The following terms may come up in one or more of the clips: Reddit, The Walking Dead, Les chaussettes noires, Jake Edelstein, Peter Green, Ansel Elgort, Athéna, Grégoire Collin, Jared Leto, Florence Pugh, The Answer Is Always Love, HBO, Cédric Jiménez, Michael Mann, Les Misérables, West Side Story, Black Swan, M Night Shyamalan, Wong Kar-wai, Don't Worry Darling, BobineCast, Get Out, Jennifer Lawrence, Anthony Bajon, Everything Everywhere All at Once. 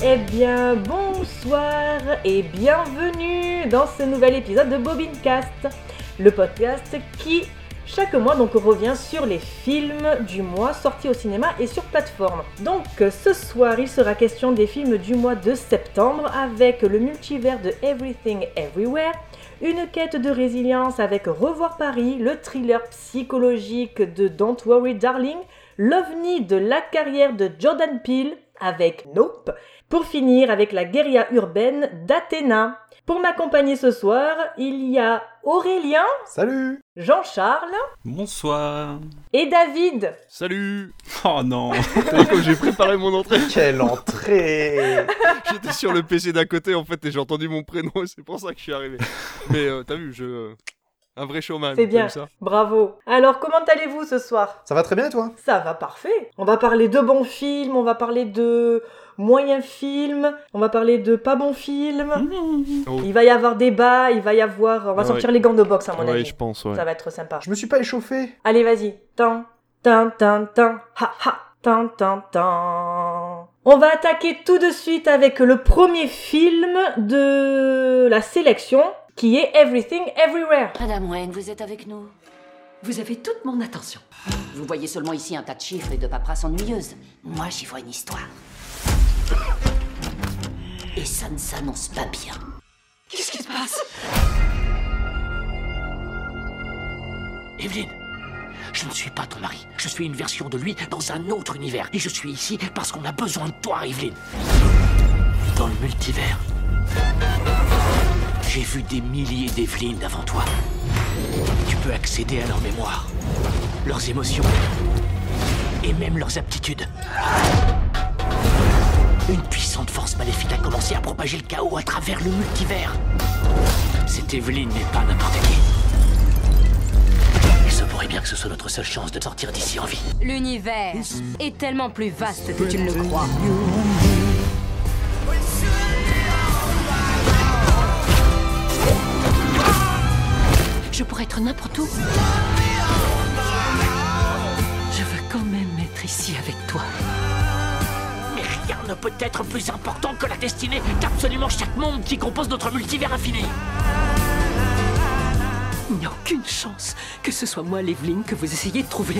Eh bien, bonsoir et bienvenue dans ce nouvel épisode de BobineCast, le podcast qui, chaque mois, donc, revient sur les films du mois sortis au cinéma et sur plateforme. Donc, ce soir, il sera question des films du mois de septembre avec le multivers de Everything Everywhere, une quête de résilience avec Revoir Paris, le thriller psychologique de Don't Worry Darling, l'OVNI de la carrière de Jordan Peele, avec Nope, pour finir avec la guérilla urbaine d'Athéna. Pour m'accompagner ce soir, il y a Aurélien. Salut. Jean-Charles. Bonsoir. Et David. Salut. Oh non, j'ai préparé mon entrée. Quelle entrée. J'étais sur le PC d'à côté en fait et j'ai entendu mon prénom et c'est pour ça que je suis arrivé. Mais t'as vu, un vrai showman. C'est bien, ça. Bravo. Alors, comment allez-vous ce soir? Ça va très bien, toi? Ça va parfait. On va parler de bons films, on va parler de moyens films, on va parler de pas bons films. Oh. Il va y avoir débat, on va sortir les gants de boxe, à mon avis. Oui, je pense, ouais. Ça va être sympa. Je me suis pas échauffé. Allez, vas-y. Tan, tan, tan, tan, ha, ha, tan, tan, tan. On va attaquer tout de suite avec le premier film de la sélection, qui est Everything Everywhere. Madame Wayne, vous êtes avec nous. Vous avez toute mon attention. Vous voyez seulement ici un tas de chiffres et de paperasses ennuyeuses. Moi, j'y vois une histoire. Et ça ne s'annonce pas bien. Qu'est-ce qui se passe? Evelyne, je ne suis pas ton mari. Je suis une version de lui dans un autre univers. Et je suis ici parce qu'on a besoin de toi, Evelyne. Dans le multivers, j'ai vu des milliers d'Evelyne avant toi. Tu peux accéder à leur mémoire, leurs émotions et même leurs aptitudes. Une puissante force maléfique a commencé à propager le chaos à travers le multivers. Cette Evelyne n'est pas n'importe qui. Il se pourrait bien que ce soit notre seule chance de sortir d'ici en vie. L'univers est tellement plus vaste que tu ne le crois. Je pourrais être n'importe où. Je veux quand même être ici avec toi. Mais rien ne peut être plus important que la destinée d'absolument chaque monde qui compose notre multivers infini. Il n'y a aucune chance que ce soit moi, l'Evelyne, que vous essayez de trouver.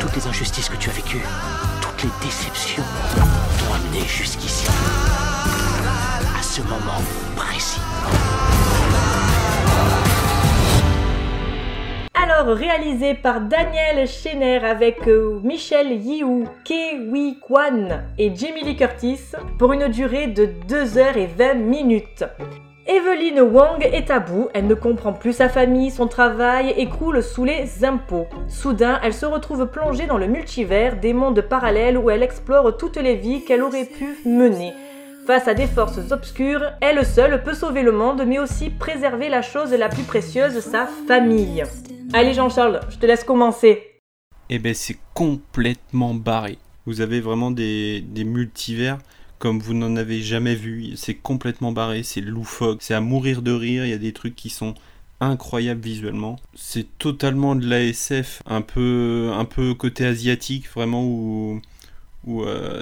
Toutes les injustices que tu as vécues, toutes les déceptions t'ont amené jusqu'ici. À ce moment précis. Alors, réalisé par Daniel Schenner avec Michel Yiu, Ke-Hui Kwan et Jamie Lee Curtis pour une durée de 2h20. Evelyn Wang est à bout, elle ne comprend plus sa famille, son travail et croule sous les impôts. Soudain, elle se retrouve plongée dans le multivers, des mondes parallèles où elle explore toutes les vies qu'elle aurait pu mener. Face à des forces obscures, elle seule peut sauver le monde, mais aussi préserver la chose la plus précieuse, sa famille. Allez Jean-Charles, je te laisse commencer. Eh ben c'est complètement barré. Vous avez vraiment des multivers comme vous n'en avez jamais vu. C'est complètement barré, c'est loufoque, c'est à mourir de rire. Il y a des trucs qui sont incroyables visuellement. C'est totalement de la SF, un peu côté asiatique, vraiment où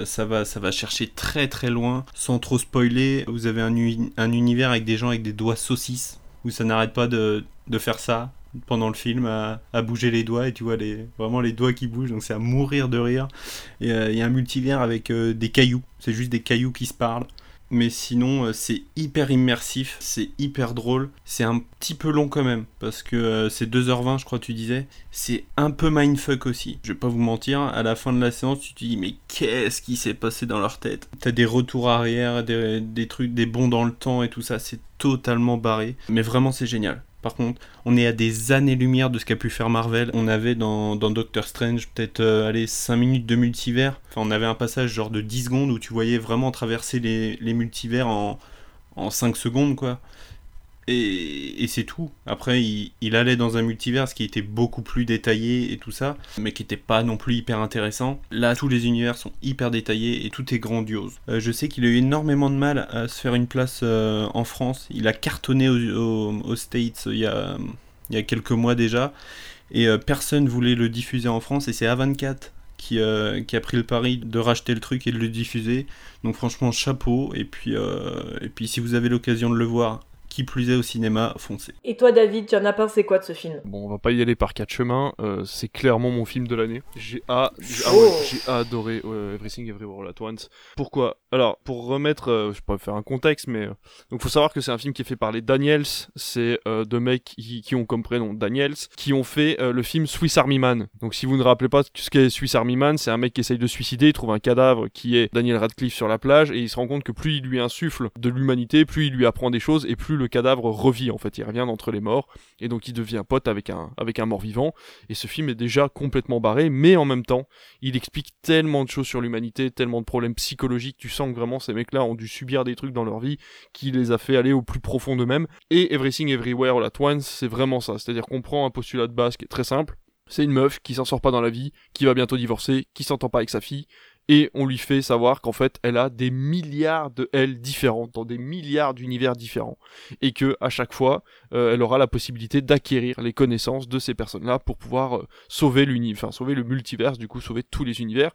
ça va chercher très très loin, sans trop spoiler. Vous avez un univers avec des gens avec des doigts saucisses, où ça n'arrête pas de faire ça pendant le film, à bouger les doigts, et tu vois vraiment les doigts qui bougent, donc c'est à mourir de rire. Et il y a un multivers avec des cailloux, c'est juste des cailloux qui se parlent. Mais sinon, c'est hyper immersif, c'est hyper drôle, c'est un petit peu long quand même, parce que c'est 2h20, je crois que tu disais, c'est un peu mindfuck aussi. Je vais pas vous mentir, à la fin de la séance, tu te dis, mais qu'est-ce qui s'est passé dans leur tête? T'as des retours arrière, des trucs, des bonds dans le temps et tout ça, c'est totalement barré, mais vraiment c'est génial. Par contre, on est à des années-lumière de ce qu'a pu faire Marvel. On avait dans Doctor Strange peut-être 5 minutes de multivers. Enfin, on avait un passage genre de 10 secondes où tu voyais vraiment traverser les multivers en 5 secondes, quoi. Et c'est tout. Après, il allait dans un multivers, ce qui était beaucoup plus détaillé et tout ça, mais qui n'était pas non plus hyper intéressant. Là, tous les univers sont hyper détaillés et tout est grandiose. Je sais qu'il a eu énormément de mal à se faire une place en France. Il a cartonné aux States il y a quelques mois déjà, et personne voulait le diffuser en France, et c'est A24. qui a pris le pari de racheter le truc et de le diffuser. Donc franchement, chapeau. Et puis si vous avez l'occasion de le voir, qui plus est au cinéma, foncez. Et toi David, tu en as pensé quoi de ce film ? Bon, on va pas y aller par quatre chemins, c'est clairement mon film de l'année. J'ai adoré Everything Everywhere All at Once. Pourquoi ? Alors, pour remettre, je pourrais faire un contexte, mais donc faut savoir que c'est un film qui est fait par les Daniels, c'est deux mecs qui ont comme prénom Daniels, qui ont fait le film Swiss Army Man. Donc si vous ne rappelez pas ce qu'est Swiss Army Man, c'est un mec qui essaye de suicider, il trouve un cadavre qui est Daniel Radcliffe sur la plage, et il se rend compte que plus il lui insuffle de l'humanité, plus il lui apprend des choses, et plus le cadavre revit, en fait il revient d'entre les morts, et donc il devient pote avec un mort vivant. Et ce film est déjà complètement barré, mais en même temps il explique tellement de choses sur l'humanité, tellement de problèmes psychologiques, tu sens que vraiment ces mecs là ont dû subir des trucs dans leur vie qui les a fait aller au plus profond d'eux-mêmes. Et Everything Everywhere All at Once, c'est vraiment ça, c'est-à-dire qu'on prend un postulat de base qui est très simple, c'est une meuf qui s'en sort pas dans la vie, qui va bientôt divorcer, qui s'entend pas avec sa fille, et on lui fait savoir qu'en fait elle a des milliards de elles différentes dans des milliards d'univers différents, et que à chaque fois elle aura la possibilité d'acquérir les connaissances de ces personnes-là pour pouvoir sauver le multiverse, du coup sauver tous les univers.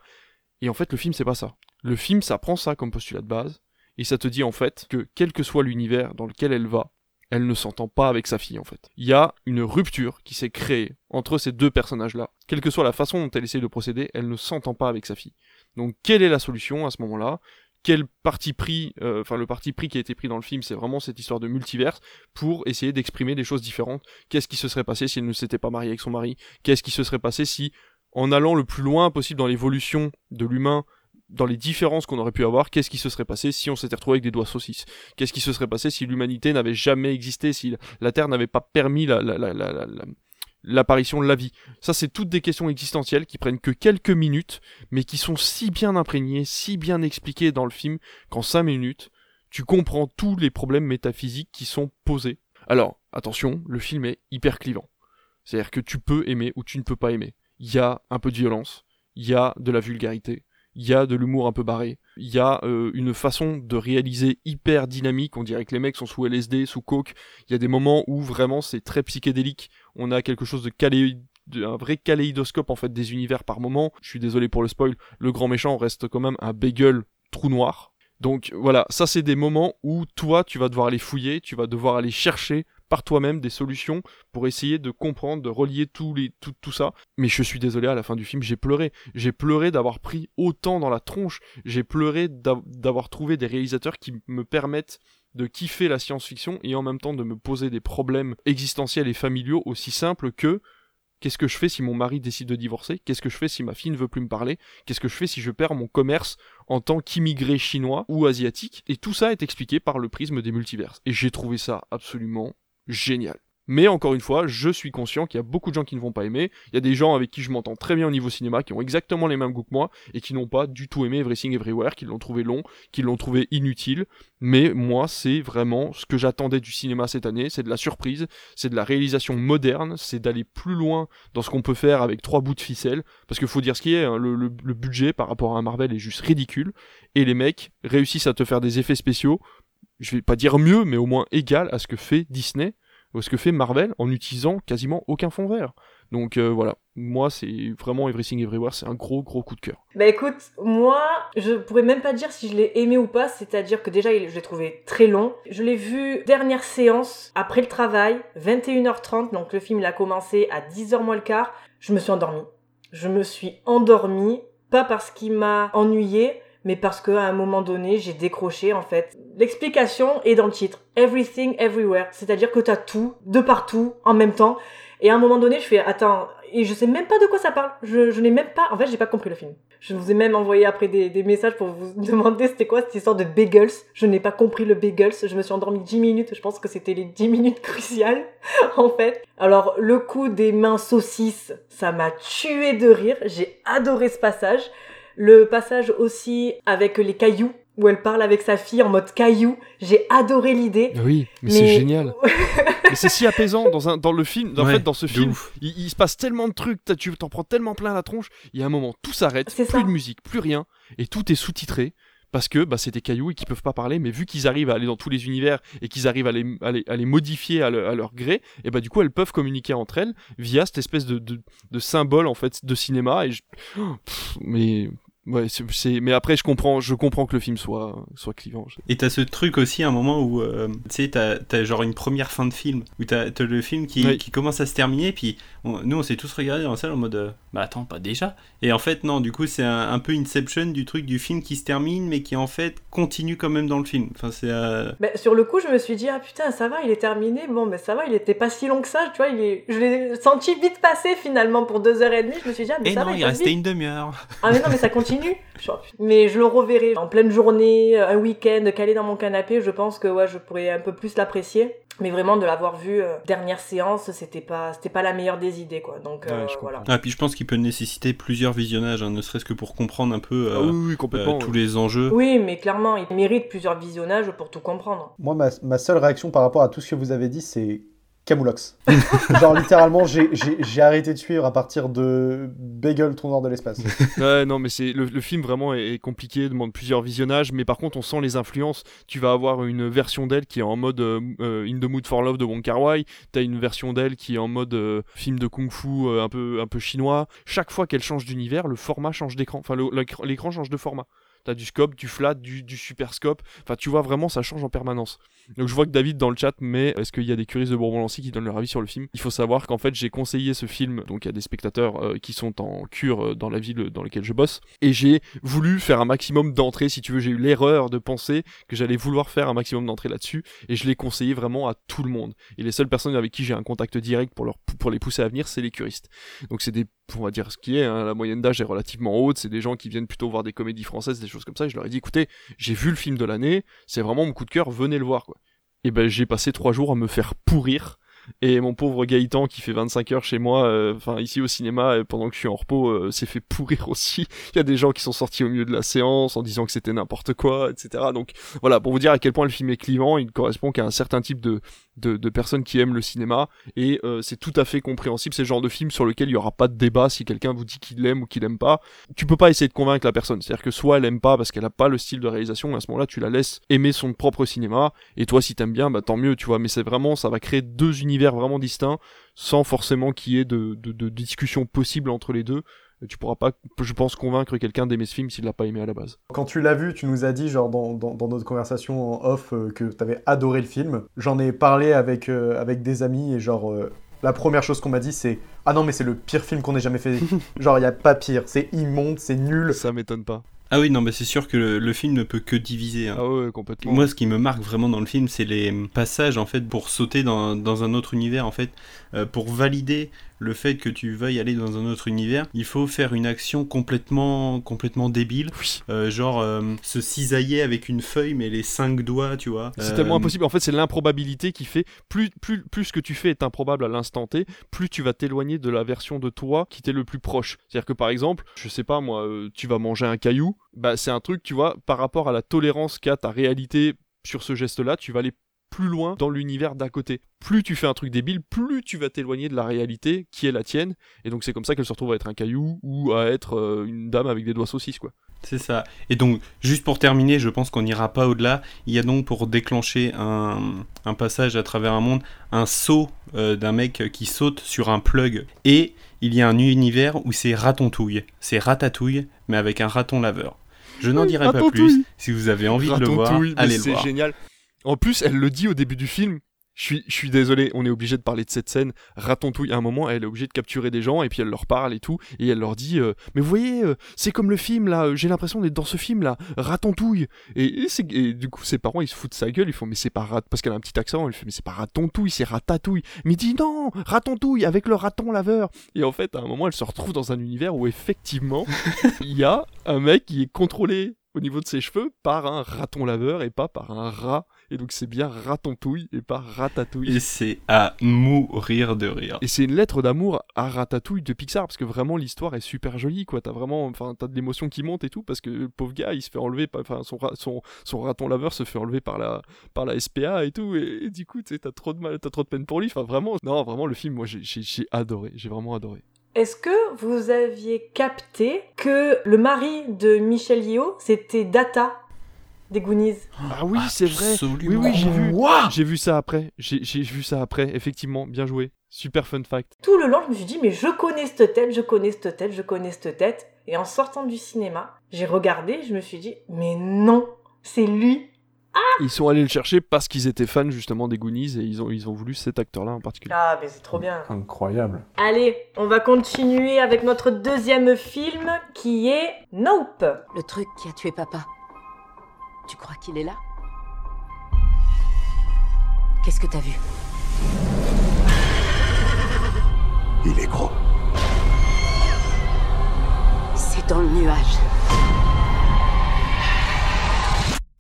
Et en fait le film c'est pas ça. Le film ça prend ça comme postulat de base, et ça te dit en fait que quel que soit l'univers dans lequel elle va, elle ne s'entend pas avec sa fille en fait. Il y a une rupture qui s'est créée entre ces deux personnages-là. Quelle que soit la façon dont elle essaie de procéder, elle ne s'entend pas avec sa fille. Donc quelle est la solution à ce moment-là ? Quel parti pris, le parti pris qui a été pris dans le film, c'est vraiment cette histoire de multiverse pour essayer d'exprimer des choses différentes. Qu'est-ce qui se serait passé si elle ne s'était pas mariée avec son mari ? Qu'est-ce qui se serait passé si, en allant le plus loin possible dans l'évolution de l'humain, dans les différences qu'on aurait pu avoir, qu'est-ce qui se serait passé si on s'était retrouvé avec des doigts saucisses ? Qu'est-ce qui se serait passé si l'humanité n'avait jamais existé, si la Terre n'avait pas permis l'apparition de la vie. Ça, c'est toutes des questions existentielles qui prennent que quelques minutes, mais qui sont si bien imprégnées, si bien expliquées dans le film, qu'en 5 minutes, tu comprends tous les problèmes métaphysiques qui sont posés. Alors, attention, le film est hyper clivant. C'est-à-dire que tu peux aimer ou tu ne peux pas aimer. Il y a un peu de violence, il y a de la vulgarité, il y a de l'humour un peu barré, il y a une façon de réaliser hyper dynamique, on dirait que les mecs sont sous LSD, sous coke, il y a des moments où vraiment c'est très psychédélique, on a quelque chose un vrai kaléidoscope en fait des univers par moment. Je suis désolé pour le spoil, le grand méchant reste quand même un bagel trou noir. Donc voilà, ça c'est des moments où toi tu vas devoir aller fouiller, tu vas devoir aller chercher par toi-même des solutions pour essayer de comprendre, de relier tout ça. Mais je suis désolé, à la fin du film, j'ai pleuré d'avoir pris autant dans la tronche, j'ai pleuré d'avoir trouvé des réalisateurs qui me permettent de kiffer la science-fiction et en même temps de me poser des problèmes existentiels et familiaux aussi simples que qu'est-ce que je fais si mon mari décide de divorcer ? Qu'est-ce que je fais si ma fille ne veut plus me parler ? Qu'est-ce que je fais si je perds mon commerce en tant qu'immigré chinois ou asiatique ? Et tout ça est expliqué par le prisme des multiverses. Et j'ai trouvé ça absolument génial. Mais encore une fois, je suis conscient qu'il y a beaucoup de gens qui ne vont pas aimer, il y a des gens avec qui je m'entends très bien au niveau cinéma, qui ont exactement les mêmes goûts que moi, et qui n'ont pas du tout aimé Everything Everywhere, qui l'ont trouvé long, qui l'ont trouvé inutile, mais moi, c'est vraiment ce que j'attendais du cinéma cette année, c'est de la surprise, c'est de la réalisation moderne, c'est d'aller plus loin dans ce qu'on peut faire avec 3 bouts de ficelle, parce qu'il faut dire ce qu'il y a, hein, le budget par rapport à un Marvel est juste ridicule, et les mecs réussissent à te faire des effets spéciaux, je vais pas dire mieux, mais au moins égal à ce que fait Disney, ou ce que fait Marvel, en utilisant quasiment aucun fond vert. Donc voilà, moi c'est vraiment Everything Everywhere, c'est un gros coup de cœur. Bah écoute, moi je pourrais même pas dire si je l'ai aimé ou pas, c'est-à-dire que déjà je l'ai trouvé très long. Je l'ai vu dernière séance, après le travail, 21h30, donc le film il a commencé à 10h moins le quart, je me suis endormie. Je me suis endormie, pas parce qu'il m'a ennuyée, mais parce qu'à un moment donné, j'ai décroché en fait. L'explication est dans le titre. Everything, everywhere. C'est-à-dire que t'as tout, de partout, en même temps. Et à un moment donné, je fais, attends, et je sais même pas de quoi ça parle. Je n'ai même pas, en fait, j'ai pas compris le film. Je vous ai même envoyé après des messages pour vous demander c'était quoi cette histoire de bagels. Je n'ai pas compris le bagels. Je me suis endormie 10 minutes. Je pense que c'était les 10 minutes cruciales, en fait. Alors, le coup des mains saucisses, ça m'a tué de rire. J'ai adoré ce passage. Le passage aussi avec les cailloux, où elle parle avec sa fille en mode cailloux, j'ai adoré l'idée. Oui, mais... c'est génial. Mais c'est si apaisant dans le film. En fait, dans ce film, il se passe tellement de trucs, tu t'en prends tellement plein la tronche, il y a un moment, tout s'arrête, plus de musique, plus rien, et tout est sous-titré. parce que bah, c'est des cailloux et qu'ils peuvent pas parler, mais vu qu'ils arrivent à aller dans tous les univers et qu'ils arrivent à les modifier à leur gré, et bah du coup elles peuvent communiquer entre elles via cette espèce de symbole en fait de cinéma. Et mais après je comprends que le film soit clivant. Et t'as ce truc aussi à un moment où tu sais t'as genre une première fin de film où t'as le film qui commence à se terminer, puis nous on s'est tous regardés dans la salle en mode bah attends, pas déjà. Et en fait non, du coup c'est un peu Inception du truc du film qui se termine mais qui en fait continue quand même dans le film. Enfin c'est bah, sur le coup je me suis dit ah putain ça va il est terminé, bon bah ça va il était pas si long que ça, tu vois, je l'ai senti vite passer finalement pour 2h30. Je me suis dit ah mais et ça non, va il restait une demi-heure. Ah mais non mais ça continue. Mais je le reverrai en pleine journée, un week-end, calé dans mon canapé. Je pense que ouais, je pourrais un peu plus l'apprécier. Mais vraiment de l'avoir vu dernière séance, c'était pas la meilleure des idées quoi. Donc ouais, voilà. Ah puis je pense qu'il peut nécessiter plusieurs visionnages, hein, ne serait-ce que pour comprendre un peu tous les enjeux. Oui, mais clairement, il mérite plusieurs visionnages pour tout comprendre. Moi, ma seule réaction par rapport à tout ce que vous avez dit, c'est Camoulox. Genre littéralement j'ai arrêté de suivre à partir de Bagel Trondor de l'espace. Ouais non mais c'est le film vraiment est compliqué, demande plusieurs visionnages, mais par contre on sent les influences. Tu vas avoir une version d'elle qui est en mode In the Mood for Love de Wong Kar-wai, t'as une version d'elle qui est en mode film de kung-fu un peu chinois. Chaque fois qu'elle change d'univers, le format change d'écran, enfin l'écran change de format. T'as du scope, du flat, du super scope. Enfin, tu vois vraiment, ça change en permanence. Donc, je vois que David dans le chat, mais est-ce qu'il y a des curistes de Bourbon-Lancy qui donnent leur avis sur le film ? Il faut savoir qu'en fait, j'ai conseillé ce film. Donc, il y a des spectateurs qui sont en cure dans la ville dans laquelle je bosse. Et j'ai voulu faire un maximum d'entrées. Si tu veux, j'ai eu l'erreur de penser que j'allais vouloir faire un maximum d'entrées là-dessus. Et je l'ai conseillé vraiment à tout le monde. Et les seules personnes avec qui j'ai un contact direct pour les pousser à venir, c'est les curistes. Donc, c'est des, on va dire ce qui est, hein, la moyenne d'âge est relativement haute. C'est des gens qui viennent plutôt voir des comédies françaises, des choses comme ça, et je leur ai dit écoutez, j'ai vu le film de l'année, c'est vraiment mon coup de cœur, venez le voir quoi. Et ben j'ai passé 3 jours à me faire pourrir, et mon pauvre Gaëtan qui fait 25 heures chez moi, ici au cinéma, pendant que je suis en repos, s'est fait pourrir aussi. Il y a des gens qui sont sortis au milieu de la séance en disant que c'était n'importe quoi, etc. Donc voilà, pour vous dire à quel point le film est clivant, il correspond qu'à un certain type de personnes qui aiment le cinéma, et c'est tout à fait compréhensible. C'est le genre de film sur lequel il n'y aura pas de débat. Si quelqu'un vous dit qu'il l'aime ou qu'il l'aime pas, tu peux pas essayer de convaincre la personne. C'est-à-dire que soit elle aime pas parce qu'elle a pas le style de réalisation, et à ce moment-là, tu la laisses aimer son propre cinéma, et toi, si t'aimes bien, bah tant mieux, tu vois. Mais c'est vraiment, ça va créer 2 univers vraiment distincts, sans forcément qu'il y ait de discussion possible entre les deux. Tu pourras pas, je pense, convaincre quelqu'un d'aimer ce film s'il l'a pas aimé à la base. Quand tu l'as vu, tu nous as dit, genre, dans notre conversation en off, que t'avais adoré le film. J'en ai parlé avec des amis, et genre, la première chose qu'on m'a dit, c'est « Ah non, mais c'est le pire film qu'on ait jamais fait. Genre, il y a pas pire. C'est immonde, c'est nul. » Ça m'étonne pas. Ah oui, non, mais c'est sûr que le film ne peut que diviser. Hein. Ah ouais, complètement. Moi, ce qui me marque vraiment dans le film, c'est les passages, en fait, pour sauter dans un autre univers, en fait. Pour valider le fait que tu veuilles aller dans un autre univers, il faut faire une action complètement débile. Oui. Se cisailler avec une feuille, mais les 5 doigts, tu vois. C'est tellement impossible. En fait, c'est l'improbabilité qui fait... Plus ce que tu fais est improbable à l'instant T, plus tu vas t'éloigner de la version de toi qui t'est le plus proche. C'est-à-dire que, par exemple, je sais pas, moi, tu vas manger un caillou, bah c'est un truc, tu vois, par rapport à la tolérance qu'a ta réalité sur ce geste-là, tu vas aller plus loin dans l'univers d'à côté. Plus tu fais un truc débile, plus tu vas t'éloigner de la réalité qui est la tienne, et donc c'est comme ça qu'elle se retrouve à être un caillou ou à être une dame avec des doigts saucisses, quoi. C'est ça. Et donc, juste pour terminer, je pense qu'on n'ira pas au-delà. Il y a donc, pour déclencher un passage à travers un monde, un saut d'un mec qui saute sur un plug. Et il y a un univers où c'est raton-touille. C'est ratatouille, mais avec un raton laveur. Je n'en dirai pas plus. Si vous avez envie de le voir, allez le voir. C'est génial. En plus, elle le dit au début du film. Je suis désolé, on est obligé de parler de cette scène. Raton-touille, à un moment, elle est obligée de capturer des gens, et puis elle leur parle et tout, et elle leur dit mais vous voyez, c'est comme le film là, j'ai l'impression d'être dans ce film là, Raton-touille. Et du coup, ses parents, ils se foutent de sa gueule, ils font mais c'est pas rat, parce qu'elle a un petit accent, elle fait mais c'est pas Raton-touille, c'est Ratatouille. Mais il dit non, Raton-touille avec le raton laveur. Et en fait, à un moment, elle se retrouve dans un univers où effectivement, il y a un mec qui est contrôlé au niveau de ses cheveux par un raton laveur et pas par un rat. Et donc c'est bien Raton-touille et pas Ratatouille. Et c'est à mourir de rire. Et c'est une lettre d'amour à Ratatouille de Pixar, parce que vraiment l'histoire est super jolie, quoi. T'as vraiment, enfin, t'as de l'émotion qui monte et tout, parce que le pauvre gars, il se fait enlever, enfin, son raton laveur se fait enlever par la SPA et tout, et du coup, tu sais, t'as trop de mal, t'as trop de peine pour lui. Enfin, vraiment, non, vraiment le film, moi, j'ai adoré, j'ai vraiment adoré. Est-ce que vous aviez capté que le mari de Michel Yeoh, c'était Data ? des Goonies. Ah oui, absolument. C'est vrai. Oui, j'ai vu ça après. Effectivement, bien joué. Super fun fact. Tout le long, je me suis dit, mais je connais cette tête. Et en sortant du cinéma, j'ai regardé, je me suis dit, mais non, c'est lui. Ils sont allés le chercher parce qu'ils étaient fans justement des Goonies et ils ont voulu cet acteur-là en particulier. Ah, mais c'est trop bien. Incroyable. Allez, on va continuer avec notre deuxième film qui est Nope. Le truc qui a tué papa. Tu crois qu'il est là ? Qu'est-ce que t'as vu ? Il est gros. C'est dans le nuage.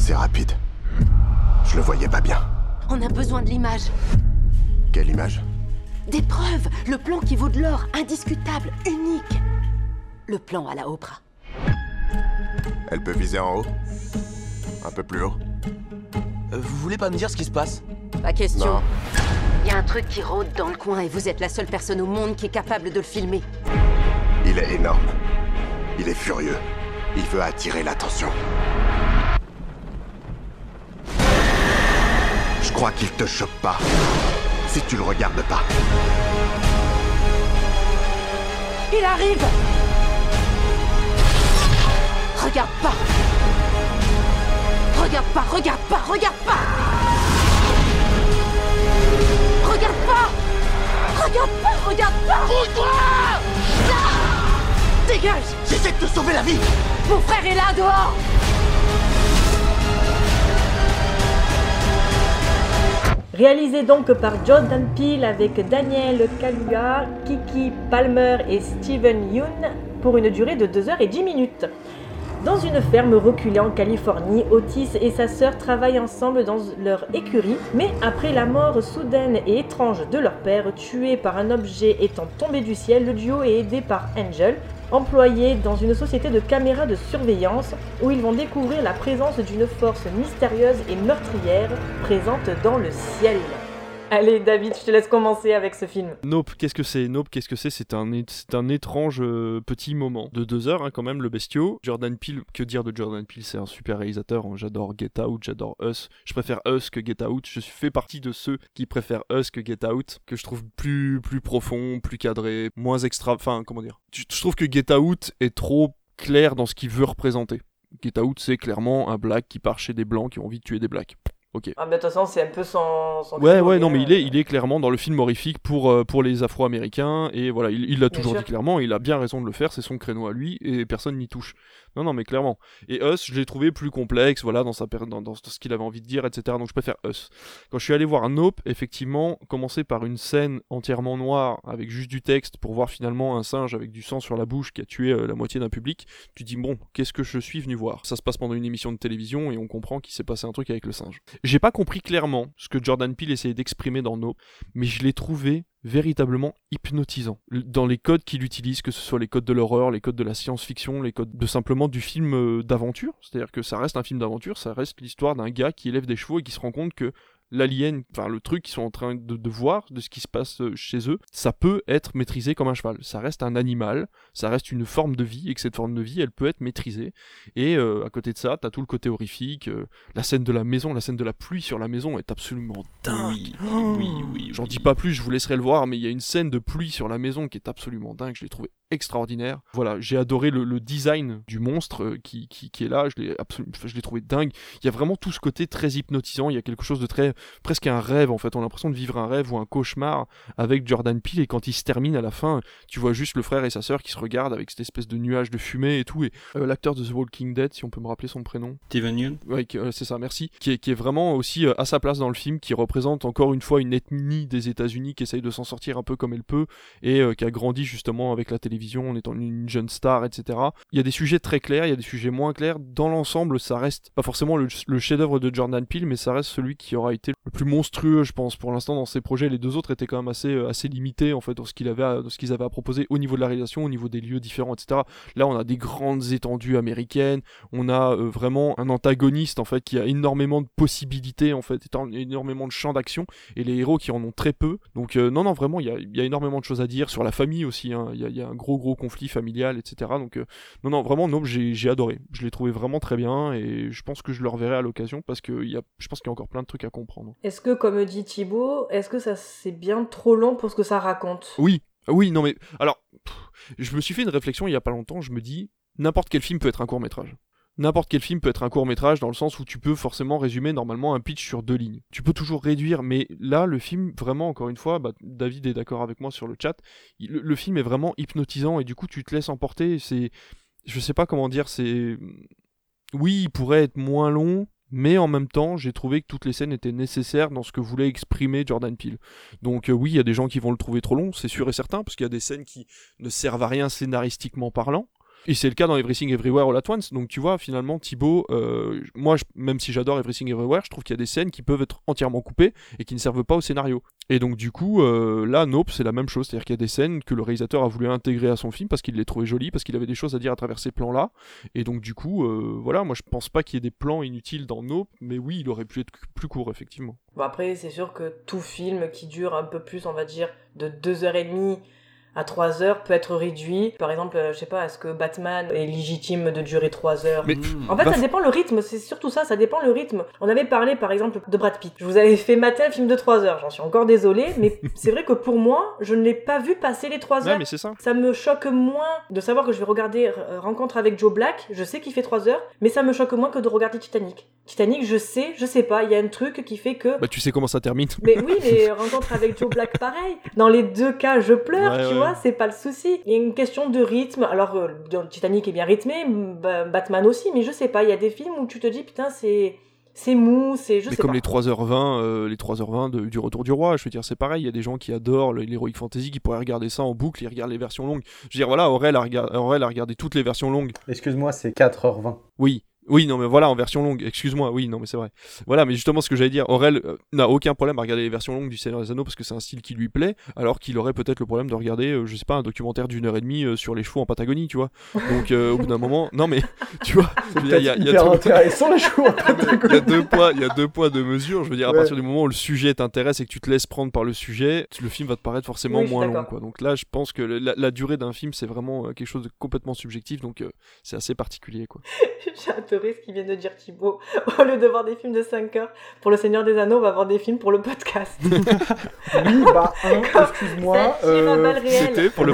C'est rapide. Je le voyais pas bien. On a besoin de l'image. Quelle image ? Des preuves. Le plan qui vaut de l'or, indiscutable, unique. Le plan à la Oprah. Elle peut viser en haut ? Un peu plus haut ? Vous voulez pas me dire ce qui se passe ? Pas question. Il y a un truc qui rôde dans le coin et vous êtes la seule personne au monde qui est capable de le filmer. Il est énorme. Il est furieux. Il veut attirer l'attention. Je crois qu'il te chope pas, si tu le regardes pas. Il arrive! Regarde pas! Regarde pas, regarde pas, regarde pas! Regarde pas! Regarde pas, regarde pas! Roule-toi! Ah, dégage! J'essaie de te sauver la vie! Mon frère est là, dehors! Réalisé donc par Jordan Peele avec Daniel Kaluuya, Kiki Palmer et Steven Yeun pour une durée de 2h10. Dans une ferme reculée en Californie, Otis et sa sœur travaillent ensemble dans leur écurie, mais après la mort soudaine et étrange de leur père, tué par un objet étant tombé du ciel, le duo est aidé par Angel, employé dans une société de caméras de surveillance où ils vont découvrir la présence d'une force mystérieuse et meurtrière présente dans le ciel. Allez David, je te laisse commencer avec ce film. Nope, qu'est-ce que c'est ? C'est un étrange petit moment de 2 heures quand même, le bestiau. Jordan Peele, que dire de Jordan Peele ? C'est un super réalisateur, j'adore Get Out, j'adore Us. Je préfère Us que Get Out, je fais partie de ceux qui préfèrent Us que Get Out, que je trouve plus profond, plus cadré, moins extra... Enfin, comment dire ? Je trouve que Get Out est trop clair dans ce qu'il veut représenter. Get Out, c'est clairement un black qui part chez des blancs qui ont envie de tuer des blacks. Okay. Ah mais de toute façon c'est un peu son ouais non mais il est clairement dans le film horrifique pour les Afro-Américains et voilà il l'a toujours dit clairement, il a bien raison de le faire, c'est son créneau à lui et personne n'y touche. Non mais clairement. Et Us, je l'ai trouvé plus complexe, voilà dans ce qu'il avait envie de dire, etc. Donc je préfère Us. Quand je suis allé voir Nope, effectivement, commencer par une scène entièrement noire avec juste du texte pour voir finalement un singe avec du sang sur la bouche qui a tué la moitié d'un public, tu dis bon qu'est-ce que je suis venu voir ? Ça se passe pendant une émission de télévision et on comprend qu'il s'est passé un truc avec le singe. J'ai pas compris clairement ce que Jordan Peele essayait d'exprimer dans Nope, mais je l'ai trouvé véritablement hypnotisant. Dans les codes qu'il utilise, que ce soit les codes de l'horreur, les codes de la science-fiction, les codes de simplement du film d'aventure, c'est-à-dire que ça reste un film d'aventure, ça reste l'histoire d'un gars qui élève des chevaux et qui se rend compte que l'alien, enfin le truc qu'ils sont en train de voir, de ce qui se passe chez eux, ça peut être maîtrisé comme un cheval. Ça reste un animal, ça reste une forme de vie, et que cette forme de vie, elle peut être maîtrisée. Et à côté de ça, t'as tout le côté horrifique, la scène de la maison, la scène de la pluie sur la maison est absolument dingue. Oui. J'en dis pas plus, je vous laisserai le voir, mais il y a une scène de pluie sur la maison qui est absolument dingue, je l'ai trouvée extraordinaire. Voilà, j'ai adoré le design du monstre qui est là, je l'ai trouvé dingue. Il y a vraiment tout ce côté très hypnotisant, il y a quelque chose de très presque un rêve en fait, on a l'impression de vivre un rêve ou un cauchemar avec Jordan Peele et quand il se termine à la fin, tu vois juste le frère et sa sœur qui se regardent avec cette espèce de nuage de fumée et tout et l'acteur de The Walking Dead, si on peut me rappeler son prénom, Steven Yeun. Ouais, c'est ça, merci. Qui est vraiment aussi à sa place dans le film, qui représente encore une fois une ethnie des États-Unis qui essaye de s'en sortir un peu comme elle peut et qui a grandi justement avec la télévision en étant une jeune star, etc. Il y a des sujets très clairs, il y a des sujets moins clairs. Dans l'ensemble, ça reste pas forcément le chef-d'œuvre de Jordan Peele, mais ça reste celui qui aura été été le plus monstrueux, je pense, pour l'instant dans ses projets. Les deux autres étaient quand même assez limités en fait dans ce qu'ils avaient à proposer au niveau de la réalisation, au niveau des lieux différents, etc. Là, on a des grandes étendues américaines, on a vraiment un antagoniste en fait qui a énormément de possibilités en fait, énormément de champs d'action et les héros qui en ont très peu. Donc non, vraiment, il y a énormément de choses à dire sur la famille aussi. Hein. Il y a un gros conflit familial, etc. Donc non, vraiment, Nope, j'ai adoré. Je l'ai trouvé vraiment très bien et je pense que je le reverrai à l'occasion parce que je pense qu'il y a encore plein de trucs à comprendre. Est-ce que, comme dit Thibaut, est-ce que ça c'est bien trop long pour ce que ça raconte ? Oui, non mais alors, je me suis fait une réflexion il y a pas longtemps. Je me dis, n'importe quel film peut être un court-métrage. N'importe quel film peut être un court-métrage dans le sens où tu peux forcément résumer normalement un pitch sur 2 lignes. Tu peux toujours réduire, mais là, le film, vraiment, encore une fois, David est d'accord avec moi sur le chat, le film est vraiment hypnotisant et du coup, tu te laisses emporter. C'est, je sais pas comment dire, c'est... Oui, il pourrait être moins long, mais en même temps, j'ai trouvé que toutes les scènes étaient nécessaires dans ce que voulait exprimer Jordan Peele. Donc oui, il y a des gens qui vont le trouver trop long, c'est sûr et certain, parce qu'il y a des scènes qui ne servent à rien scénaristiquement parlant. Et c'est le cas dans Everything Everywhere All at Once, donc tu vois finalement Thibaut, moi même si j'adore Everything Everywhere, je trouve qu'il y a des scènes qui peuvent être entièrement coupées et qui ne servent pas au scénario. Et donc du coup, là Nope c'est la même chose, c'est-à-dire qu'il y a des scènes que le réalisateur a voulu intégrer à son film parce qu'il les trouvait jolies, parce qu'il avait des choses à dire à travers ces plans-là, et donc du coup, voilà, moi je pense pas qu'il y ait des plans inutiles dans Nope, mais oui, il aurait pu être plus court effectivement. Bon après c'est sûr que tout film qui dure un peu plus, on va dire, de 2h30... à 3 heures peut être réduit. Par exemple, je sais pas, est-ce que Batman est légitime de durer 3 heures ? Mais, en fait, ça dépend le rythme, c'est surtout ça dépend le rythme. On avait parlé par exemple de Brad Pitt. Je vous avais fait mater un film de 3 heures, j'en suis encore désolée, mais c'est vrai que pour moi, je ne l'ai pas vu passer les 3 heures. Ouais, mais c'est ça. Ça me choque moins de savoir que je vais regarder Rencontre avec Joe Black, je sais qu'il fait 3 heures, mais ça me choque moins que de regarder Titanic. Titanic, je sais pas, il y a un truc qui fait que... Bah tu sais comment ça termine. Mais oui, mais Rencontre avec Joe Black, pareil. Dans les deux cas, je pleure, ouais, tu vois, c'est pas le souci. Il y a une question de rythme. Alors, Titanic est bien rythmé, Batman aussi, mais je sais pas, il y a des films où tu te dis, putain, c'est mou, c'est... Je mais sais comme pas. Les 3h20 du Retour du Roi, je veux dire, c'est pareil, il y a des gens qui adorent l'Heroic Fantasy, qui pourraient regarder ça en boucle, ils regardent les versions longues. Je veux dire, voilà, Aurel a regardé toutes les versions longues. Excuse-moi, c'est 4h20. Oui, non mais voilà, en version longue, excuse-moi, oui, non mais c'est vrai. Voilà, mais justement ce que j'allais dire, Aurel n'a aucun problème à regarder les versions longues du Seigneur des Anneaux parce que c'est un style qui lui plaît, alors qu'il aurait peut-être le problème de regarder, je sais pas, un documentaire d'1h30 sur les chevaux en Patagonie, tu vois. Donc au bout d'un moment, non mais, tu vois, il y a deux poids de mesure, je veux dire, ouais. À partir du moment où le sujet t'intéresse et que tu te laisses prendre par le sujet, le film va te paraître forcément moins long, quoi. Donc là, je pense que la durée d'un film, c'est vraiment quelque chose de complètement subjectif, donc c'est assez particulier, quoi. Ce qui vient de dire Thibaut, au lieu de voir des films de 5 heures pour le Seigneur des Anneaux, on va voir des films pour le podcast. Oui, bah, excuse-moi. C'était pour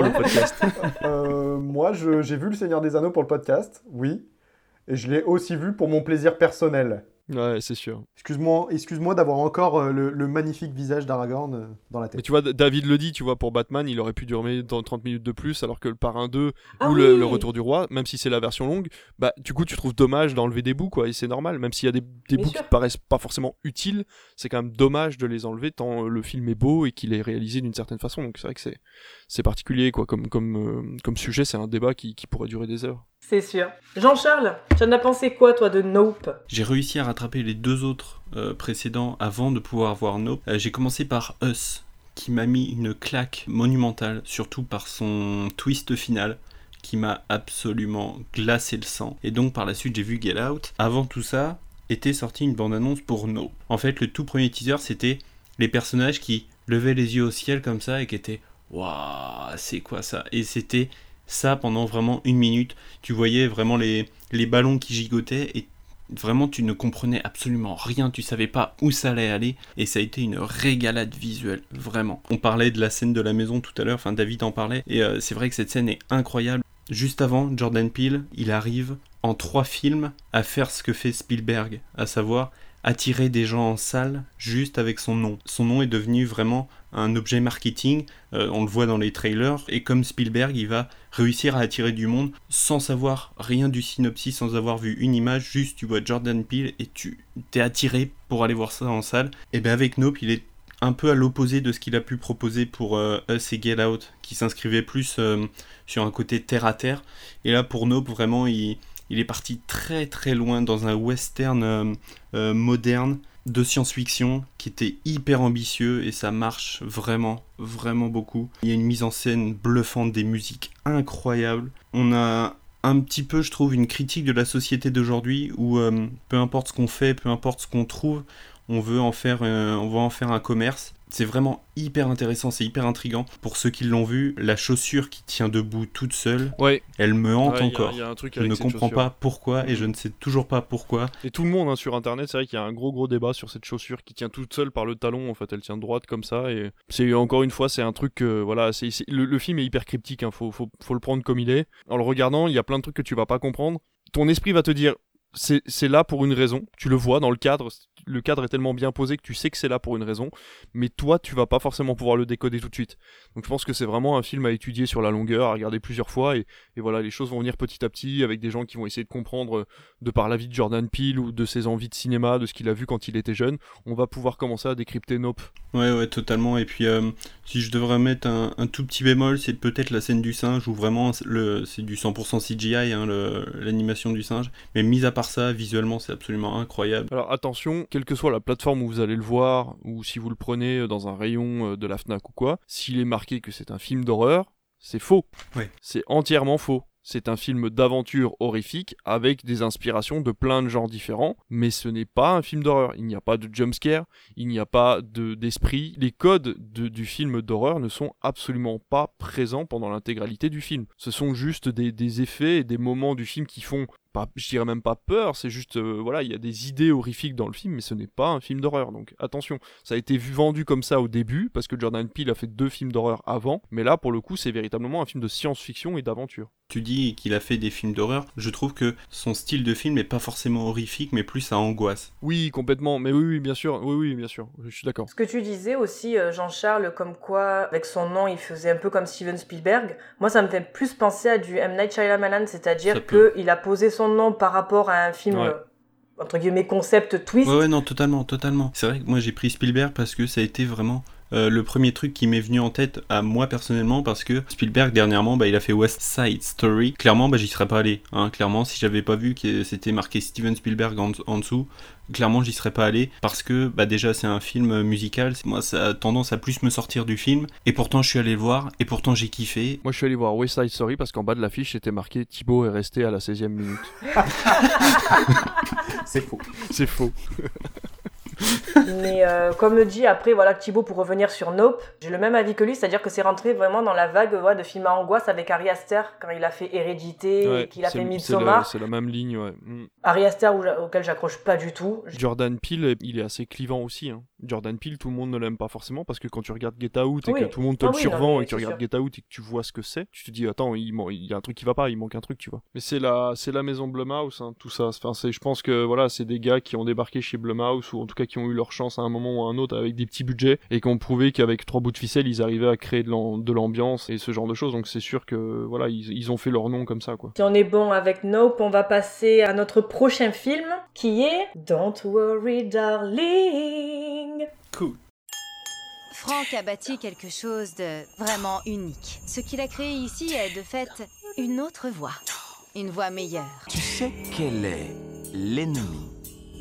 le podcast. Moi, j'ai vu le Seigneur des Anneaux pour le podcast, oui. Et je l'ai aussi vu pour mon plaisir personnel. Ouais, c'est sûr. Excuse-moi d'avoir encore le magnifique visage d'Aragorn dans la tête. Mais tu vois, David le dit, tu vois, pour Batman, il aurait pu durer dans 30 minutes de plus, alors que le Parrain 2 ou le Retour du Roi, même si c'est la version longue, bah du coup, tu trouves dommage d'enlever des bouts, quoi, et c'est normal. Même s'il y a des bouts qui te paraissent pas forcément utiles, c'est quand même dommage de les enlever tant le film est beau et qu'il est réalisé d'une certaine façon. Donc c'est vrai que c'est particulier, quoi, comme sujet, c'est un débat qui pourrait durer des heures. C'est sûr. Jean-Charles, tu en as pensé quoi, toi, de Nope ? J'ai réussi à rattraper les 2 autres précédents avant de pouvoir voir Nope. J'ai commencé par Us, qui m'a mis une claque monumentale, surtout par son twist final, qui m'a absolument glacé le sang. Et donc, par la suite, j'ai vu Get Out. Avant tout ça, était sortie une bande-annonce pour Nope. En fait, le tout premier teaser, c'était les personnages qui levaient les yeux au ciel comme ça et qui étaient « Waouh, c'est quoi ça ?» Et c'était... Ça, pendant vraiment 1 minute, tu voyais vraiment les ballons qui gigotaient et vraiment tu ne comprenais absolument rien, tu savais pas où ça allait aller et ça a été une régalade visuelle, vraiment. On parlait de la scène de la maison tout à l'heure, enfin David en parlait, et c'est vrai que cette scène est incroyable. Juste avant, Jordan Peele, il arrive en 3 films à faire ce que fait Spielberg, à savoir attirer des gens en salle juste avec son nom. Son nom est devenu vraiment un objet marketing, on le voit dans les trailers, et comme Spielberg, il va réussir à attirer du monde sans savoir rien du synopsis, sans avoir vu une image, juste tu vois Jordan Peele et tu t'es attiré pour aller voir ça en salle. Et bien avec Nope, il est un peu à l'opposé de ce qu'il a pu proposer pour Us et Get Out, qui s'inscrivait plus sur un côté terre-à-terre. Et là pour Nope, vraiment, il est parti très très loin dans un western moderne de science-fiction qui était hyper ambitieux et ça marche vraiment, vraiment beaucoup. Il y a une mise en scène bluffante, des musiques incroyables. On a un petit peu, je trouve, une critique de la société d'aujourd'hui où peu importe ce qu'on fait, peu importe ce qu'on trouve, on veut en faire un commerce. C'est vraiment hyper intéressant, c'est hyper intriguant. Pour ceux qui l'ont vu, la chaussure qui tient debout toute seule, ouais, elle me hante encore. Y a un truc, je ne comprends pas pourquoi et je ne sais toujours pas pourquoi. Et tout le monde sur internet, c'est vrai qu'il y a un gros débat sur cette chaussure qui tient toute seule par le talon. En fait, elle tient droite comme ça. Et c'est, encore une fois, c'est un truc que voilà. C'est, le film est hyper cryptique. Faut le prendre comme il est. En le regardant, il y a plein de trucs que tu vas pas comprendre. Ton esprit va te dire, c'est là pour une raison. Tu le vois dans le cadre. Le cadre est tellement bien posé que tu sais que c'est là pour une raison, mais toi tu vas pas forcément pouvoir le décoder tout de suite. Donc je pense que c'est vraiment un film à étudier sur la longueur, à regarder plusieurs fois, et voilà, les choses vont venir petit à petit avec des gens qui vont essayer de comprendre de par la vie de Jordan Peele ou de ses envies de cinéma, de ce qu'il a vu quand il était jeune. On va pouvoir commencer à décrypter Nope. Ouais, totalement. Et puis si je devrais mettre un tout petit bémol, c'est peut-être la scène du singe où vraiment c'est du 100% CGI, l'animation du singe, mais mis à part ça, visuellement c'est absolument incroyable. Alors attention, quelle que soit la plateforme où vous allez le voir, ou si vous le prenez dans un rayon de la Fnac ou quoi, s'il est marqué que c'est un film d'horreur, c'est faux. Oui. C'est entièrement faux. C'est un film d'aventure horrifique avec des inspirations de plein de genres différents, mais ce n'est pas un film d'horreur. Il n'y a pas de jumpscare, il n'y a pas d'esprit. Les codes du film d'horreur ne sont absolument pas présents pendant l'intégralité du film. Ce sont juste des effets et des moments du film qui font, pas, je dirais même pas peur, c'est juste, il y a des idées horrifiques dans le film, mais ce n'est pas un film d'horreur. Donc attention, ça a été vendu comme ça au début, parce que Jordan Peele a fait 2 films d'horreur avant, mais là, pour le coup, c'est véritablement un film de science-fiction et d'aventure. Tu dis qu'il a fait des films d'horreur, je trouve que son style de film n'est pas forcément horrifique, mais plus à angoisse. Oui, complètement, mais oui, bien sûr, je suis d'accord. Ce que tu disais aussi, Jean-Charles, comme quoi, avec son nom, il faisait un peu comme Steven Spielberg, moi ça me fait plus penser à du M. Night Shyamalan, c'est-à-dire qu'il a posé son nom par rapport à un film... Ouais. Entre guillemets, concept twist. Ouais, non, totalement. C'est vrai que moi j'ai pris Spielberg parce que ça a été vraiment le premier truc qui m'est venu en tête à moi personnellement, parce que Spielberg dernièrement, il a fait West Side Story. Clairement, j'y serais pas allé. Clairement, si j'avais pas vu que c'était marqué Steven Spielberg en dessous, clairement j'y serais pas allé, parce que déjà c'est un film musical, moi ça a tendance à plus me sortir du film, et pourtant je suis allé le voir, et pourtant j'ai kiffé. Moi je suis allé voir West Side Story parce qu'en bas de l'affiche c'était marqué Thibaut est resté à la 16e minute. C'est faux. Mais comme le dit après Thibaut, pour revenir sur Nope, j'ai le même avis que lui, c'est-à-dire que c'est rentré vraiment dans la vague de films à angoisse avec Ari Aster quand il a fait Hérédité, et qu'il a fait Midsommar. C'est la même ligne, ouais. Mm. Ari Aster auquel j'accroche pas du tout. Jordan Peele, il est assez clivant aussi. Jordan Peele, tout le monde ne l'aime pas forcément, parce que quand tu regardes Get Out et que tout le monde te survend, et que tu regardes Get Out et que tu vois ce que c'est, tu te dis attends, il y a un truc qui va pas, il manque un truc, tu vois. Mais c'est la maison Blumhouse, tout ça. Enfin, je pense que c'est des gars qui ont débarqué chez Blumhouse, ou en tout cas qui ont eu leur chance à un moment ou à un autre avec des petits budgets, et qui ont prouvé qu'avec 3 bouts de ficelle ils arrivaient à créer de l'ambiance et ce genre de choses. Donc c'est sûr que ils ont fait leur nom comme ça, quoi. Si on est bon avec Nope, on va passer à notre prochain film qui est Don't Worry Darling. Cool. Franck a bâti quelque chose de vraiment unique. Ce qu'il a créé ici est de fait une autre voie, une voie meilleure. Tu sais quel est l'ennemi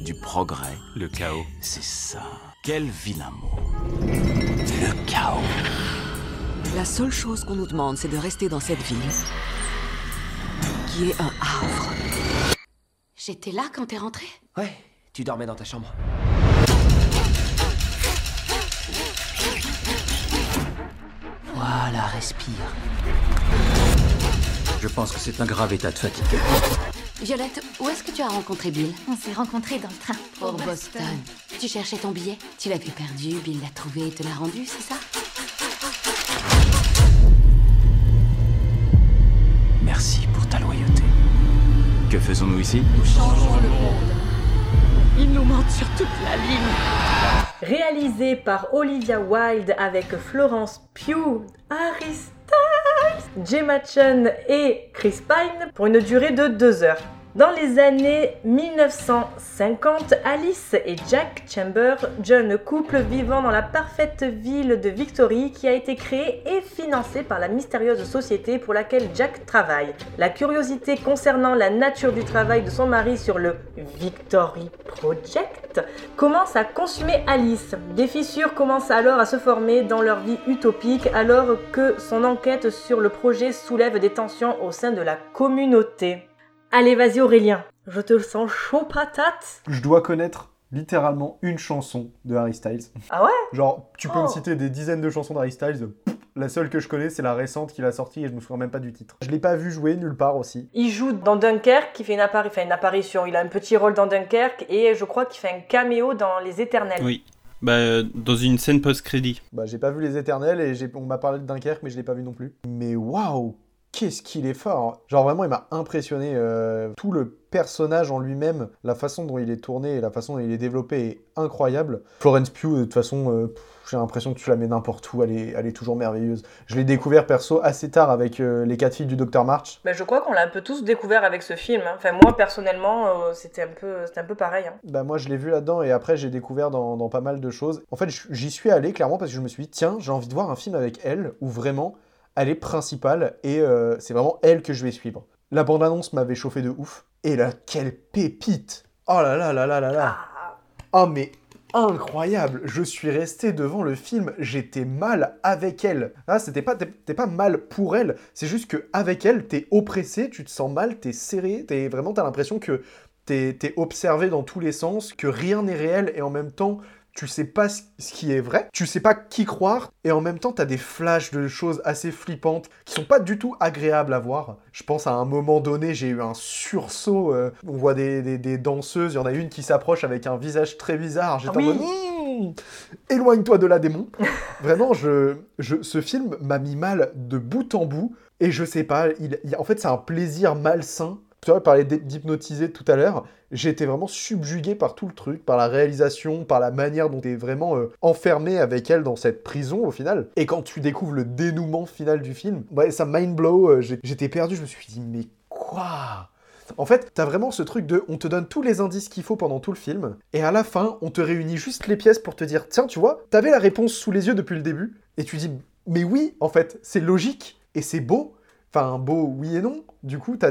du progrès? Le chaos. C'est ça. Quel vilain mot. Le chaos. La seule chose qu'on nous demande, c'est de rester dans cette ville, qui est un havre. J'étais là quand t'es rentré ? Ouais, tu dormais dans ta chambre. Voilà, respire. Je pense que c'est un grave état de fatigue. Violette, où est-ce que tu as rencontré Bill ? On s'est rencontrés dans le train. Pour Boston. Tu cherchais ton billet ? Tu l'avais perdu, Bill l'a trouvé et te l'a rendu, c'est ça ? Merci pour ta loyauté. Que faisons-nous ici ? Nous changeons le monde. Ils nous mentent sur toute la ligne. Réalisé par Olivia Wilde avec Florence Pugh, Harry Styles, Jason Sudeikis et Chris Pine pour une durée de 2 heures. Dans les années 1950, Alice et Jack Chamber, jeune couple vivant dans la parfaite ville de Victory qui a été créée et financée par la mystérieuse société pour laquelle Jack travaille. La curiosité concernant la nature du travail de son mari sur le Victory Project commence à consumer Alice. Des fissures commencent alors à se former dans leur vie utopique alors que son enquête sur le projet soulève des tensions au sein de la communauté. Allez, vas-y Aurélien, je te sens chaud patate. Je dois connaître littéralement une chanson de Harry Styles. Ah ouais ? Genre, tu peux me citer des dizaines de chansons d'Harry Styles. La seule que je connais, c'est la récente qu'il a sortie et je me souviens même pas du titre. Je l'ai pas vu jouer nulle part aussi. Il joue dans Dunkerque, il fait une apparition. Il a un petit rôle dans Dunkerque et je crois qu'il fait un caméo dans Les Éternels. Oui. Dans une scène post-crédit. J'ai pas vu Les Éternels et on m'a parlé de Dunkerque mais je l'ai pas vu non plus. Mais waouh ! Qu'est-ce qu'il est fort! Genre vraiment, il m'a impressionné. Tout le personnage en lui-même, la façon dont il est tourné et la façon dont il est développé est incroyable. Florence Pugh, de toute façon, j'ai l'impression que tu la mets n'importe où. Elle est toujours merveilleuse. Je l'ai découvert perso assez tard avec Les 4 filles du Dr March. Je crois qu'on l'a un peu tous découvert avec ce film. Hein. Enfin, moi, personnellement, c'était un peu pareil. Hein. Moi, je l'ai vu là-dedans et après, j'ai découvert dans pas mal de choses. En fait, j'y suis allé clairement parce que je me suis dit, tiens, j'ai envie de voir un film avec elle où vraiment... Elle est principale et c'est vraiment elle que je vais suivre. La bande-annonce m'avait chauffé de ouf. Et là, quelle pépite! Oh là là là là là là! Oh mais incroyable! Je suis resté devant le film, j'étais mal avec elle. T'es pas mal pour elle, c'est juste qu'avec elle, t'es oppressé, tu te sens mal, t'es serré, t'as l'impression que t'es observé dans tous les sens, que rien n'est réel et en même temps... Tu sais pas ce qui est vrai, tu sais pas qui croire, et en même temps, t'as des flashs de choses assez flippantes qui sont pas du tout agréables à voir. Je pense à un moment donné, j'ai eu un sursaut. On voit des danseuses, il y en a une qui s'approche avec un visage très bizarre. J'étais en mode « Éloigne-toi de là, démon !» Vraiment, ce film m'a mis mal de bout en bout, et je sais pas, en fait, c'est un plaisir malsain. Tu vois, parler d'hypnotiser tout à l'heure, j'étais vraiment subjugué par tout le truc, par la réalisation, par la manière dont t'es vraiment enfermé avec elle dans cette prison au final. Et quand tu découvres le dénouement final du film, ça mind blow, j'étais perdu, je me suis dit mais quoi ? En fait, t'as vraiment ce truc de on te donne tous les indices qu'il faut pendant tout le film, et à la fin, on te réunit juste les pièces pour te dire tiens, tu vois, t'avais la réponse sous les yeux depuis le début, et tu dis mais oui, en fait, c'est logique, et c'est beau. Enfin, beau, oui et non. Du coup, t'as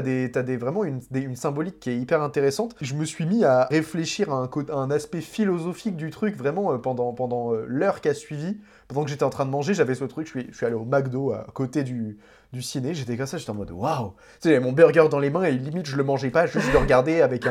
vraiment une symbolique qui est hyper intéressante. Je me suis mis à réfléchir à un aspect philosophique du truc, vraiment, pendant l'heure qui a suivi. Pendant que j'étais en train de manger, j'avais ce truc, je suis allé au McDo à côté du ciné, j'étais comme ça, j'étais en mode waouh! Tu sais, j'avais mon burger dans les mains et limite, je le mangeais pas, juste le regardais avec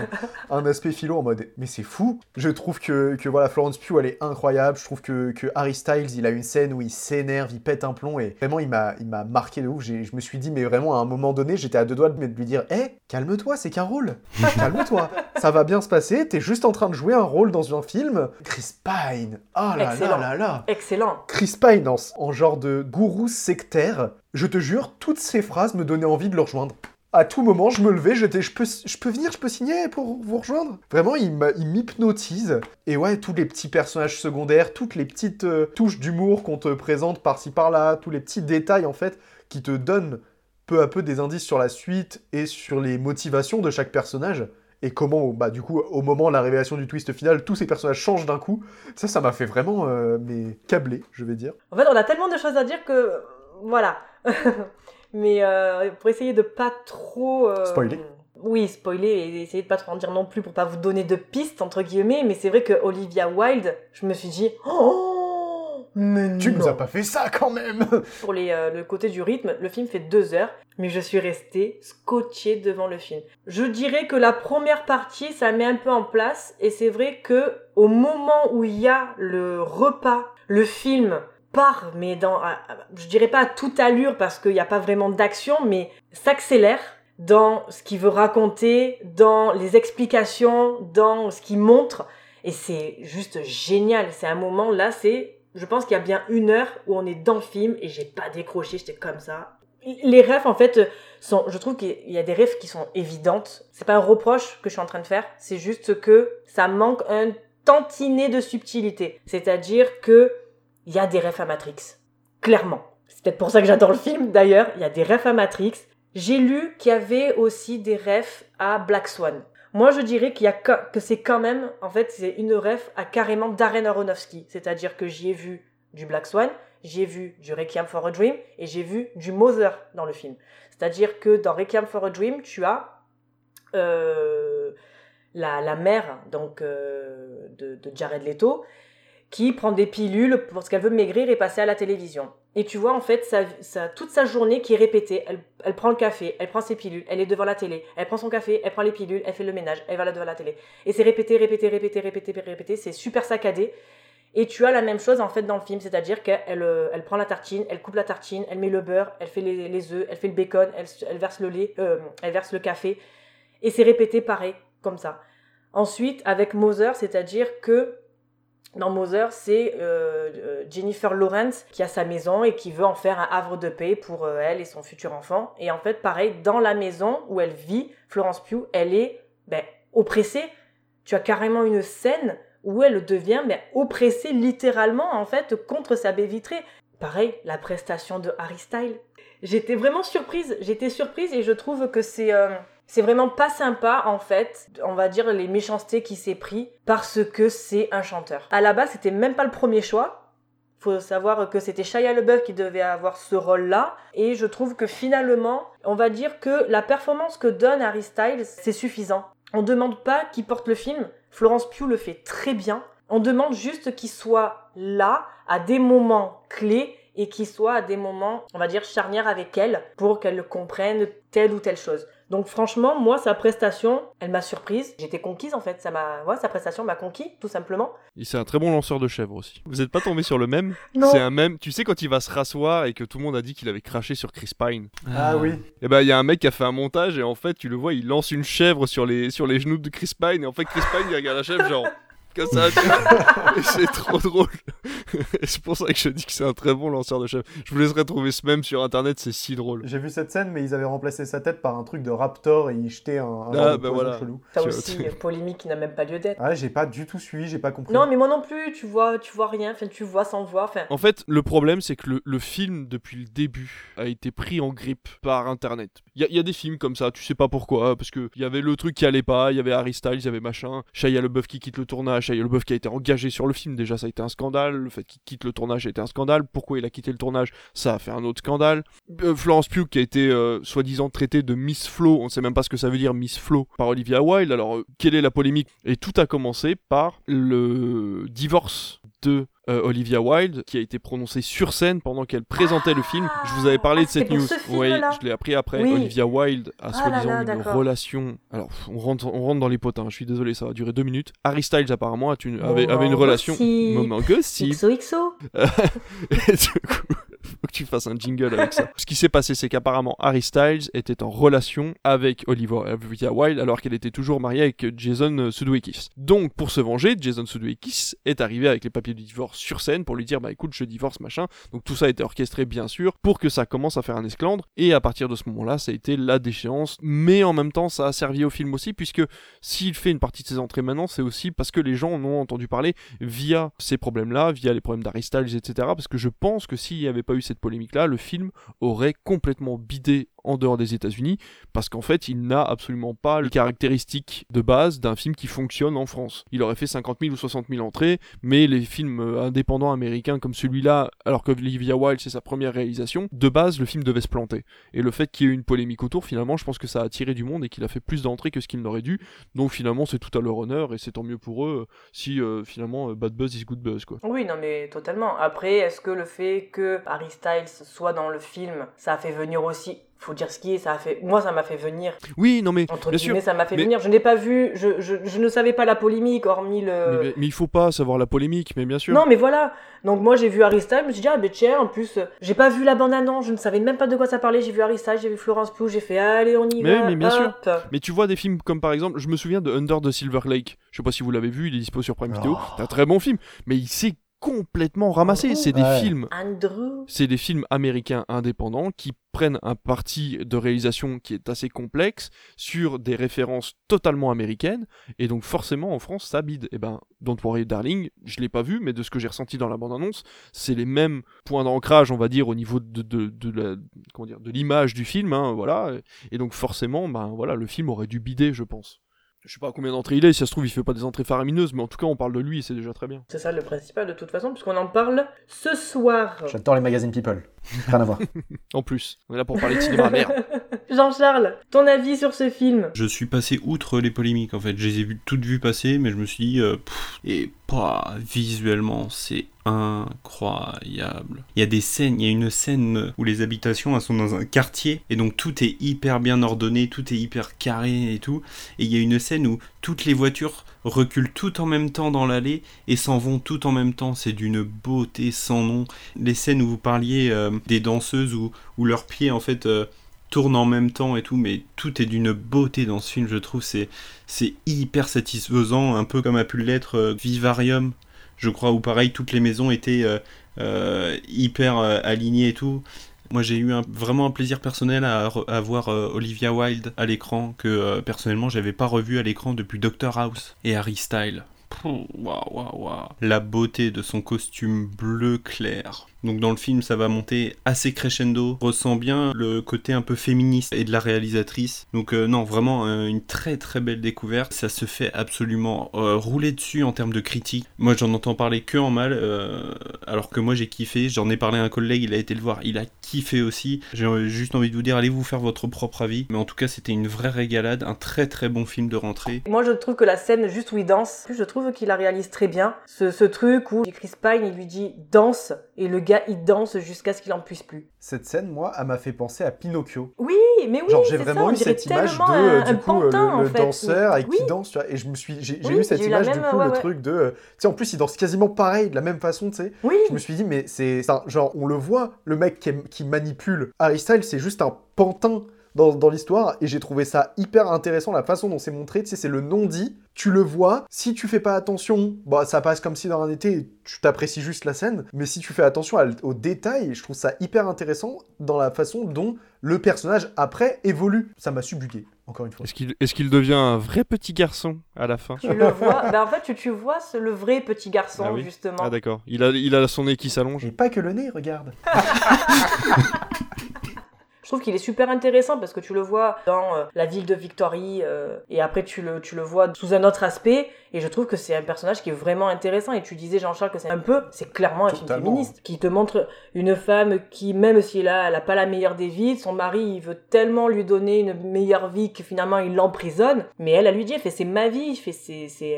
un aspect philo en mode mais c'est fou! Je trouve que voilà, Florence Pugh, elle est incroyable. Je trouve que Harry Styles, il a une scène où il s'énerve, il pète un plomb et vraiment, il m'a marqué de ouf. Je me suis dit, mais vraiment, à un moment donné, j'étais à deux doigts de lui dire hey, calme-toi, c'est qu'un rôle! Calme-toi! Ça va bien se passer, t'es juste en train de jouer un rôle dans un film. Chris Pine! Ah là là là là! Excellent! Chris Pine en genre de gourou sectaire. Je te jure, toutes ces phrases me donnaient envie de le rejoindre. À tout moment, je me levais, je peux venir, je peux signer pour vous rejoindre. Vraiment, il m'hypnotise. Et ouais, tous les petits personnages secondaires, toutes les petites touches d'humour qu'on te présente par-ci par-là, tous les petits détails en fait qui te donnent peu à peu des indices sur la suite et sur les motivations de chaque personnage. Et comment, du coup, au moment de la révélation du twist final, tous ces personnages changent d'un coup. Ça m'a fait vraiment, câblé, je vais dire. En fait, on a tellement de choses à dire que... Voilà. Mais pour essayer de pas trop... Spoiler. Oui, spoiler et essayer de pas trop en dire non plus pour pas vous donner de pistes, entre guillemets. Mais c'est vrai que Olivia Wilde, je me suis dit... Mais tu nous as pas fait ça quand même. Pour le côté du rythme, le film fait 2 heures, mais je suis restée scotchée devant le film. Je dirais que la première partie, ça met un peu en place, et c'est vrai que au moment où il y a le repas, le film part, mais je dirais pas à toute allure parce qu'il y a pas vraiment d'action, mais s'accélère dans ce qu'il veut raconter, dans les explications, dans ce qu'il montre, et c'est juste génial. C'est un moment là, Je pense qu'il y a bien 1 heure où on est dans le film et j'ai pas décroché, j'étais comme ça. Les refs, en fait, je trouve qu'il y a des refs qui sont évidentes. C'est pas un reproche que je suis en train de faire, c'est juste que ça manque un tantinet de subtilité. C'est-à-dire que il y a des refs à Matrix, clairement. C'est peut-être pour ça que j'adore le film, d'ailleurs. Il y a des refs à Matrix. J'ai lu qu'il y avait aussi des refs à Black Swan. Moi, je dirais que c'est quand même, en fait, c'est une ref à carrément Darren Aronofsky. C'est-à-dire que j'y ai vu du Black Swan, j'y ai vu du Requiem for a Dream et j'ai vu du Mother dans le film. C'est-à-dire que dans Requiem for a Dream, tu as la mère donc, de Jared Leto qui prend des pilules parce qu'elle veut maigrir et passer à la télévision. Et tu vois, en fait, toute sa journée qui est répétée. Elle prend le café, elle prend ses pilules, elle est devant la télé, elle prend son café, elle prend les pilules, elle fait le ménage, elle va là devant la télé. Et c'est répété, c'est super saccadé. Et tu as la même chose, en fait, dans le film, c'est-à-dire qu'elle prend la tartine, elle coupe la tartine, elle met le beurre, elle fait les œufs, elle fait le bacon, elle verse le lait, elle verse le café. Et c'est répété pareil, comme ça. Ensuite, avec Mother, c'est-à-dire que dans Mother, c'est Jennifer Lawrence qui a sa maison et qui veut en faire un havre de paix pour elle et son futur enfant. Et en fait, pareil, dans la maison où elle vit, Florence Pugh, elle est oppressée. Tu as carrément une scène où elle devient oppressée littéralement, en fait, contre sa baie vitrée. Pareil, la prestation de Harry Styles. J'étais vraiment surprise. Et je trouve que c'est vraiment pas sympa, en fait, on va dire, les méchancetés qui s'est pris parce que c'est un chanteur. À la base, c'était même pas le premier choix. Faut savoir que c'était Shia LaBeouf qui devait avoir ce rôle-là. Et je trouve que finalement, on va dire que la performance que donne Harry Styles, c'est suffisant. On demande pas qui porte le film. Florence Pugh le fait très bien. On demande juste qu'il soit là à des moments clés et qu'il soit à des moments, on va dire, charnières avec elle pour qu'elle comprenne telle ou telle chose. Donc franchement, moi, sa prestation, elle m'a surprise. J'étais conquise, en fait. Sa prestation m'a conquis, tout simplement. Et c'est un très bon lanceur de chèvres aussi. Vous n'êtes pas tombé sur le mème? Non. C'est un mème. Tu sais, quand il va se rasseoir et que tout le monde a dit qu'il avait craché sur Chris Pine. Ah oui. Et il y a un mec qui a fait un montage et en fait, tu le vois, il lance une chèvre sur les genoux de Chris Pine. Et en fait, Chris Pine, il regarde la chèvre genre... Comme ça, et c'est trop drôle. Et c'est pour ça que je dis que c'est un très bon lanceur de chèvres. Je vous laisserai trouver ce mème sur internet, c'est si drôle. J'ai vu cette scène, mais ils avaient remplacé sa tête par un truc de raptor et ils jetaient un chelou. Ça aussi, une polémique qui n'a même pas lieu d'être. Ah, j'ai pas du tout suivi, j'ai pas compris. Non, mais moi non plus, tu vois rien, tu vois sans voir. Fin... En fait, le problème, c'est que le film, depuis le début, a été pris en grippe par internet. Il y a des films comme ça, tu sais pas pourquoi, parce qu'il y avait le truc qui allait pas, il y avait Harry Styles, il y avait machin, Shia LaBeouf qui quitte le tournage. Shia LaBeouf qui a été engagé sur le film, déjà ça a été un scandale, le fait qu'il quitte le tournage a été un scandale, pourquoi il a quitté le tournage, ça a fait un autre scandale. Florence Pugh qui a été soi-disant traitée de Miss Flo, on ne sait même pas ce que ça veut dire Miss Flo, par Olivia Wilde, alors quelle est la polémique? Et tout a commencé par le divorce de Olivia Wilde qui a été prononcée sur scène pendant qu'elle présentait le film. Je vous avais parlé de cette news. Oui, je l'ai appris après. Oui. Olivia Wilde a soi-disant une relation. Alors, on rentre dans les potins. Je suis désolé, ça va durer 2 minutes. Harry Styles apparemment avait une relation. Moment gossip. XOXO. Et du coup, faut que tu fasses un jingle avec ça. Ce qui s'est passé, c'est qu'apparemment Harry Styles était en relation avec Olivia Wilde alors qu'elle était toujours mariée avec Jason Sudeikis. Donc, pour se venger, Jason Sudeikis est arrivé avec les papiers du divorce sur scène pour lui dire écoute, je divorce machin. Donc tout ça a été orchestré bien sûr pour que ça commence à faire un esclandre, et à partir de ce moment-là, ça a été la déchéance, mais en même temps ça a servi au film aussi, puisque s'il fait une partie de ses entrées maintenant, c'est aussi parce que les gens en ont entendu parler via ces problèmes-là, via les problèmes d'Harry Styles, etc. Parce que je pense que s'il n'y avait pas eu cette polémique-là, le film aurait complètement bidé en dehors des États-Unis, parce qu'en fait, il n'a absolument pas les caractéristiques de base d'un film qui fonctionne en France. Il aurait fait 50 000 ou 60 000 entrées, mais les films indépendants américains comme celui-là, alors que Olivia Wilde, c'est sa première réalisation, de base, le film devait se planter. Et le fait qu'il y ait eu une polémique autour, finalement, je pense que ça a attiré du monde et qu'il a fait plus d'entrées que ce qu'il n'aurait dû. Donc finalement, c'est tout à leur honneur et c'est tant mieux pour eux si finalement, bad buzz is good buzz, quoi. Oui, non mais totalement. Après, est-ce que le fait que Harry Styles soit dans le film, ça a fait venir aussi... Faut dire ce qui est, moi ça m'a fait venir. Oui, non mais entre bien sûr, ça m'a fait venir. Je n'ai pas vu, je ne savais pas la polémique hormis le. Mais il faut pas savoir la polémique, mais bien sûr. Non mais voilà. Donc moi j'ai vu Harry Styles, je me suis dit tiens, en plus j'ai pas vu la bande annonce, je ne savais même pas de quoi ça parlait. J'ai vu Harry Styles, j'ai vu Florence Pugh, j'ai fait allez on y va. Mais bien sûr. Mais tu vois des films comme par exemple, je me souviens de Under the Silver Lake. Je sais pas si vous l'avez vu, il est dispo sur Prime Video. C'est un très bon film, mais il s'est complètement ramassé. C'est des films, c'est des films américains indépendants qui prennent un parti de réalisation qui est assez complexe sur des références totalement américaines, et donc forcément en France ça bide. Et ben Don't Worry Darling, je l'ai pas vu, mais de ce que j'ai ressenti dans la bande-annonce, c'est les mêmes points d'ancrage, on va dire, au niveau de l'image du film, hein, voilà. Et donc forcément, ben voilà, le film aurait dû bider, je pense. Je sais pas à combien d'entrées il est, si ça se trouve il fait pas des entrées faramineuses, mais en tout cas on parle de lui et c'est déjà très bien. C'est ça le principal de toute façon, puisqu'on en parle ce soir. J'adore les magazines People, rien à voir. En plus, on est là pour parler de cinéma, merde. Jean-Charles, ton avis sur ce film? Je suis passé outre les polémiques en fait, je les ai toutes vues passer, mais je me suis dit, visuellement c'est incroyable. Il y a une scène où les habitations sont dans un quartier et donc tout est hyper bien ordonné, tout est hyper carré et tout. Et il y a une scène où toutes les voitures reculent toutes en même temps dans l'allée et s'en vont toutes en même temps. C'est d'une beauté sans nom. Les scènes où vous parliez des danseuses où leurs pieds en fait tournent en même temps et tout, mais tout est d'une beauté dans ce film, je trouve. C'est hyper satisfaisant, un peu comme a pu l'être Vivarium, je crois, où pareil, toutes les maisons étaient hyper alignées et tout. Moi, j'ai eu vraiment un plaisir personnel à voir Olivia Wilde à l'écran, que personnellement, j'avais pas revu à l'écran depuis Doctor House et Harry Styles. Waouh. La beauté de son costume bleu clair. Donc dans le film, ça va monter assez crescendo. Ressent bien le côté un peu féministe et de la réalisatrice. Donc vraiment une très très belle découverte. Ça se fait absolument rouler dessus en termes de critique. Moi, j'en entends parler que en mal, alors que moi j'ai kiffé. J'en ai parlé à un collègue, il a été le voir, il a kiffé aussi. J'ai juste envie de vous dire, allez vous faire votre propre avis. Mais en tout cas, c'était une vraie régalade, un très très bon film de rentrée. Moi, je trouve que la scène juste où il danse, je trouve qu'il la réalise très bien. Ce truc où Chris Pine, il lui dit danse et le gars il danse jusqu'à ce qu'il en puisse plus. Cette scène, moi, elle m'a fait penser à Pinocchio. Oui, mais oui, genre, j'ai vraiment eu cette image de le danseur avec qui danse, tu vois, et j'ai eu cette image du coup, le truc de tu sais, en plus il danse quasiment pareil, de la même façon, tu sais. Oui. Je me suis dit, mais c'est genre, on le voit, le mec qui manipule Harry Styles, c'est juste un pantin dans l'histoire, et j'ai trouvé ça hyper intéressant la façon dont c'est montré, tu sais, c'est le non-dit, tu le vois, si tu fais pas attention, bah ça passe comme si dans un été, tu t'apprécies juste la scène, mais si tu fais attention aux détails, je trouve ça hyper intéressant dans la façon dont le personnage après évolue. Ça m'a subjugué, encore une fois. Est-ce qu'il devient un vrai petit garçon à la fin? Tu le vois, ben en fait tu vois le vrai petit garçon, ah oui, justement. Ah d'accord, il a son nez qui s'allonge. Et pas que le nez, regarde. Je trouve qu'il est super intéressant parce que tu le vois dans la ville de Victory et après tu le vois sous un autre aspect, et je trouve que c'est un personnage qui est vraiment intéressant. Et tu disais, Jean-Charles, que c'est clairement un film féministe qui te montre une femme qui, même si elle a pas la meilleure des vies, son mari il veut tellement lui donner une meilleure vie que finalement il l'emprisonne, mais elle lui dit, c'est ma vie,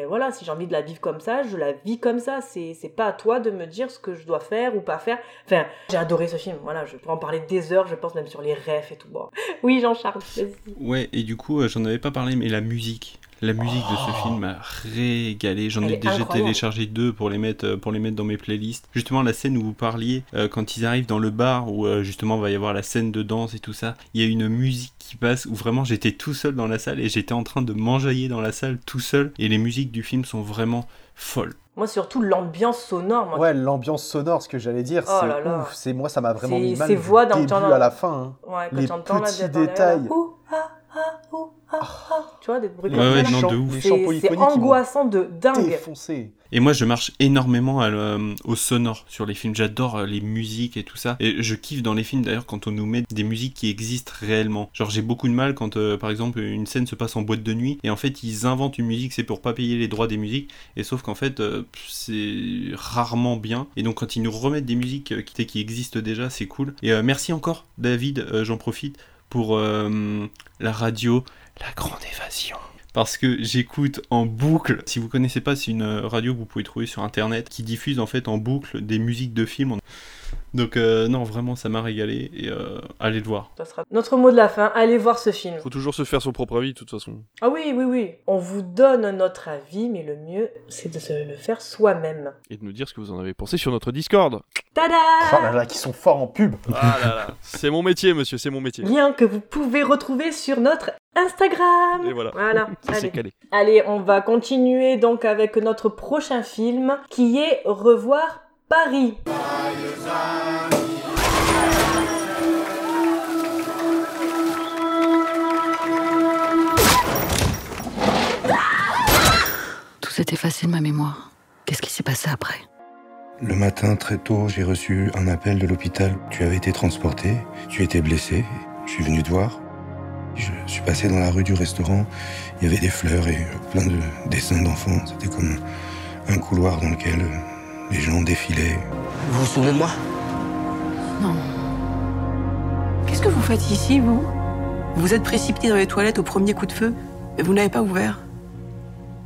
voilà, si j'ai envie de la vivre comme ça, je la vis comme ça, c'est pas à toi de me dire ce que je dois faire ou pas faire. Enfin, j'ai adoré ce film, voilà, je peux en parler des heures, je pense même sur les rêves et tout. Bon. Oui, Jean-Charles, vas-y. Ouais, et du coup, j'en avais pas parlé, mais la musique de ce film m'a régalé. J'en ai déjà téléchargé 2 pour les mettre dans mes playlists. Justement, la scène où vous parliez, quand ils arrivent dans le bar où justement va y avoir la scène de danse et tout ça, il y a une musique qui passe où vraiment j'étais tout seul dans la salle et j'étais en train de m'enjailler dans la salle tout seul, et les musiques du film sont vraiment folles. Moi, surtout l'ambiance sonore. Moi. Ouais, l'ambiance sonore, ce que j'allais dire, c'est ouf. C'est moi, ça m'a vraiment mis mal. Ces voix début à la fin. Hein. Ouais, quand les petits détails. Tu vois, des bruits comme ça. C'est angoissant de dingue. Défoncé. Et moi, je marche énormément au sonore sur les films. J'adore les musiques et tout ça. Et je kiffe dans les films, d'ailleurs, quand on nous met des musiques qui existent réellement. Genre, j'ai beaucoup de mal quand, par exemple, une scène se passe en boîte de nuit. Et en fait, ils inventent une musique, c'est pour pas payer les droits des musiques. Et sauf qu'en fait, c'est rarement bien. Et donc, quand ils nous remettent des musiques qui existent déjà, c'est cool. Et merci encore, David, j'en profite, pour la radio La Grande Évasion. Parce que j'écoute en boucle. Si vous connaissez pas, c'est une radio que vous pouvez trouver sur internet qui diffuse en fait en boucle des musiques de films. Donc non, vraiment, ça m'a régalé, et allez le voir. Ça sera notre mot de la fin, allez voir ce film. Faut toujours se faire son propre avis de toute façon. Ah oui, on vous donne notre avis, mais le mieux, c'est de se le faire soi-même. Et de nous dire ce que vous en avez pensé sur notre Discord. Tada! Oh là là, qui sont forts en pub. Ah là là, c'est mon métier, monsieur, c'est mon métier. Lien que vous pouvez retrouver sur notre Instagram. Et voilà. Allez. Calé. Allez, on va continuer donc avec notre prochain film, qui est Revoir Paris. Tout s'est effacé de ma mémoire. Qu'est-ce qui s'est passé après ? Le matin, très tôt, j'ai reçu un appel de l'hôpital. Tu avais été transporté, tu étais blessé. Je suis venu te voir. Je suis passé dans la rue du restaurant. Il y avait des fleurs et plein de dessins d'enfants. C'était comme un couloir dans lequel les gens défilaient. Vous vous souvenez de moi ? Non. Qu'est-ce que vous faites ici, vous ? Vous vous êtes précipité dans les toilettes au premier coup de feu, mais vous n'avez pas ouvert.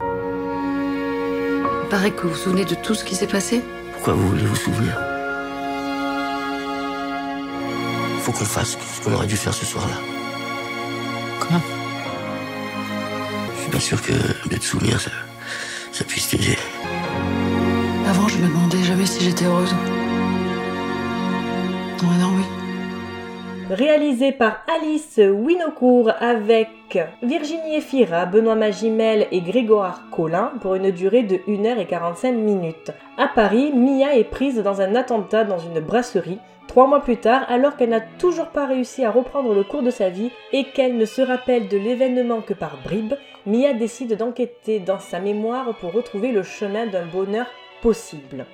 Il paraît que vous vous souvenez de tout ce qui s'est passé ? Pourquoi vous voulez vous souvenir ? Faut qu'on fasse ce qu'on aurait dû faire ce soir-là. Comment ? Je suis pas sûr que de te souvenir, ça puisse t'aider. Avant, je me demandais jamais si j'étais heureuse. Non, non, oui. Réalisé par Alice Winocour avec Virginie Efira, Benoît Magimel et Grégoire Collin pour une durée de 1h45 minutes. À Paris, Mia est prise dans un attentat dans une brasserie 3 mois plus tard, alors qu'elle n'a toujours pas réussi à reprendre le cours de sa vie et qu'elle ne se rappelle de l'événement que par bribes. Mia décide d'enquêter dans sa mémoire pour retrouver le chemin d'un bonheur possible.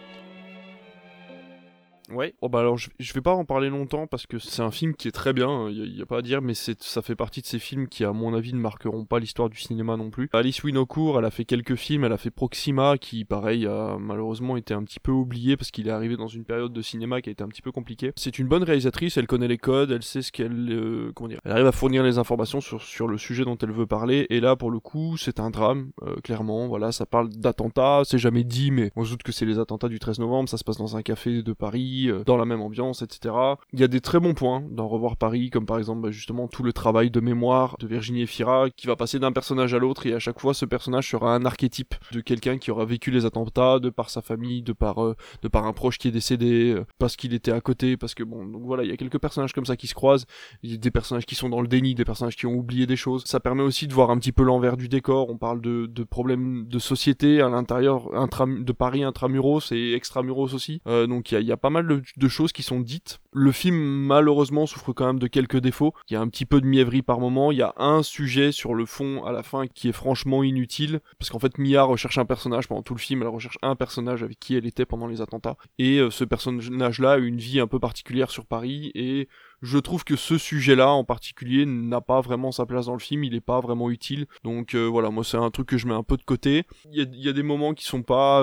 Ouais, oh bah alors je vais pas en parler longtemps parce que c'est un film qui est très bien, y a pas à dire, mais ça fait partie de ces films qui à mon avis ne marqueront pas l'histoire du cinéma non plus. Alice Winocour, elle a fait quelques films, elle a fait Proxima qui pareil a malheureusement été un petit peu oublié parce qu'il est arrivé dans une période de cinéma qui a été un petit peu compliquée. C'est une bonne réalisatrice, elle connaît les codes, elle sait ce qu'elle elle arrive à fournir les informations sur le sujet dont elle veut parler, et là pour le coup c'est un drame, clairement, voilà, ça parle d'attentats, c'est jamais dit mais on se doute que c'est les attentats du 13 novembre, ça se passe dans un café de Paris, dans la même ambiance, etc. Il y a des très bons points dans Revoir Paris, comme par exemple justement tout le travail de mémoire de Virginie Efira qui va passer d'un personnage à l'autre, et à chaque fois ce personnage sera un archétype de quelqu'un qui aura vécu les attentats, de par sa famille, de par un proche qui est décédé, parce qu'il était à côté, parce que bon, donc voilà, il y a quelques personnages comme ça qui se croisent, il y a des personnages qui sont dans le déni, des personnages qui ont oublié des choses. Ça permet aussi de voir un petit peu l'envers du décor, on parle de problèmes de société à l'intérieur de Paris intramuros et extramuros aussi, donc il y a pas mal de choses qui sont dites. Le film malheureusement souffre quand même de quelques défauts, il y a un petit peu de mièvrerie par moment, il y a un sujet sur le fond à la fin qui est franchement inutile, parce qu'en fait Mia recherche un personnage pendant tout le film, elle recherche un personnage avec qui elle était pendant les attentats, et ce personnage là a une vie un peu particulière sur Paris, et je trouve que ce sujet-là, en particulier, n'a pas vraiment sa place dans le film, il n'est pas vraiment utile, donc voilà, moi c'est un truc que je mets un peu de côté. Il y a des moments qui sont pas...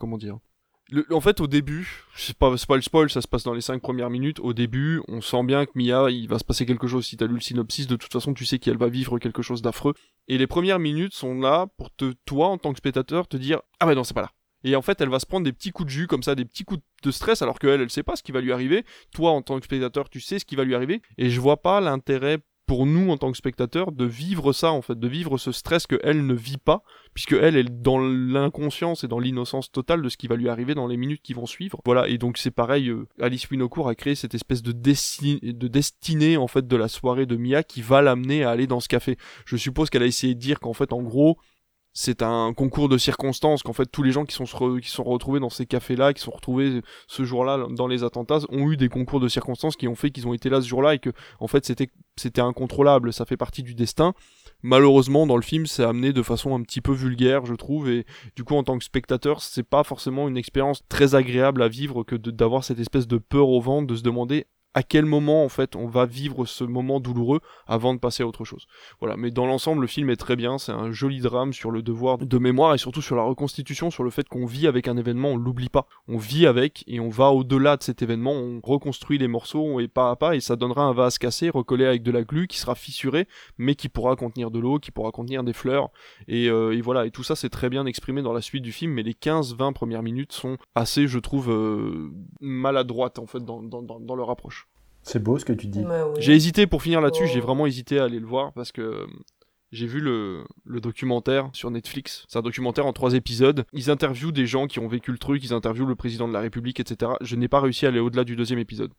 comment dire... en fait au début, c'est pas le spoil, ça se passe dans les 5 premières minutes, au début on sent bien que Mia, il va se passer quelque chose, si t'as lu le synopsis de toute façon tu sais qu'elle va vivre quelque chose d'affreux, et les premières minutes sont là pour toi en tant que spectateur te dire ah bah non c'est pas là, et en fait elle va se prendre des petits coups de jus comme ça, des petits coups de stress, alors qu'elle elle sait pas ce qui va lui arriver, toi en tant que spectateur tu sais ce qui va lui arriver, et je vois pas l'intérêt pour nous en tant que spectateurs de vivre ça en fait, de vivre ce stress que elle ne vit pas, puisque elle est dans l'inconscience et dans l'innocence totale de ce qui va lui arriver dans les minutes qui vont suivre. Voilà, et donc c'est pareil, Alice Winocour a créé cette espèce de destinée en fait de la soirée de Mia qui va l'amener à aller dans ce café. Je suppose qu'elle a essayé de dire qu'en fait en gros c'est un concours de circonstances, qu'en fait tous les gens qui sont retrouvés dans ces cafés-là, qui sont retrouvés ce jour-là dans les attentats, ont eu des concours de circonstances qui ont fait qu'ils ont été là ce jour-là, et que en fait c'était incontrôlable, ça fait partie du destin. Malheureusement dans le film c'est amené de façon un petit peu vulgaire je trouve, et du coup en tant que spectateur c'est pas forcément une expérience très agréable à vivre que d'avoir cette espèce de peur au ventre, de se demander à quel moment en fait on va vivre ce moment douloureux avant de passer à autre chose. Voilà, mais dans l'ensemble le film est très bien, c'est un joli drame sur le devoir de mémoire et surtout sur la reconstitution, sur le fait qu'on vit avec un événement, on l'oublie pas, on vit avec et on va au-delà de cet événement, on reconstruit les morceaux et pas à pas, et ça donnera un vase cassé recollé avec de la glu qui sera fissuré mais qui pourra contenir de l'eau, qui pourra contenir des fleurs, et voilà, et tout ça c'est très bien exprimé dans la suite du film, mais les 15-20 premières minutes sont assez je trouve maladroites en fait dans leur approche. C'est beau ce que tu dis. Bah oui. J'ai hésité pour finir là-dessus, j'ai vraiment hésité à aller le voir parce que j'ai vu le documentaire sur Netflix. C'est un documentaire en 3 épisodes. Ils interviewent des gens qui ont vécu le truc, ils interviewent le président de la République, etc. Je n'ai pas réussi à aller au-delà du 2e épisode.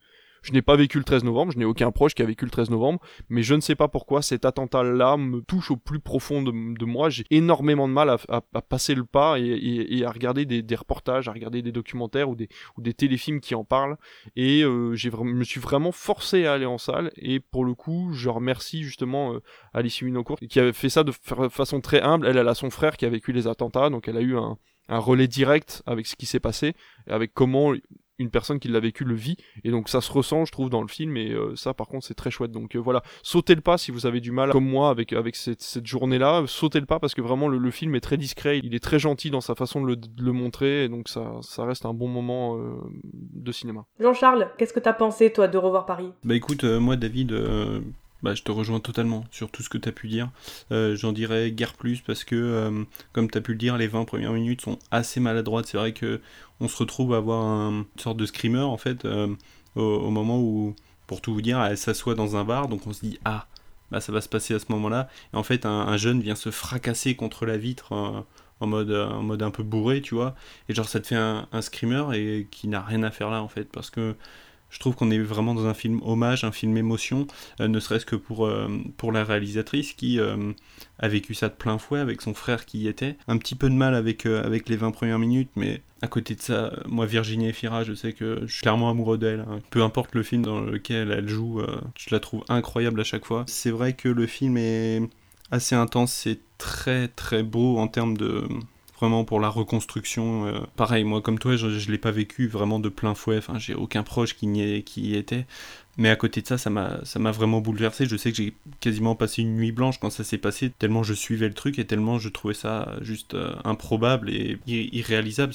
Je n'ai pas vécu le 13 novembre, je n'ai aucun proche qui a vécu le 13 novembre, mais je ne sais pas pourquoi cet attentat-là me touche au plus profond de moi. J'ai énormément de mal à passer le pas et à regarder des reportages, à regarder des documentaires ou des téléfilms qui en parlent. Et me suis vraiment forcé à aller en salle. Et pour le coup, je remercie justement Alice Winocour qui avait fait ça de façon très humble. Elle a son frère qui a vécu les attentats, donc elle a eu un relais direct avec ce qui s'est passé, avec comment une personne qui l'a vécu le vit, et donc ça se ressent, je trouve, dans le film, et ça par contre c'est très chouette. Donc voilà, sautez le pas si vous avez du mal comme moi avec cette journée là, sautez le pas, parce que vraiment le film est très discret, il est très gentil dans sa façon de le montrer, et donc ça reste un bon moment de cinéma. Jean-Charles, qu'est-ce que t'as pensé toi de Revoir Paris ? Bah écoute, moi David, je te rejoins totalement sur tout ce que tu as pu dire. J'en dirais guère plus parce que, comme tu as pu le dire, les 20 premières minutes sont assez maladroites. C'est vrai qu'on se retrouve à avoir une sorte de screamer, en fait, au moment où, pour tout vous dire, elle s'assoit dans un bar. Donc on se dit, ça va se passer à ce moment-là. Et en fait, un jeune vient se fracasser contre la vitre en mode un peu bourré, tu vois. Et genre, ça te fait un screamer et qui n'a rien à faire là, en fait, parce que je trouve qu'on est vraiment dans un film hommage, un film émotion, ne serait-ce que pour la réalisatrice qui a vécu ça de plein fouet avec son frère qui y était. Un petit peu de mal avec les 20 premières minutes, mais à côté de ça, moi Virginie Efira, je sais que je suis clairement amoureux d'elle, hein. Peu importe le film dans lequel elle joue, je la trouve incroyable à chaque fois. C'est vrai que le film est assez intense, c'est très très beau en termes de... Vraiment pour la reconstruction, pareil, moi comme toi, je l'ai pas vécu vraiment de plein fouet, enfin, j'ai aucun proche qui y était, mais à côté de ça, ça m'a vraiment bouleversé. Je sais que j'ai quasiment passé une nuit blanche quand ça s'est passé, tellement je suivais le truc et tellement je trouvais ça juste improbable et irréalisable,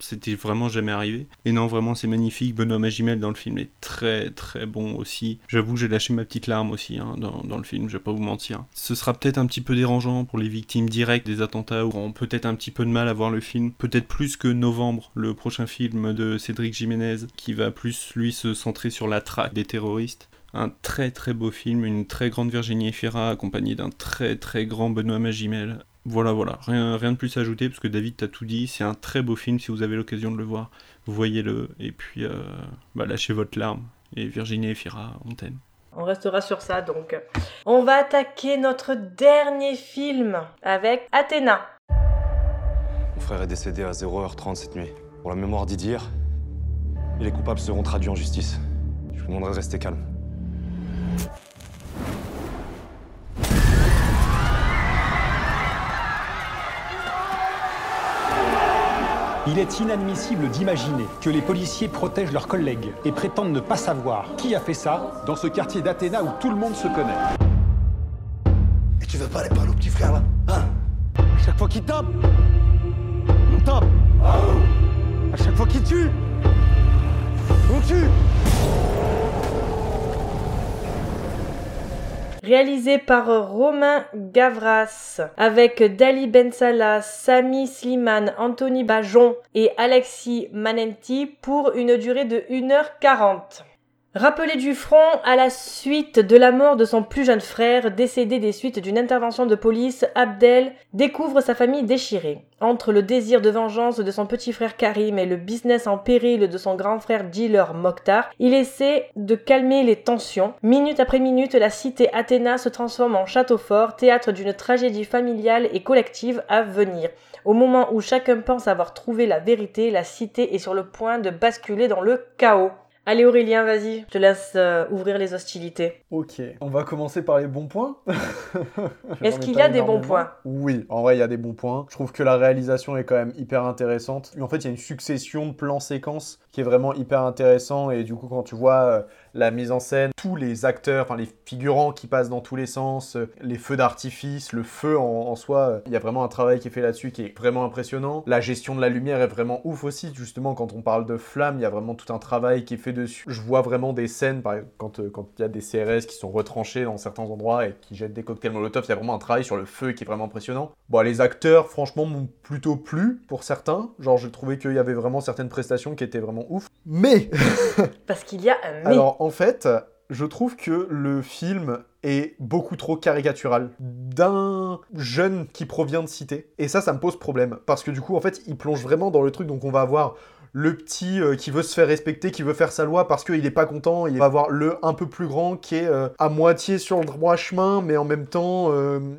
c'était vraiment jamais arrivé. Et non, vraiment, c'est magnifique. Benoît Magimel dans le film est très très bon aussi. J'avoue que j'ai lâché ma petite larme aussi dans le film, je vais pas vous mentir. Ce sera peut-être un petit peu dérangeant pour les victimes directes des attentats, ou auront peut-être un petit peu de mal à voir le film, peut-être plus que Novembre, le prochain film de Cédric Jiménez, qui va plus, lui, se centrer sur la traque des terroristes. Un très très beau film, une très grande Virginie Efira, accompagnée d'un très très grand Benoît Magimel. Voilà, rien de plus à ajouter, parce que David t'a tout dit, c'est un très beau film, si vous avez l'occasion de le voir, voyez-le, et puis lâchez votre larme, et Virginie Efira, on t'aime. On restera sur ça, donc. On va attaquer notre dernier film, avec Athéna. Mon frère est décédé à 0h30 cette nuit. Pour la mémoire d'Idir, et les coupables seront traduits en justice. Je vous demanderai de rester calme. Il est inadmissible d'imaginer que les policiers protègent leurs collègues et prétendent ne pas savoir qui a fait ça dans ce quartier d'Athéna où tout le monde se connaît. Et tu veux pas aller parler au petit frère là, hein? À chaque fois qu'il tape, on tape. À chaque fois qu'il tue, on tue. Réalisé par Romain Gavras, avec Dali Ben Salah, Sami Slimane, Anthony Bajon et Alexis Manenti pour une durée de 1h40. Rappelé du front à la suite de la mort de son plus jeune frère, décédé des suites d'une intervention de police, Abdel découvre sa famille déchirée. Entre le désir de vengeance de son petit frère Karim et le business en péril de son grand frère dealer Mokhtar, il essaie de calmer les tensions. Minute après minute, la cité Athéna se transforme en château fort, théâtre d'une tragédie familiale et collective à venir. Au moment où chacun pense avoir trouvé la vérité, la cité est sur le point de basculer dans le chaos. Allez Aurélien, vas-y, je te laisse ouvrir les hostilités. Ok, on va commencer par les bons points. Est-ce qu'il y a des bons points ? Oui, en vrai, il y a des bons points. Je trouve que la réalisation est quand même hyper intéressante. En fait, il y a une succession de plans-séquences qui est vraiment hyper intéressant. Et du coup, quand tu vois la mise en scène, tous les acteurs, enfin les figurants qui passent dans tous les sens, les feux d'artifice, le feu en soi, il y a vraiment un travail qui est fait là-dessus qui est vraiment impressionnant. La gestion de la lumière est vraiment ouf aussi. Justement, quand on parle de flammes, il y a vraiment tout un travail qui est fait dessus. Je vois vraiment des scènes, par exemple, quand il y a des CRS qui sont retranchés dans certains endroits et qui jettent des cocktails Molotov, il y a vraiment un travail sur le feu qui est vraiment impressionnant. Bon, les acteurs, franchement, m'ont plutôt plu pour certains. Genre, j'ai trouvé qu'il y avait vraiment certaines prestations qui étaient vraiment ouf. Mais parce qu'il y a un mais. Alors, en fait, je trouve que le film est beaucoup trop caricatural d'un jeune qui provient de cité. Et ça me pose problème. Parce que du coup, en fait, il plonge vraiment dans le truc. Donc, on va avoir le petit qui veut se faire respecter, qui veut faire sa loi parce qu'il est pas content, il va avoir le un peu plus grand qui est à moitié sur le droit chemin, mais en même temps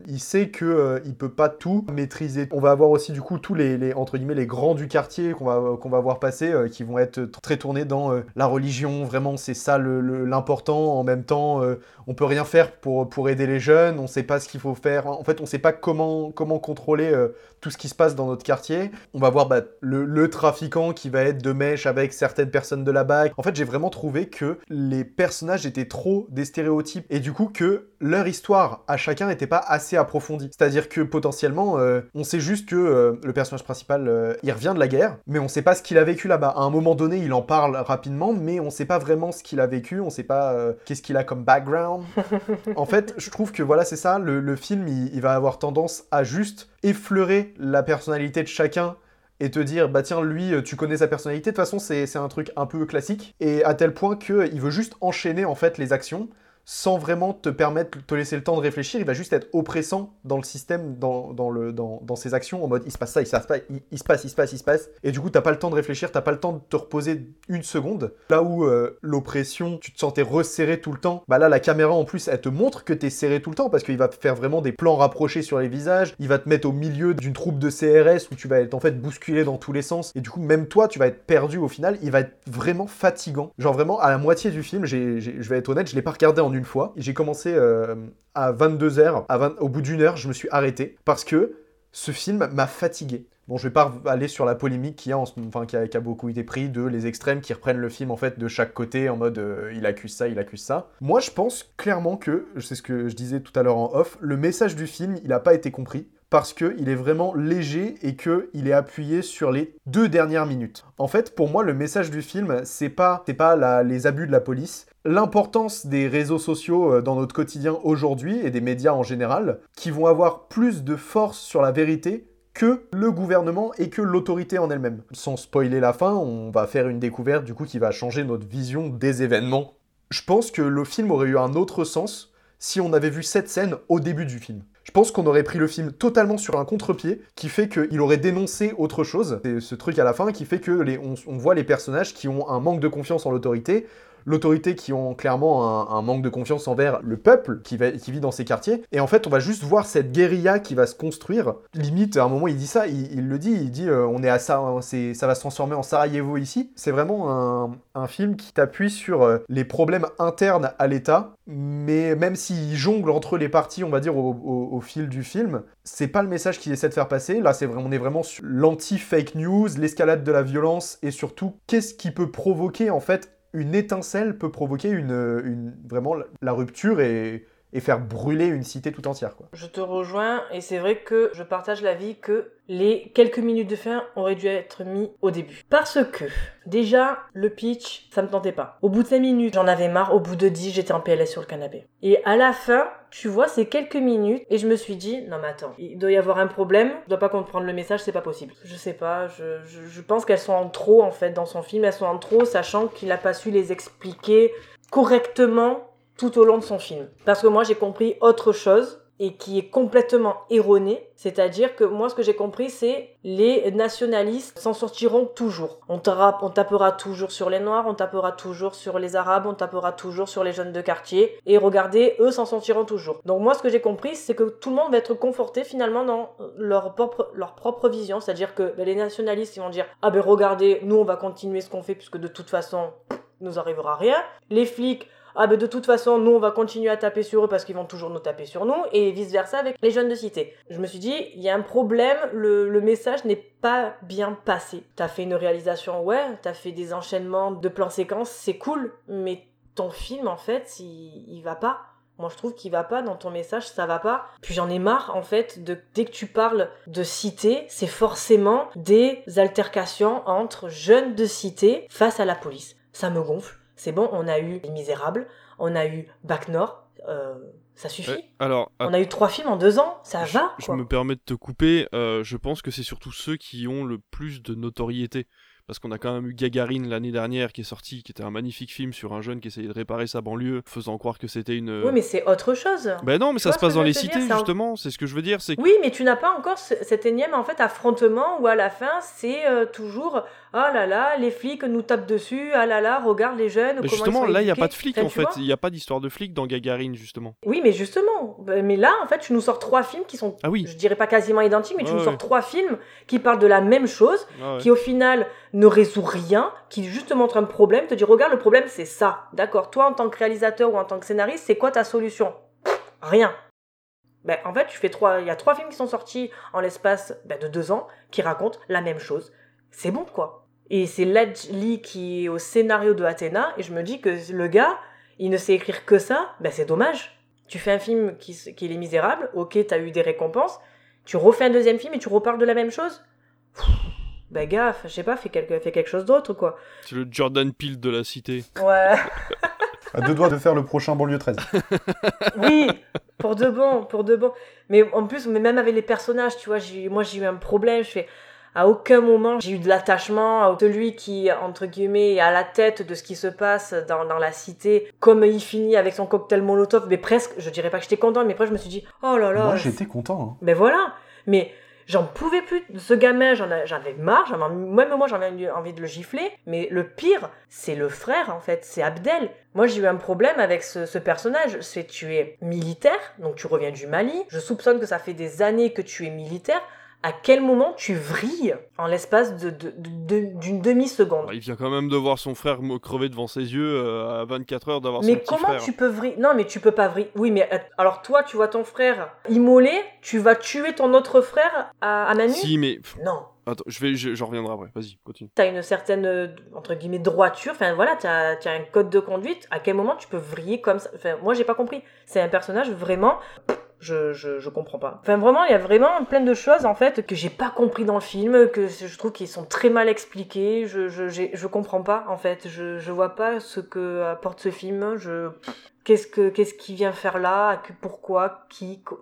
il sait que il peut pas tout maîtriser. On va avoir aussi du coup tous les entre guillemets les grands du quartier qu'on va voir passer, qui vont être très tournés dans la religion, vraiment c'est ça l'important. En même temps on peut rien faire pour aider les jeunes, on sait pas ce qu'il faut faire, en fait on sait pas comment contrôler tout ce qui se passe dans notre quartier. On va voir le trafiquant qui va être de mèche avec certaines personnes de la BAC. En fait, j'ai vraiment trouvé que les personnages étaient trop des stéréotypes et du coup que leur histoire à chacun n'était pas assez approfondie. C'est-à-dire que potentiellement, on sait juste que le personnage principal, il revient de la guerre, mais on sait pas ce qu'il a vécu là-bas. À un moment donné, il en parle rapidement, mais on sait pas vraiment ce qu'il a vécu, on sait pas qu'est-ce qu'il a comme background. En fait, je trouve que voilà, c'est ça, le film, il va avoir tendance à juste effleurer la personnalité de chacun et te dire, bah tiens, lui, tu connais sa personnalité, de toute façon, c'est un truc un peu classique, et à tel point qu'il veut juste enchaîner, en fait, les actions, sans vraiment te laisser le temps de réfléchir, il va juste être oppressant dans le système, dans ses actions, en mode, il se passe ça, il se passe, et du coup, t'as pas le temps de réfléchir, t'as pas le temps de te reposer une seconde, là où l'oppression, tu te sentais resserré tout le temps, bah là, la caméra, en plus, elle te montre que t'es serré tout le temps, parce qu'il va faire vraiment des plans rapprochés sur les visages, il va te mettre au milieu d'une troupe de CRS, où tu vas être, en fait, bousculé dans tous les sens, et du coup, même toi, tu vas être perdu au final, il va être vraiment fatigant, genre vraiment, à la moitié du film, je vais être honnête, je l'ai pas regardé en une fois. J'ai commencé à 22h, au bout d'1 heure, je me suis arrêté parce que ce film m'a fatigué. Bon, je vais pas aller sur la polémique qui a beaucoup été prise de les extrêmes qui reprennent le film en fait de chaque côté en mode il accuse ça. Moi, je pense clairement que, c'est ce que je disais tout à l'heure en off, le message du film, il a pas été compris. Parce qu'il est vraiment léger et qu'il est appuyé sur les 2 dernières minutes. En fait, pour moi, le message du film, c'est pas les abus de la police, l'importance des réseaux sociaux dans notre quotidien aujourd'hui et des médias en général, qui vont avoir plus de force sur la vérité que le gouvernement et que l'autorité en elle-même. Sans spoiler la fin, on va faire une découverte du coup qui va changer notre vision des événements. Je pense que le film aurait eu un autre sens si on avait vu cette scène au début du film. Je pense qu'on aurait pris le film totalement sur un contre-pied, qui fait qu'il aurait dénoncé autre chose. C'est ce truc à la fin qui fait qu'on voit les personnages qui ont un manque de confiance en l'autorité, qui ont clairement un manque de confiance envers le peuple qui vit dans ces quartiers. Et en fait, on va juste voir cette guérilla qui va se construire. Limite, à un moment, il dit ça, il dit on est à ça, ça va se transformer en Sarajevo ici. C'est vraiment un film qui t'appuie sur les problèmes internes à l'État. Mais même s'il jongle entre les parties, on va dire, au fil du film, c'est pas le message qu'il essaie de faire passer. Là, on est vraiment sur l'anti-fake news, l'escalade de la violence, et surtout, qu'est-ce qui peut provoquer, en fait, une étincelle peut provoquer vraiment la rupture et faire brûler une cité tout entière, quoi. Je te rejoins, et c'est vrai que je partage l'avis que les quelques minutes de fin auraient dû être mis au début. Parce que, déjà, le pitch, ça me tentait pas. Au bout de 5 minutes, j'en avais marre. Au bout de 10, j'étais en PLS sur le canapé. Et à la fin, tu vois, c'est quelques minutes, et je me suis dit, non mais attends, il doit y avoir un problème, je dois pas comprendre le message, c'est pas possible. Je sais pas, je pense qu'elles sont en trop, en fait, dans son film, sachant qu'il a pas su les expliquer correctement tout au long de son film. Parce que moi, j'ai compris autre chose et qui est complètement erronée. C'est-à-dire que moi, ce que j'ai compris, c'est les nationalistes s'en sortiront toujours. On tapera toujours sur les Noirs, on tapera toujours sur les Arabes, on tapera toujours sur les jeunes de quartier. Et regardez, eux s'en sortiront toujours. Donc moi, ce que j'ai compris, c'est que tout le monde va être conforté finalement dans leur propre vision. C'est-à-dire que les nationalistes, ils vont dire « Ah ben regardez, nous, on va continuer ce qu'on fait puisque de toute façon, nous arrivera rien. » Les flics, ah ben de toute façon, nous on va continuer à taper sur eux parce qu'ils vont toujours nous taper sur nous, et vice-versa avec les jeunes de cité. Je me suis dit, il y a un problème, le message n'est pas bien passé. T'as fait une réalisation, ouais, t'as fait des enchaînements de plans-séquences, c'est cool, mais ton film en fait, il va pas. Moi je trouve qu'il va pas dans ton message, ça va pas. Puis j'en ai marre en fait, dès que tu parles de cité, c'est forcément des altercations entre jeunes de cité face à la police. Ça me gonfle. C'est bon, on a eu Les Misérables, on a eu Bac Nord, ça suffit. Alors, on a eu 3 films en 2 ans, ça va, quoi. Je me permets de te couper, je pense que c'est surtout ceux qui ont le plus de notoriété. parce qu'on a quand même eu Gagarine l'année dernière qui est sorti, qui était un magnifique film sur un jeune qui essayait de réparer sa banlieue, faisant croire que c'était une... Oui, mais c'est autre chose. Ben non, mais ça se passe dans les cités, justement, c'est ce que je veux dire. Oui, mais tu n'as pas encore cet énième en fait, affrontement où à la fin, c'est toujours « Ah là là, les flics nous tapent dessus, ah là là, regarde les jeunes, comment ils sont éduqués ». Justement, là, il n'y a pas de flics, en fait. Il n'y a pas d'histoire de flics dans Gagarine, justement. Oui, mais justement. Mais là, en fait, tu nous sors trois films qui sont, je dirais pas quasiment identiques, mais tu nous sors trois films qui parlent de la même chose, qui au final ne résout rien, qui juste montre un problème, te dit « Regarde, le problème, c'est ça. D'accord, toi, en tant que réalisateur ou en tant que scénariste, c'est quoi ta solution ?» Rien. Ben, en fait, il y a trois films qui sont sortis en l'espace de 2 ans qui racontent la même chose. C'est bon, quoi. Et c'est Ledley qui est au scénario de Athéna, et je me dis que le gars, il ne sait écrire que ça, ben c'est dommage. Tu fais un film qui est Les Misérables, ok, t'as eu des récompenses, tu refais un deuxième film et tu reparles de la même chose. Ben gars, je sais pas, fais quelque chose d'autre, quoi. C'est le Jordan Peele de la cité. Ouais. À 2 doigts de faire le prochain Banlieue 13. Oui, pour de bon. Mais en plus, même avec les personnages, tu vois, j'ai eu un problème, à aucun moment j'ai eu de l'attachement à celui qui, entre guillemets, est à la tête de ce qui se passe dans la cité, comme il finit avec son cocktail Molotov, mais presque, je dirais pas que j'étais contente, mais après je me suis dit, oh là là... Moi j'étais content. Hein. Mais voilà, mais j'en pouvais plus, ce gamin, j'avais marre, même moi j'avais envie de le gifler, mais le pire, c'est le frère en fait, c'est Abdel. Moi j'ai eu un problème avec ce personnage, c'est tu es militaire, donc tu reviens du Mali, je soupçonne que ça fait des années que tu es militaire, à quel moment tu vrilles en l'espace d'une demi-seconde. Il vient quand même de voir son frère crever devant ses yeux à 24 heures d'avoir son petit frère. Mais comment tu peux vriller ? Non, mais tu peux pas vriller. Oui, mais alors toi, tu vois ton frère immolé, tu vas tuer ton autre frère à Manu ? Si, mais... Non. Attends, j'en reviendrai après. Vas-y, continue. T'as une certaine, entre guillemets, droiture. Enfin, voilà, t'as un code de conduite. À quel moment tu peux vriller comme ça ? Enfin, moi, j'ai pas compris. C'est un personnage vraiment... Je comprends pas. Enfin, vraiment, il y a vraiment plein de choses, en fait, que j'ai pas compris dans le film, que je trouve qu'ils sont très mal expliqués. Je comprends pas, en fait. Je vois pas ce que apporte ce film. Qu'est-ce qu'il vient faire là ? Pourquoi ?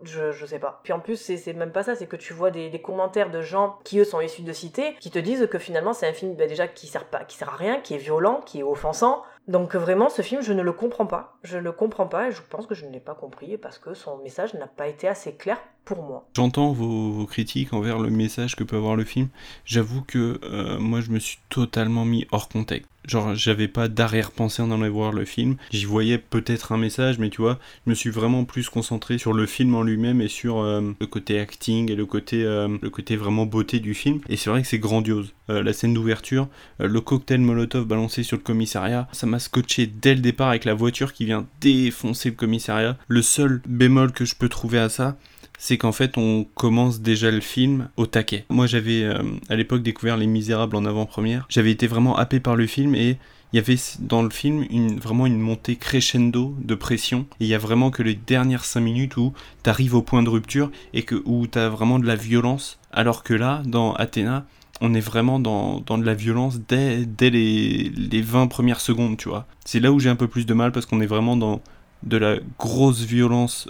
Je sais pas. Puis en plus, c'est même pas ça. C'est que tu vois des commentaires de gens qui, eux, sont issus de cité, qui te disent que finalement, c'est un film, déjà, qui sert à rien, qui est violent, qui est offensant. Donc vraiment, ce film, je ne le comprends pas. Je ne le comprends pas et je pense que je ne l'ai pas compris parce que son message n'a pas été assez clair pour moi. J'entends vos critiques envers le message que peut avoir le film. J'avoue que moi, je me suis totalement mis hors contexte. Genre, j'avais pas d'arrière-pensée en allant voir le film. J'y voyais peut-être un message, mais tu vois, je me suis vraiment plus concentré sur le film en lui-même et sur le côté acting et le côté vraiment beauté du film. Et c'est vrai que c'est grandiose. La scène d'ouverture, le cocktail Molotov balancé sur le commissariat, ça m'a scotché dès le départ avec la voiture qui vient défoncer le commissariat. Le seul bémol que je peux trouver à ça, c'est qu'en fait on commence déjà le film au taquet. Moi j'avais à l'époque découvert Les Misérables en avant-première, j'avais été vraiment happé par le film et il y avait dans le film vraiment une montée crescendo de pression et il y a vraiment que les dernières 5 minutes où t'arrives au point de rupture et où t'as vraiment de la violence, alors que là dans Athéna, on est vraiment dans de la violence dès les 20 premières secondes, tu vois. C'est là où j'ai un peu plus de mal parce qu'on est vraiment dans de la grosse violence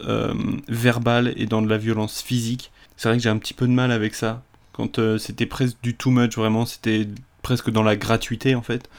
verbale et dans de la violence physique. C'est vrai que j'ai un petit peu de mal avec ça. Quand c'était presque du too much, vraiment, c'était presque dans la gratuité, en fait.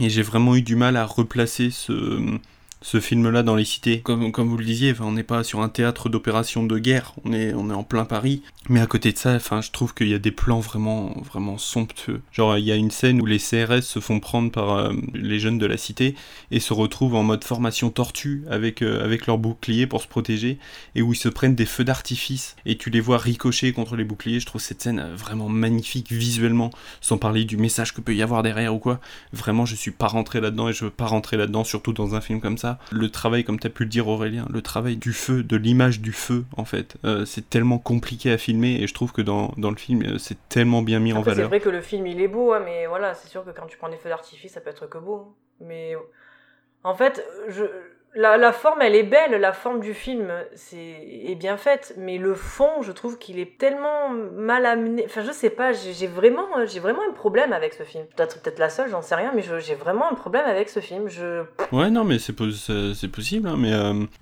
Et j'ai vraiment eu du mal à replacer ce film-là dans les cités. Comme vous le disiez, on n'est pas sur un théâtre d'opération de guerre, on est en plein Paris. Mais à côté de ça, je trouve qu'il y a des plans vraiment, vraiment somptueux. Genre, il y a une scène où les CRS se font prendre par les jeunes de la cité et se retrouvent en mode formation tortue avec leurs boucliers pour se protéger, et où ils se prennent des feux d'artifice et tu les vois ricocher contre les boucliers. Je trouve cette scène vraiment magnifique visuellement, sans parler du message que peut y avoir derrière ou quoi. Vraiment, je suis pas rentré là-dedans et je veux pas rentrer là-dedans, surtout dans un film comme ça. Le travail, comme t'as pu le dire Aurélien, le travail du feu, de l'image du feu en fait, c'est tellement compliqué à filmer et je trouve que dans le film c'est tellement bien mis en valeur. C'est vrai que le film il est beau, hein, mais voilà, c'est sûr que quand tu prends des feux d'artifice ça peut être que beau, mais en fait La forme, elle est belle, la forme du film est bien faite, mais le fond, je trouve qu'il est tellement mal amené. Enfin, je sais pas, j'ai vraiment un problème avec ce film. Peut-être la seule, j'en sais rien, mais j'ai vraiment un problème avec ce film. Ouais, non, mais c'est possible, hein, mais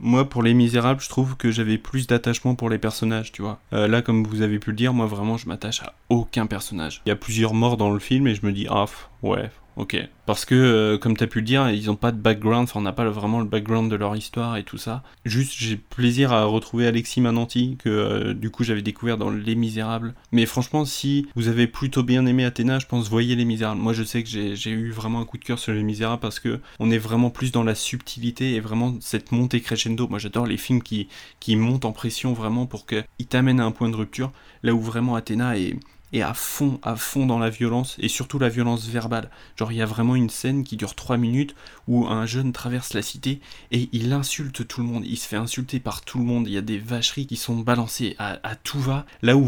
moi, pour Les Misérables, je trouve que j'avais plus d'attachement pour les personnages, tu vois. Là, comme vous avez pu le dire, moi, vraiment, je m'attache à aucun personnage. Il y a plusieurs morts dans le film et je me dis, ah, ouais... Ok, parce que, comme t'as pu le dire, ils ont pas de background, enfin on n'a pas vraiment le background de leur histoire et tout ça. Juste, j'ai plaisir à retrouver Alexis Manenti, que du coup j'avais découvert dans Les Misérables. Mais franchement, si vous avez plutôt bien aimé Athéna, je pense, voyez Les Misérables. Moi je sais que j'ai eu vraiment un coup de cœur sur Les Misérables, parce que on est vraiment plus dans la subtilité et vraiment cette montée crescendo. Moi j'adore les films qui montent en pression vraiment pour qu'ils t'amènent à un point de rupture, là où vraiment Athéna est... Et à fond dans la violence, et surtout la violence verbale. Genre, il y a vraiment une scène qui dure 3 minutes, où un jeune traverse la cité, et il insulte tout le monde, il se fait insulter par tout le monde, il y a des vacheries qui sont balancées à tout va, là où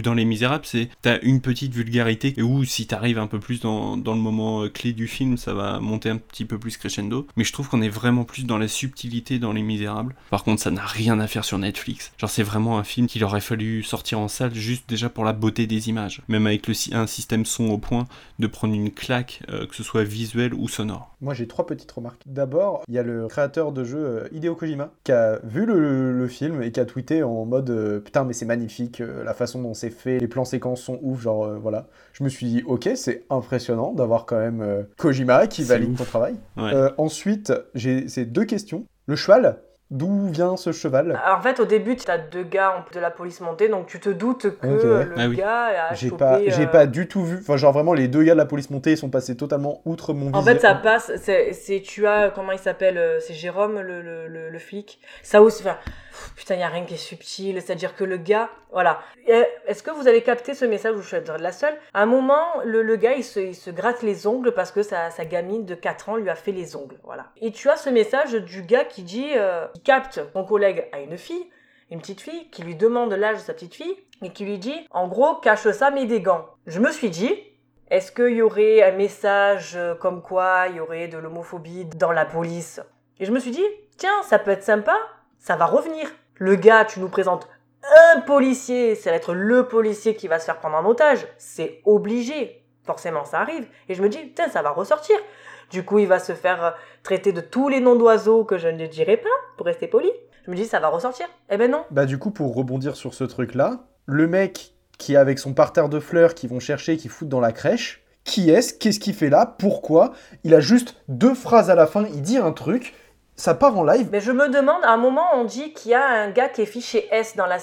dans Les Misérables, t'as une petite vulgarité, et où si t'arrives un peu plus dans le moment clé du film, ça va monter un petit peu plus crescendo, mais je trouve qu'on est vraiment plus dans la subtilité dans Les Misérables. Par contre, ça n'a rien à faire sur Netflix. Genre, c'est vraiment un film qu'il aurait fallu sortir en salle, juste déjà pour la beauté des images. Même avec un système son au point de prendre une claque, que ce soit visuelle ou sonore. Moi j'ai 3 petites remarques. D'abord, il y a le créateur de jeu Hideo Kojima qui a vu le film et qui a tweeté en mode putain mais c'est magnifique, la façon dont c'est fait, les plans séquences sont ouf, genre voilà. Je me suis dit ok, c'est impressionnant d'avoir quand même Kojima qui valide ton travail. Ouais. Ensuite, c'est 2 questions. Le cheval. D'où vient ce cheval? Alors, en fait, au début, t'as 2 gars de la police montée, donc tu te doutes que gars a chopé... J'ai pas du tout vu... Enfin, genre, vraiment, les 2 gars de la police montée sont passés totalement outre mon visage. En fait, ça passe... Tu as... Comment il s'appelle? C'est Jérôme, le flic. Ça aussi... Enfin, putain, y a rien qui est subtil. C'est-à-dire que le gars... Voilà. Est-ce que vous avez capté ce message où je suis la seule? À un moment, le gars, il se gratte les ongles parce que sa gamine de 4 ans lui a fait les ongles. Voilà. Et tu as ce message du gars qui dit... capte mon collègue à une fille, une petite fille, qui lui demande l'âge de sa petite fille et qui lui dit, en gros, cache ça, mets des gants. Je me suis dit, est-ce qu'il y aurait un message comme quoi il y aurait de l'homophobie dans la police? Et je me suis dit, tiens, ça peut être sympa, ça va revenir. Le gars, tu nous présentes un policier, ça va être le policier qui va se faire prendre en otage, c'est obligé, forcément ça arrive. Et je me dis, tiens, ça va ressortir. Du coup, il va se faire traiter de tous les noms d'oiseaux que je ne dirai pas, pour rester poli. Je me dis, ça va ressortir. Eh ben non. Bah du coup, pour rebondir sur ce truc-là, le mec qui est avec son parterre de fleurs, qui vont chercher, qui foutent dans la crèche, qui est-ce? Qu'est-ce qu'il fait là? Pourquoi? Il a juste 2 phrases à la fin, il dit un truc, ça part en live. Mais je me demande, à un moment, on dit qu'il y a un gars qui est fiché S dans la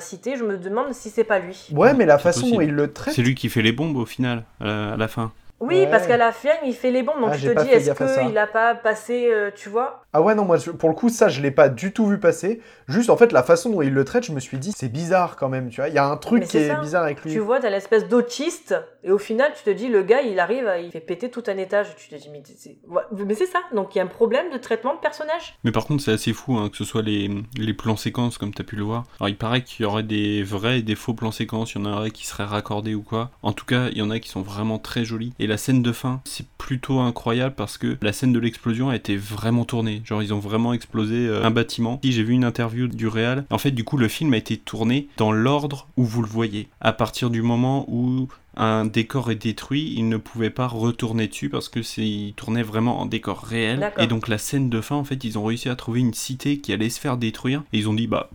cité, je me demande si c'est pas lui. Ouais, mais la façon dont il le traite... C'est lui qui fait les bombes, au final, à la fin. Oui, ouais. Parce qu'à la fin, il fait les bombes, donc je te dis, est-ce qu'il a pas passé, tu vois? Ah ouais, non, moi, pour le coup, ça, je l'ai pas du tout vu passer. Juste, en fait, la façon dont il le traite, je me suis dit, c'est bizarre quand même, tu vois. Il y a un truc qui est bizarre avec lui. Tu vois, t'as l'espèce d'autiste, et au final, tu te dis, le gars, il arrive, il fait péter tout un étage. Tu te dis, mais c'est, ouais, mais c'est ça. Donc, il y a un problème de traitement de personnage. Mais par contre, c'est assez fou, hein, que ce soit les plans séquences, comme t'as pu le voir. Alors, il paraît qu'il y aurait des vrais et des faux plans séquences. Il y en aurait qui seraient raccordés ou quoi. En tout cas, il y en a qui sont vraiment très jolis. Et la scène de fin, c'est plutôt incroyable parce que la scène de l'explosion a été vraiment tournée. Genre, ils ont vraiment explosé un bâtiment. J'ai vu une interview du réal. En fait, du coup, le film a été tourné dans l'ordre où vous le voyez. À partir du moment où un décor est détruit, il ne pouvait pas retourner dessus parce que il tournait vraiment en décor réel. D'accord. Et donc, la scène de fin, en fait, ils ont réussi à trouver une cité qui allait se faire détruire. Et ils ont dit, bah...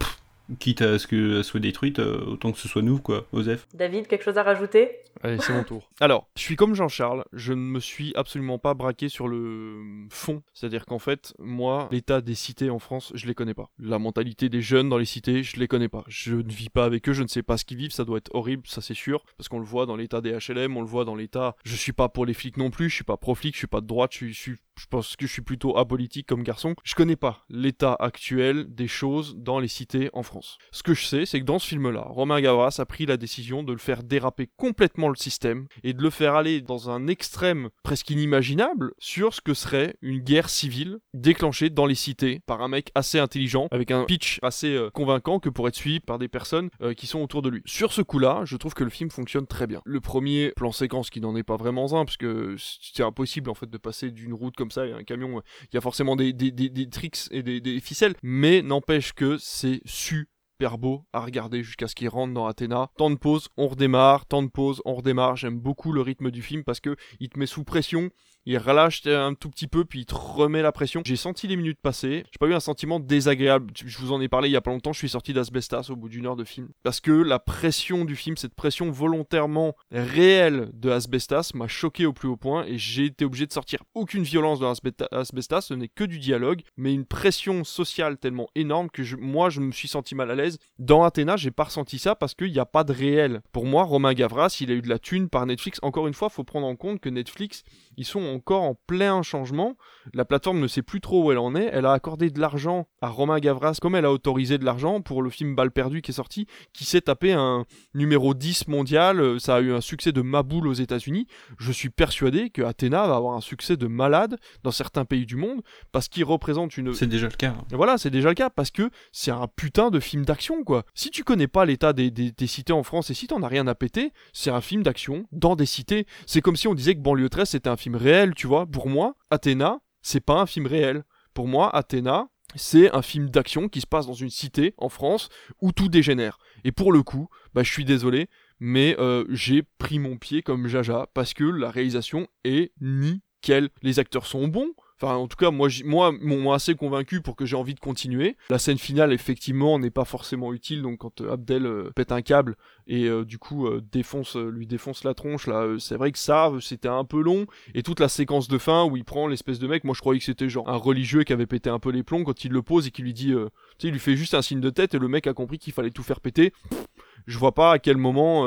quitte à ce qu'elle soit détruite, autant que ce soit nous, quoi, Osef. David, quelque chose à rajouter? Allez, c'est mon tour. Alors, je suis comme Jean-Charles, je ne me suis absolument pas braqué sur le fond. C'est-à-dire qu'en fait, moi, l'état des cités en France, je les connais pas. La mentalité des jeunes dans les cités, je les connais pas. Je ne vis pas avec eux, je ne sais pas ce qu'ils vivent, ça doit être horrible, ça c'est sûr. Parce qu'on le voit dans l'état des HLM, on le voit dans l'état... Je suis pas pour les flics non plus, je suis pas pro-flic, je suis pas de droite, je pense que je suis plutôt apolitique comme garçon. Je connais pas l'état actuel des choses dans les cités en France. Ce que je sais, c'est que dans ce film-là, Romain Gavras a pris la décision de le faire déraper complètement le système et de le faire aller dans un extrême presque inimaginable sur ce que serait une guerre civile déclenchée dans les cités par un mec assez intelligent avec un pitch assez convaincant que pourrait être suivi par des personnes qui sont autour de lui. Sur ce coup-là, je trouve que le film fonctionne très bien. Le premier plan séquence qui n'en est pas vraiment un parce que c'est impossible en fait de passer d'une route comme ça et un camion, il y a forcément des tricks et des ficelles, mais n'empêche que c'est super beau à regarder jusqu'à ce qu'il rentre dans Athéna. Tant de pause, on redémarre, tant de pause, on redémarre. J'aime beaucoup le rythme du film parce que il te met sous pression, il relâche un tout petit peu puis il te remet la pression. J'ai senti les minutes passer, j'ai pas eu un sentiment désagréable. Je vous en ai parlé il y a pas longtemps, je suis sorti d'Asbestas au bout d'une heure de film parce que la pression du film, cette pression volontairement réelle de Asbestas m'a choqué au plus haut point et j'ai été obligé de sortir. Aucune violence dans Asbestas, ce n'est que du dialogue, mais une pression sociale tellement énorme que moi je me suis senti mal à l'aise. Dans Athéna, j'ai pas ressenti ça parce qu'il y a pas de réel. Pour moi, Romain Gavras, il a eu de la thune par Netflix. Encore une fois, faut prendre en compte que Netflix, ils sont encore en plein changement, la plateforme ne sait plus trop où elle en est, elle a accordé de l'argent à Romain Gavras comme elle a autorisé de l'argent pour le film Balle perdue qui est sorti, qui s'est tapé un numéro 10 mondial, ça a eu un succès de maboule aux États-Unis. Je suis persuadé que Athéna va avoir un succès de malade dans certains pays du monde parce qu'il représente une... C'est déjà le cas. Voilà, c'est déjà le cas parce que c'est un putain de film d'action quoi. Si tu connais pas l'état des cités en France et si t'en as rien à péter, c'est un film d'action dans des cités. C'est comme si on disait que Banlieue 13 c'était un film réel. Tu vois, pour moi, Athéna, c'est pas un film réel. Pour moi, Athéna, c'est un film d'action qui se passe dans une cité en France où tout dégénère. Et pour le coup, bah, je suis désolé, mais j'ai pris mon pied comme Jaja parce que la réalisation est nickel. Les acteurs sont bons. Enfin, en tout cas, moi m'ont assez convaincu pour que j'ai envie de continuer. La scène finale, effectivement, n'est pas forcément utile. Donc, quand Abdel pète un câble et du coup lui défonce la tronche, là, c'est vrai que ça, c'était un peu long. Et toute la séquence de fin où il prend l'espèce de mec, moi je croyais que c'était genre un religieux qui avait pété un peu les plombs quand il le pose et qu'il lui dit, tu sais, il lui fait juste un signe de tête et le mec a compris qu'il fallait tout faire péter. Je vois pas à quel moment,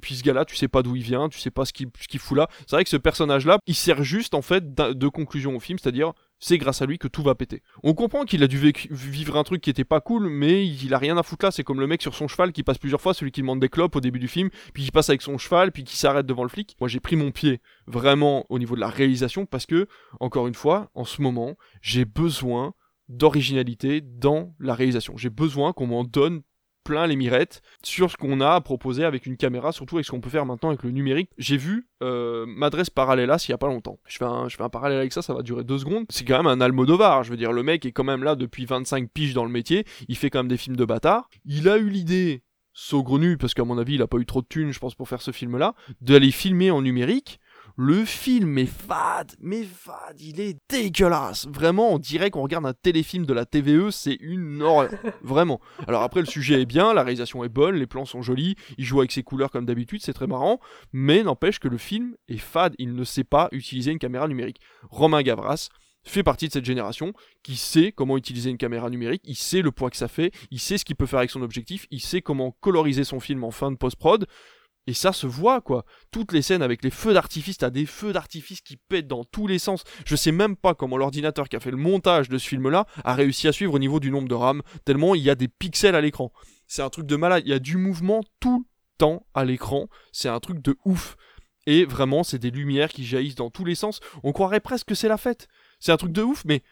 puis ce gars-là, tu sais pas d'où il vient, tu sais pas ce qu'il fout là. C'est vrai que ce personnage-là, il sert juste en fait de conclusion au film, c'est-à-dire c'est grâce à lui que tout va péter. On comprend qu'il a dû vivre un truc qui était pas cool, mais il a rien à foutre là. C'est comme le mec sur son cheval qui passe plusieurs fois, celui qui demande des clopes au début du film, puis qui passe avec son cheval, puis qui s'arrête devant le flic. Moi j'ai pris mon pied vraiment au niveau de la réalisation parce que, encore une fois, en ce moment, j'ai besoin d'originalité dans la réalisation. J'ai besoin qu'on m'en donne plein les mirettes sur ce qu'on a à proposer avec une caméra, surtout avec ce qu'on peut faire maintenant avec le numérique. J'ai vu M'adresse parallelas il y a pas longtemps. Je fais un parallèle avec ça, ça va durer 2 secondes. C'est quand même un Almodovar, je veux dire, le mec est quand même là depuis 25 piges dans le métier, il fait quand même des films de bâtard. Il a eu l'idée saugrenue, parce qu'à mon avis il a pas eu trop de thunes, je pense, pour faire ce film-là, d'aller filmer en numérique. Le film est fade, il est dégueulasse. Vraiment, on dirait qu'on regarde un téléfilm de la TVE, c'est une horreur. Vraiment. Alors après, le sujet est bien, la réalisation est bonne, les plans sont jolis, il joue avec ses couleurs comme d'habitude, c'est très marrant, mais n'empêche que le film est fade, il ne sait pas utiliser une caméra numérique. Romain Gavras fait partie de cette génération qui sait comment utiliser une caméra numérique, il sait le poids que ça fait, il sait ce qu'il peut faire avec son objectif, il sait comment coloriser son film en fin de post-prod. Et ça se voit, quoi. Toutes les scènes avec les feux d'artifice, t'as des feux d'artifice qui pètent dans tous les sens. Je sais même pas comment l'ordinateur qui a fait le montage de ce film-là a réussi à suivre au niveau du nombre de RAM, tellement il y a des pixels à l'écran. C'est un truc de malade. Il y a du mouvement tout le temps à l'écran. C'est un truc de ouf. Et vraiment, c'est des lumières qui jaillissent dans tous les sens. On croirait presque que c'est la fête. C'est un truc de ouf, mais...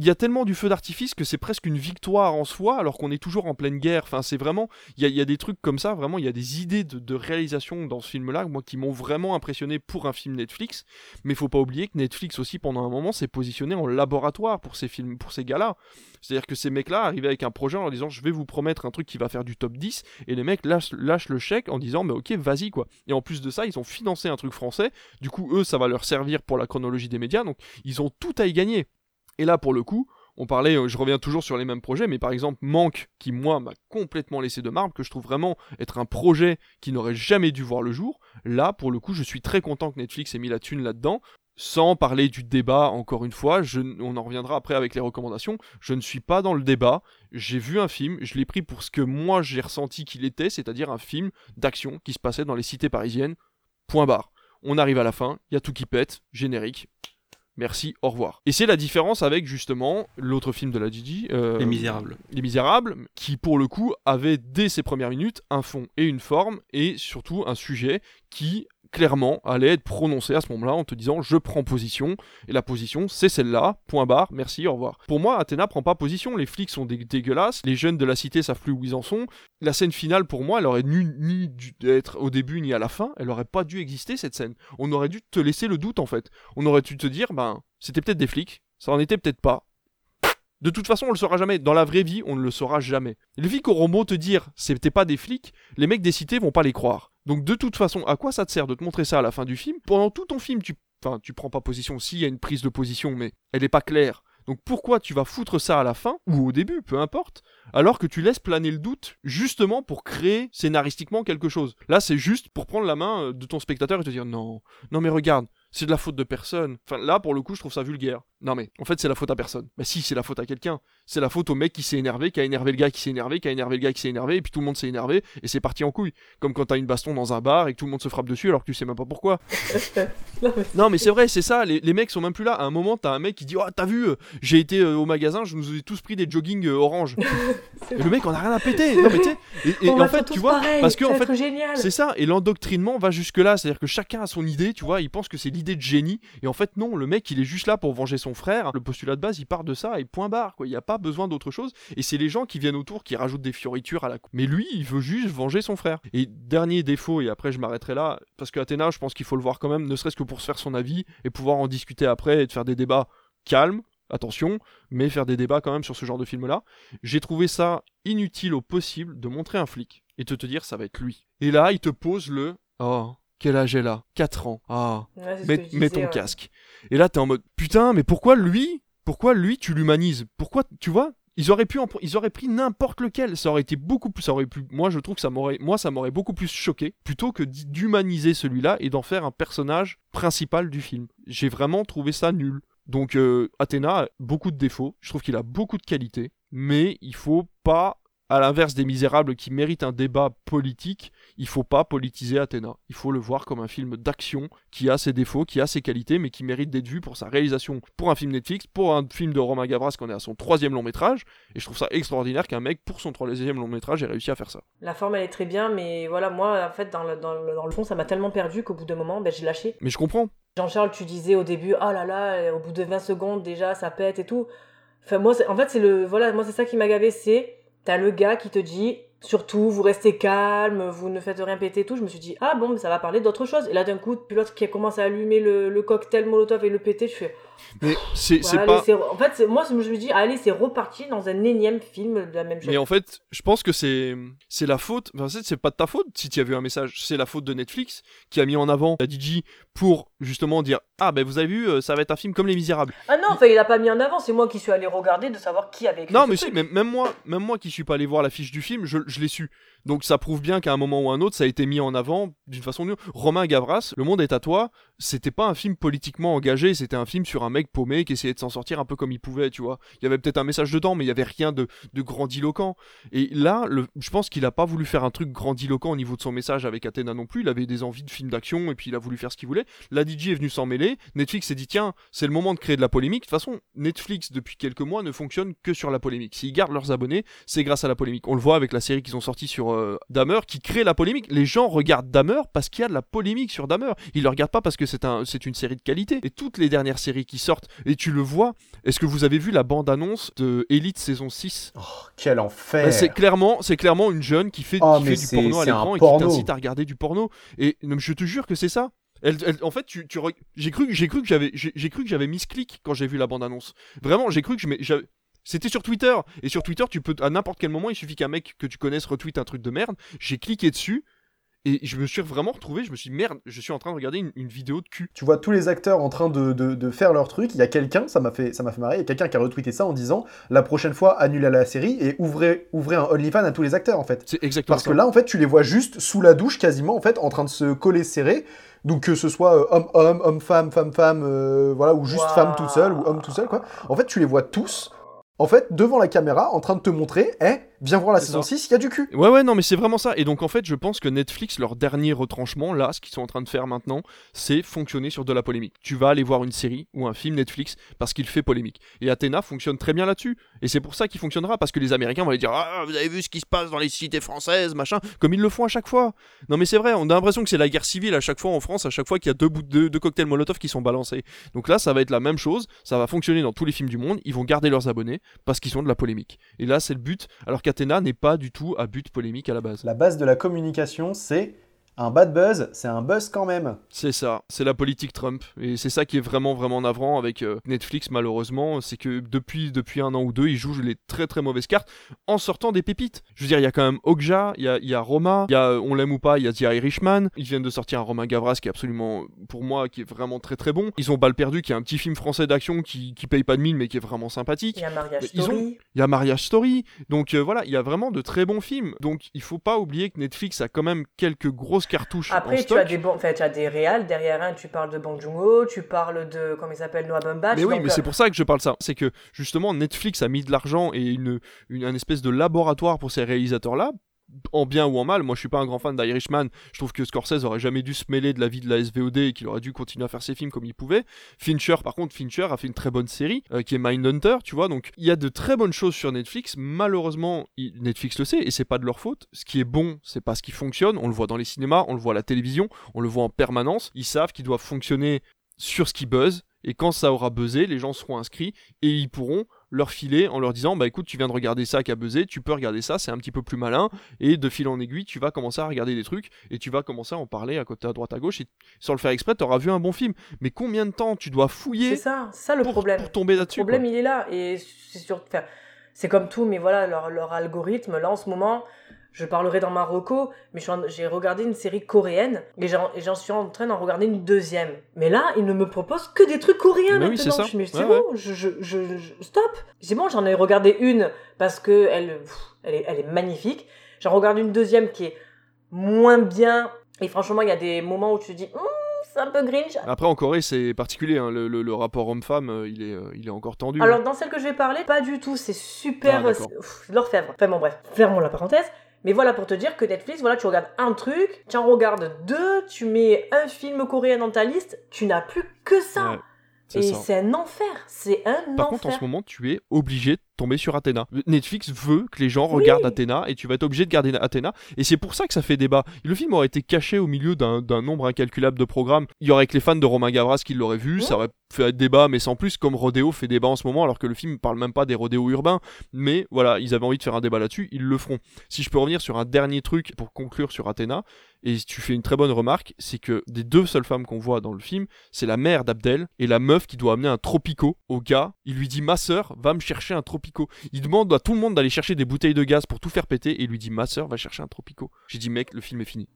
il y a tellement du feu d'artifice que c'est presque une victoire en soi, alors qu'on est toujours en pleine guerre. Enfin, c'est vraiment... Il y a des trucs comme ça, vraiment, il y a des idées de réalisation dans ce film-là, moi, qui m'ont vraiment impressionné pour un film Netflix. Mais faut pas oublier que Netflix aussi, pendant un moment, s'est positionné en laboratoire pour ces films, pour ces gars-là. C'est-à-dire que ces mecs-là arrivaient avec un projet en leur disant « Je vais vous promettre un truc qui va faire du top 10 », et les mecs lâchent le chèque en disant « Mais ok, vas-y, quoi ». Et en plus de ça, ils ont financé un truc français. Du coup, eux, ça va leur servir pour la chronologie des médias, donc ils ont tout à y gagner. Et là, pour le coup, on parlait, je reviens toujours sur les mêmes projets, mais par exemple, Manque, qui moi m'a complètement laissé de marbre, que je trouve vraiment être un projet qui n'aurait jamais dû voir le jour. Là, pour le coup, je suis très content que Netflix ait mis la thune là-dedans. Sans parler du débat, encore une fois, on en reviendra après avec les recommandations, je ne suis pas dans le débat, j'ai vu un film, je l'ai pris pour ce que moi j'ai ressenti qu'il était, c'est-à-dire un film d'action qui se passait dans les cités parisiennes, point barre. On arrive à la fin, il y a tout qui pète, générique. Merci, au revoir. Et c'est la différence avec, justement, l'autre film de la Didi... Les Misérables, qui, pour le coup, avait, dès ses premières minutes, un fond et une forme, et surtout un sujet qui clairement allait être prononcée à ce moment-là en te disant je prends position, et la position c'est celle-là, point barre, merci, au revoir. Pour moi, Athéna prend pas position, les flics sont dégueulasses, les jeunes de la cité savent plus où ils en sont, la scène finale pour moi elle aurait ni dû être au début ni à la fin, elle aurait pas dû exister cette scène, on aurait dû te laisser le doute en fait, on aurait dû te dire ben c'était peut-être des flics, ça en était peut-être pas. De toute façon, on le saura jamais. Dans la vraie vie, on ne le saura jamais. Les flics auront beau te dire, c'était pas des flics, les mecs des cités vont pas les croire. Donc de toute façon, à quoi ça te sert de te montrer ça à la fin du film ? Pendant tout ton film, tu prends pas position. Si, il y a une prise de position, mais elle est pas claire. Donc pourquoi tu vas foutre ça à la fin, ou au début, peu importe, alors que tu laisses planer le doute, justement pour créer scénaristiquement quelque chose. Là, c'est juste pour prendre la main de ton spectateur et te dire, non mais regarde, c'est de la faute de personne. Enfin, là, pour le coup, je trouve ça vulgaire. Non mais, en fait, c'est la faute à personne. Bah si, c'est la faute à quelqu'un. C'est la faute au mec qui s'est énervé, qui a énervé le gars, qui s'est énervé, qui a énervé le gars, qui s'est énervé, et puis tout le monde s'est énervé, et c'est parti en couille. Comme quand t'as une baston dans un bar, et que tout le monde se frappe dessus, alors que tu sais même pas pourquoi. Non mais c'est vrai, c'est ça, les mecs sont même plus là. À un moment, t'as un mec qui dit « Oh, t'as vu, j'ai été au magasin, je nous ai tous pris des jogging orange. » Et le mec, on a rien à péter. Non mais tu sais, et en fait, tu vois, pareil, parce que en fait, c'est ça, et l'endoctrinement va jusque-là, c'est-à-dire que chacun a son idée, tu vois, il pense que c'est l'idée de génie, et en fait non, le mec, il est juste là pour venger son frère, le postulat de base il part de ça et point barre quoi, il n'y a pas besoin d'autre chose, et c'est les gens qui viennent autour qui rajoutent des fioritures à la coupe, mais lui il veut juste venger son frère. Et dernier défaut, et après je m'arrêterai là, parce que Athéna je pense qu'il faut le voir quand même, ne serait-ce que pour se faire son avis et pouvoir en discuter après et de faire des débats calmes, attention, mais faire des débats quand même sur ce genre de film là. J'ai trouvé ça inutile au possible de montrer un flic et de te dire ça va être lui, et là il te pose le oh quel âge elle a ? 4 ans. Ah, ouais, mets ton casque. Et là, t'es en mode, putain, mais pourquoi lui, tu l'humanises ? Pourquoi, tu vois ? Ils auraient pris n'importe lequel. Ça aurait été beaucoup plus, moi, je trouve que ça m'aurait beaucoup plus choqué, plutôt que d'humaniser celui-là et d'en faire un personnage principal du film. J'ai vraiment trouvé ça nul. Donc, Athéna a beaucoup de défauts. Je trouve qu'il a beaucoup de qualités. Mais il faut pas, à l'inverse des Misérables qui méritent un débat politique, il faut pas politiser Athéna. Il faut le voir comme un film d'action qui a ses défauts, qui a ses qualités, mais qui mérite d'être vu pour sa réalisation, pour un film Netflix, pour un film de Romain Gavras qu'on est à son 3e long métrage, et je trouve ça extraordinaire qu'un mec pour son 3e long métrage ait réussi à faire ça. La forme elle est très bien, mais voilà, moi en fait dans le fond ça m'a tellement perdu qu'au bout d'un moment j'ai lâché. Mais je comprends. Jean-Charles, tu disais au début « Ah là là, au bout de 20 secondes déjà ça pète et tout ». Enfin moi moi c'est ça qui m'a gavé, c'est t'as le gars qui te dit, surtout, vous restez calme, vous ne faites rien péter et tout. Je me suis dit, ah bon, ça va parler d'autre chose. Et là, d'un coup, l'autre qui a commencé à allumer le cocktail Molotov et le péter, je fais... Mais c'est pas... En fait, moi, je me dis, allez, c'est reparti dans un énième film de la même chose. Mais en fait, je pense que c'est la faute... Enfin, c'est pas de ta faute, si tu as vu un message. C'est la faute de Netflix, qui a mis en avant la DJ pour, justement, dire, ah, ben, vous avez vu, ça va être un film comme Les Misérables. Ah non, enfin, il l'a pas mis en avant. C'est moi qui suis allé regarder, de savoir qui avait écrit non, mais truc. Même moi qui suis pas allé voir la fiche du film, je l'ai su. Donc ça prouve bien qu'à un moment ou un autre, ça a été mis en avant d'une façon ou d'une autre. Romain Gavras, Le Monde est à toi, c'était pas un film politiquement engagé, c'était un film sur un mec paumé qui essayait de s'en sortir un peu comme il pouvait, tu vois. Il y avait peut-être un message dedans, mais il y avait rien de grandiloquent. Et là, je pense qu'il a pas voulu faire un truc grandiloquent au niveau de son message avec Athéna non plus, il avait des envies de films d'action et puis il a voulu faire ce qu'il voulait. La DJ est venue s'en mêler, Netflix s'est dit tiens, c'est le moment de créer de la polémique. De toute façon, Netflix depuis quelques mois ne fonctionne que sur la polémique. S'ils gardent leurs abonnés, c'est grâce à la polémique. On le voit avec la série qu'ils ont sortie sur Dahmer qui crée la polémique. Les gens regardent Dahmer parce qu'il y a de la polémique sur Dahmer. Ils le regardent pas parce que c'est une série de qualité. Et toutes les dernières séries qui sortent, et tu le vois, est-ce que vous avez vu la bande-annonce de Elite saison 6 ? Oh, quel enfer ! Bah, c'est clairement une jeune qui fait du porno à l'écran et qui t'incite à regarder du porno. Et je te jure que c'est ça. En fait, j'ai cru que j'avais misclick quand j'ai vu la bande-annonce. Vraiment, j'ai cru que c'était sur Twitter, et sur Twitter, tu peux à n'importe quel moment, il suffit qu'un mec que tu connaisses retweet un truc de merde. J'ai cliqué dessus, et je me suis vraiment retrouvé, je me suis dit merde, je suis en train de regarder une vidéo de cul. Tu vois tous les acteurs en train de faire leur truc, il y a quelqu'un, ça m'a fait marrer, il y a quelqu'un qui a retweeté ça en disant la prochaine fois annulez la série et ouvrez un OnlyFans à tous les acteurs en fait. C'est exactement parce ça. Que là en fait tu les vois juste sous la douche quasiment en fait en train de se coller serrer. Donc que ce soit homme-homme, homme-femme, femme-femme, voilà, ou juste wow. Femme toute seule ou homme tout seul quoi. En fait tu les vois tous en fait, devant la caméra, en train de te montrer, viens voir la saison 6, il y a du cul. Ouais, non, mais c'est vraiment ça. Et donc, en fait, je pense que Netflix, leur dernier retranchement, là, ce qu'ils sont en train de faire maintenant, c'est fonctionner sur de la polémique. Tu vas aller voir une série ou un film Netflix parce qu'il fait polémique. Et Athéna fonctionne très bien là-dessus. Et c'est pour ça qu'il fonctionnera, parce que les Américains vont aller dire « Ah, vous avez vu ce qui se passe dans les cités françaises, machin », comme ils le font à chaque fois. Non, mais c'est vrai, on a l'impression que c'est la guerre civile à chaque fois en France, à chaque fois qu'il y a deux cocktails Molotov qui sont balancés. Donc là, ça va être la même chose, ça va fonctionner dans tous les films du monde, ils vont garder leurs abonnés parce qu'ils sont de la polémique. Et là, c'est le but, alors qu'Athéna n'est pas du tout à but polémique à la base. La base de la communication, c'est un bad buzz, c'est un buzz quand même. C'est ça, c'est la politique Trump. Et c'est ça qui est vraiment, vraiment navrant avec Netflix, malheureusement. C'est que depuis un an ou deux, ils jouent les très, très mauvaises cartes en sortant des pépites. Je veux dire, il y a quand même Okja, il y a Roma, il y a On l'aime ou pas, il y a The Irishman. Ils viennent de sortir un Romain Gavras qui est absolument, pour moi, qui est vraiment très, très bon. Ils ont Balle perdue, qui est un petit film français d'action qui paye pas de mine, mais qui est vraiment sympathique. Il y a Marriage Story. Donc voilà, il y a vraiment de très bons films. Donc il faut pas oublier que Netflix a quand même quelques grosses cartouche. Après, tu as des réals derrière, hein, tu parles de Bong Joon-ho, tu parles de, comment il s'appelle, Noah Baumbach. Mais oui, donc... mais c'est pour ça que je parle ça. C'est que justement, Netflix a mis de l'argent et un espèce de laboratoire pour ces réalisateurs-là, en bien ou en mal. Moi, je suis pas un grand fan d'Irishman. Je trouve que Scorsese aurait jamais dû se mêler de la vie de la SVOD et qu'il aurait dû continuer à faire ses films comme il pouvait. Fincher, par contre, a fait une très bonne série qui est Mindhunter, tu vois. Donc, il y a de très bonnes choses sur Netflix. Malheureusement, Netflix le sait et c'est pas de leur faute. Ce qui est bon, c'est pas ce qui fonctionne. On le voit dans les cinémas, on le voit à la télévision, on le voit en permanence. Ils savent qu'ils doivent fonctionner sur ce qui buzz. Et quand ça aura buzzé, les gens seront inscrits et ils pourront leur filer en leur disant « Bah écoute, tu viens de regarder ça qui a buzzé, tu peux regarder ça, c'est un petit peu plus malin. » Et de fil en aiguille, tu vas commencer à regarder des trucs et tu vas commencer à en parler à côté, à droite, à gauche. Et sans le faire exprès, t'auras vu un bon film. Mais combien de temps tu dois fouiller pour tomber là-dessus ? Le problème, il est là. Et c'est sûr, c'est comme tout, mais voilà, leur algorithme, là en ce moment... Je parlerai dans ma reco, mais j'ai regardé une série coréenne et j'en suis en train d'en regarder une deuxième. Mais là, ils ne me proposent que des trucs coréens maintenant. Oui, c'est ça. Stop. C'est bon, j'en ai regardé une parce que elle est magnifique. J'en regarde une deuxième qui est moins bien. Et franchement, il y a des moments où tu te dis... c'est un peu gringe. Après, en Corée, c'est particulier. Hein. Le rapport homme-femme, il est encore tendu. Alors, dans celle que je vais parler, pas du tout. C'est super... l'orfèvre. Enfin bon, bref. Fermons la parenthèse. Mais voilà, pour te dire que Netflix, voilà, tu regardes un truc, tu en regardes deux, tu mets un film coréen dans ta liste, tu n'as plus que ça. Ouais. C'est un enfer, Par contre, en ce moment, tu es obligé de tomber sur Athéna. Netflix veut que les gens regardent Athéna et tu vas être obligé de garder Athéna. Et c'est pour ça que ça fait débat. Le film aurait été caché au milieu d'un nombre incalculable de programmes. Il y aurait que les fans de Romain Gavras qui l'auraient vu, ça aurait fait débat, mais sans plus, comme Rodéo fait débat en ce moment, alors que le film parle même pas des rodéos urbains. Mais voilà, ils avaient envie de faire un débat là-dessus, ils le feront. Si je peux revenir sur un dernier truc pour conclure sur Athéna, et tu fais une très bonne remarque, c'est que des deux seules femmes qu'on voit dans le film, c'est la mère d'Abdel et la meuf qui doit amener un tropico au gars. Il lui dit « Ma sœur, va me chercher un tropico ». Il demande à tout le monde d'aller chercher des bouteilles de gaz pour tout faire péter et il lui dit « Ma sœur, va chercher un tropico ». J'ai dit « Mec, le film est fini ».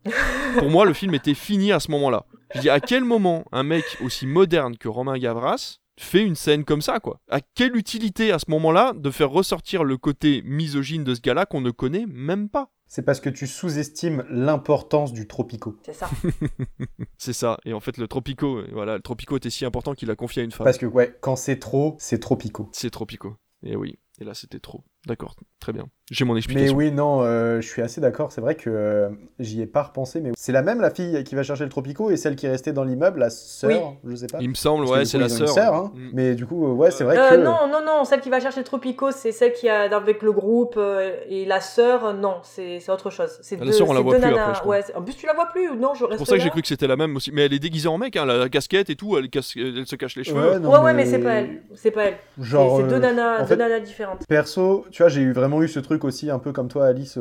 Pour moi, le film était fini à ce moment-là. J'ai dit « À quel moment un mec aussi moderne que Romain Gavras fait une scène comme ça, quoi. À quelle utilité à ce moment-là de faire ressortir le côté misogyne de ce gars-là qu'on ne connaît même pas ? C'est parce que tu sous-estimes l'importance du tropico. C'est ça. C'est ça. Et en fait, le tropico était si important qu'il l'a confié à une femme. Parce que ouais, quand c'est trop, c'est tropico. C'est tropico. Et oui. Et là, c'était trop. D'accord. Très bien. J'ai mon explication. Mais oui, non, je suis assez d'accord. C'est vrai que j'y ai pas repensé, mais c'est la même, la fille qui va chercher le tropico et celle qui est restée dans l'immeuble, la sœur, je sais pas. Il me semble, ouais, c'est la sœur. Hein. Mais du coup, ouais, c'est vrai que... Non, celle qui va chercher le tropico, c'est celle qui a avec le groupe et la sœur, non, c'est autre chose. La sœur, on la voit plus après, ouais, en plus, tu la vois plus ou non, je reste. C'est pour ça que j'ai cru que c'était la même aussi. Mais elle est déguisée en mec, hein, la casquette et tout, elle se cache les cheveux. Ouais, mais c'est pas elle. Genre, c'est deux nanas différentes. Perso, tu vois, j'ai vraiment eu ce truc aussi un peu comme toi, Alice,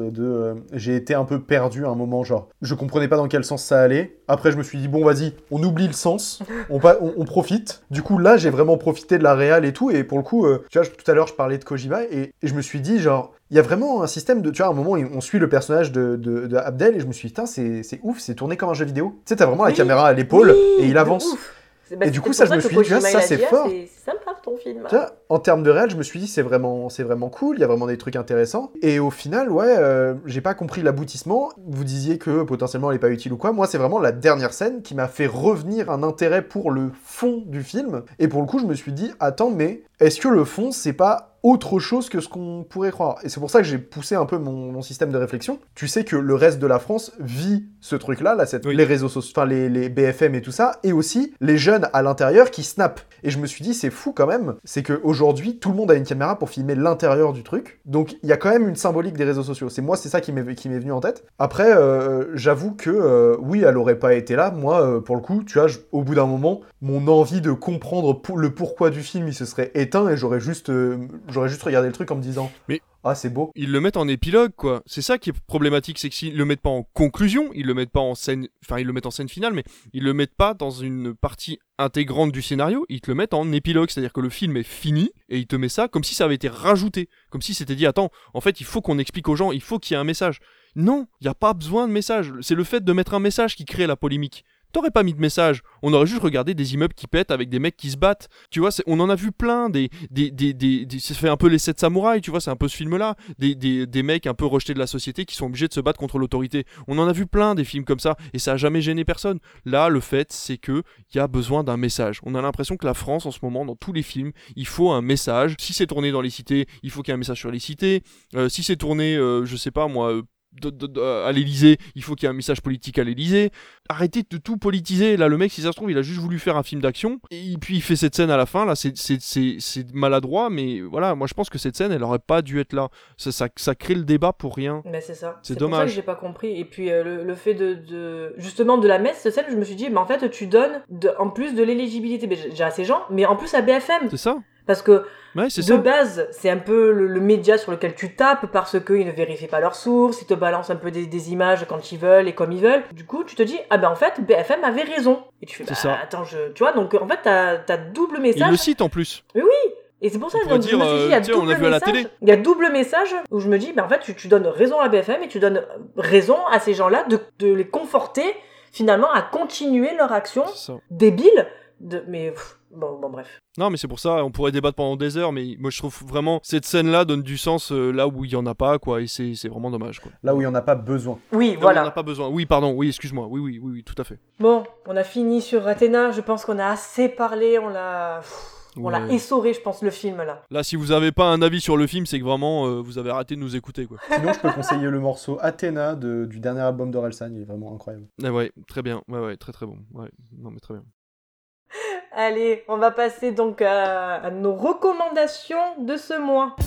j'ai été un peu perdu à un moment, genre je comprenais pas dans quel sens ça allait. Après je me suis dit bon, vas-y, on oublie le sens, on profite. Du coup là j'ai vraiment profité de la réal et tout, et pour le coup tu vois, tout à l'heure je parlais de Kojima et je me suis dit genre il y a vraiment un système de, tu vois, à un moment on suit le personnage de Abdel et je me suis dit putain, c'est ouf, c'est tourné comme un jeu vidéo, tu sais, t'as vraiment la caméra à l'épaule et il avance. Bah, et du coup, ça, je me suis dit, ça, c'est fort. C'est sympa ton film. Tiens, en termes de réel, je me suis dit, c'est vraiment cool, il y a vraiment des trucs intéressants. Et au final, ouais, j'ai pas compris l'aboutissement. Vous disiez que potentiellement, elle est pas utile ou quoi. Moi, c'est vraiment la dernière scène qui m'a fait revenir un intérêt pour le fond du film. Et pour le coup, je me suis dit, attends, mais est-ce que le fond, c'est pas autre chose que ce qu'on pourrait croire. Et c'est pour ça que j'ai poussé un peu mon système de réflexion. Tu sais que le reste de la France vit ce truc-là, là, oui. Les réseaux sociaux, enfin les BFM et tout ça, et aussi les jeunes à l'intérieur qui snappent. Et je me suis dit, c'est fou quand même, c'est qu'aujourd'hui, tout le monde a une caméra pour filmer l'intérieur du truc. Donc il y a quand même une symbolique des réseaux sociaux. C'est ça qui m'est venu en tête. Après, j'avoue que, oui, elle aurait pas été là. Moi, pour le coup, tu vois, au bout d'un moment, mon envie de comprendre le pourquoi du film, il se serait éteint et j'aurais juste regardé le truc en me disant... Mais... Ah, c'est beau. Ils le mettent en épilogue, quoi. C'est ça qui est problématique, c'est qu'ils le mettent pas en conclusion, ils le mettent pas en scène... Enfin, ils le mettent en scène finale, mais ils le mettent pas dans une partie intégrante du scénario, ils te le mettent en épilogue. C'est-à-dire que le film est fini, et ils te mettent ça comme si ça avait été rajouté. Comme si c'était dit, attends, en fait, il faut qu'on explique aux gens, il faut qu'il y ait un message. Non, il n'y a pas besoin de message. C'est le fait de mettre un message qui crée la polémique. T'aurais pas mis de message, on aurait juste regardé des immeubles qui pètent avec des mecs qui se battent, tu vois, on en a vu plein, ça fait un peu les 7 samouraïs, tu vois, c'est un peu ce film-là, des mecs un peu rejetés de la société qui sont obligés de se battre contre l'autorité, on en a vu plein des films comme ça, et ça a jamais gêné personne. Là, le fait, c'est que y a besoin d'un message, on a l'impression que la France, en ce moment, dans tous les films, il faut un message, si c'est tourné dans les cités, il faut qu'il y ait un message sur les cités, si c'est tourné, je sais pas moi... à l'Elysée, il faut qu'il y ait un message politique à l'Elysée. Arrêtez de tout politiser. Là, le mec, si ça se trouve, il a juste voulu faire un film d'action. Et puis, il fait cette scène à la fin. Là, c'est maladroit, mais voilà. Moi, je pense que cette scène, elle aurait pas dû être là. Ça crée le débat pour rien. Mais c'est ça. C'est dommage. C'est pour ça que j'ai pas compris. Et puis, le fait de justement de la mettre cette scène, je me suis dit, mais en fait, tu donnes en plus de l'éligibilité déjà à ces gens, mais en plus à BFM. C'est ça. Parce que base, c'est un peu le média sur lequel tu tapes parce qu'ils ne vérifient pas leurs sources, ils te balancent un peu des images quand ils veulent et comme ils veulent. Du coup, tu te dis, ah ben en fait, BFM avait raison. Et tu fais, attends, tu vois, donc en fait, t'as double message. Ils le citent en plus. Mais oui. Et c'est pour ça que je me suis dit, il y a double message. Il y a double message où je me dis, ben en fait, tu donnes raison à BFM et tu donnes raison à ces gens-là de les conforter finalement à continuer leur action débile. Bon, bref. Non, mais c'est pour ça, on pourrait débattre pendant des heures, mais moi je trouve vraiment cette scène-là donne du sens là où il y en a pas, quoi, et c'est vraiment dommage, quoi. Là où il y en a pas besoin. Oui, là voilà. Où il y en a pas besoin. Oui, pardon. Oui, excuse-moi. Oui, tout à fait. Bon, on a fini sur Athéna. Je pense qu'on a assez parlé. On l'a essoré, je pense, le film là. Là, si vous avez pas un avis sur le film, c'est que vraiment vous avez raté de nous écouter, quoi. Sinon, je peux conseiller le morceau Athéna du dernier album d'Orelsan. Il est vraiment incroyable. Ah ouais, très bien. Ouais, très très bon. Ouais, non mais très bien. Allez, on va passer donc à nos recommandations de ce mois.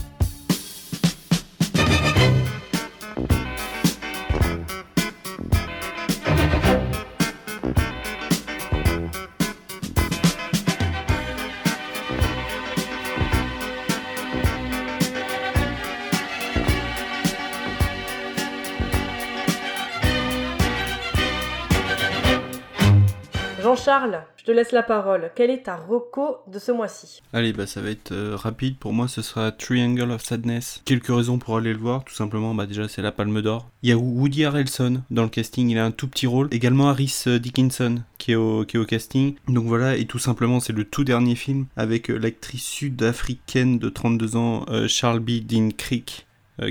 Jean-Charles, je te laisse la parole. Quelle est ta reco de ce mois-ci ? Allez, ça va être rapide. Pour moi, ce sera Triangle of Sadness. Quelques raisons pour aller le voir. Tout simplement, déjà, c'est la Palme d'Or. Il y a Woody Harrelson dans le casting. Il a un tout petit rôle. Également, Harris Dickinson qui est au casting. Donc voilà, et tout simplement, c'est le tout dernier film avec l'actrice sud-africaine de 32 ans, Charl B. Dean Crick.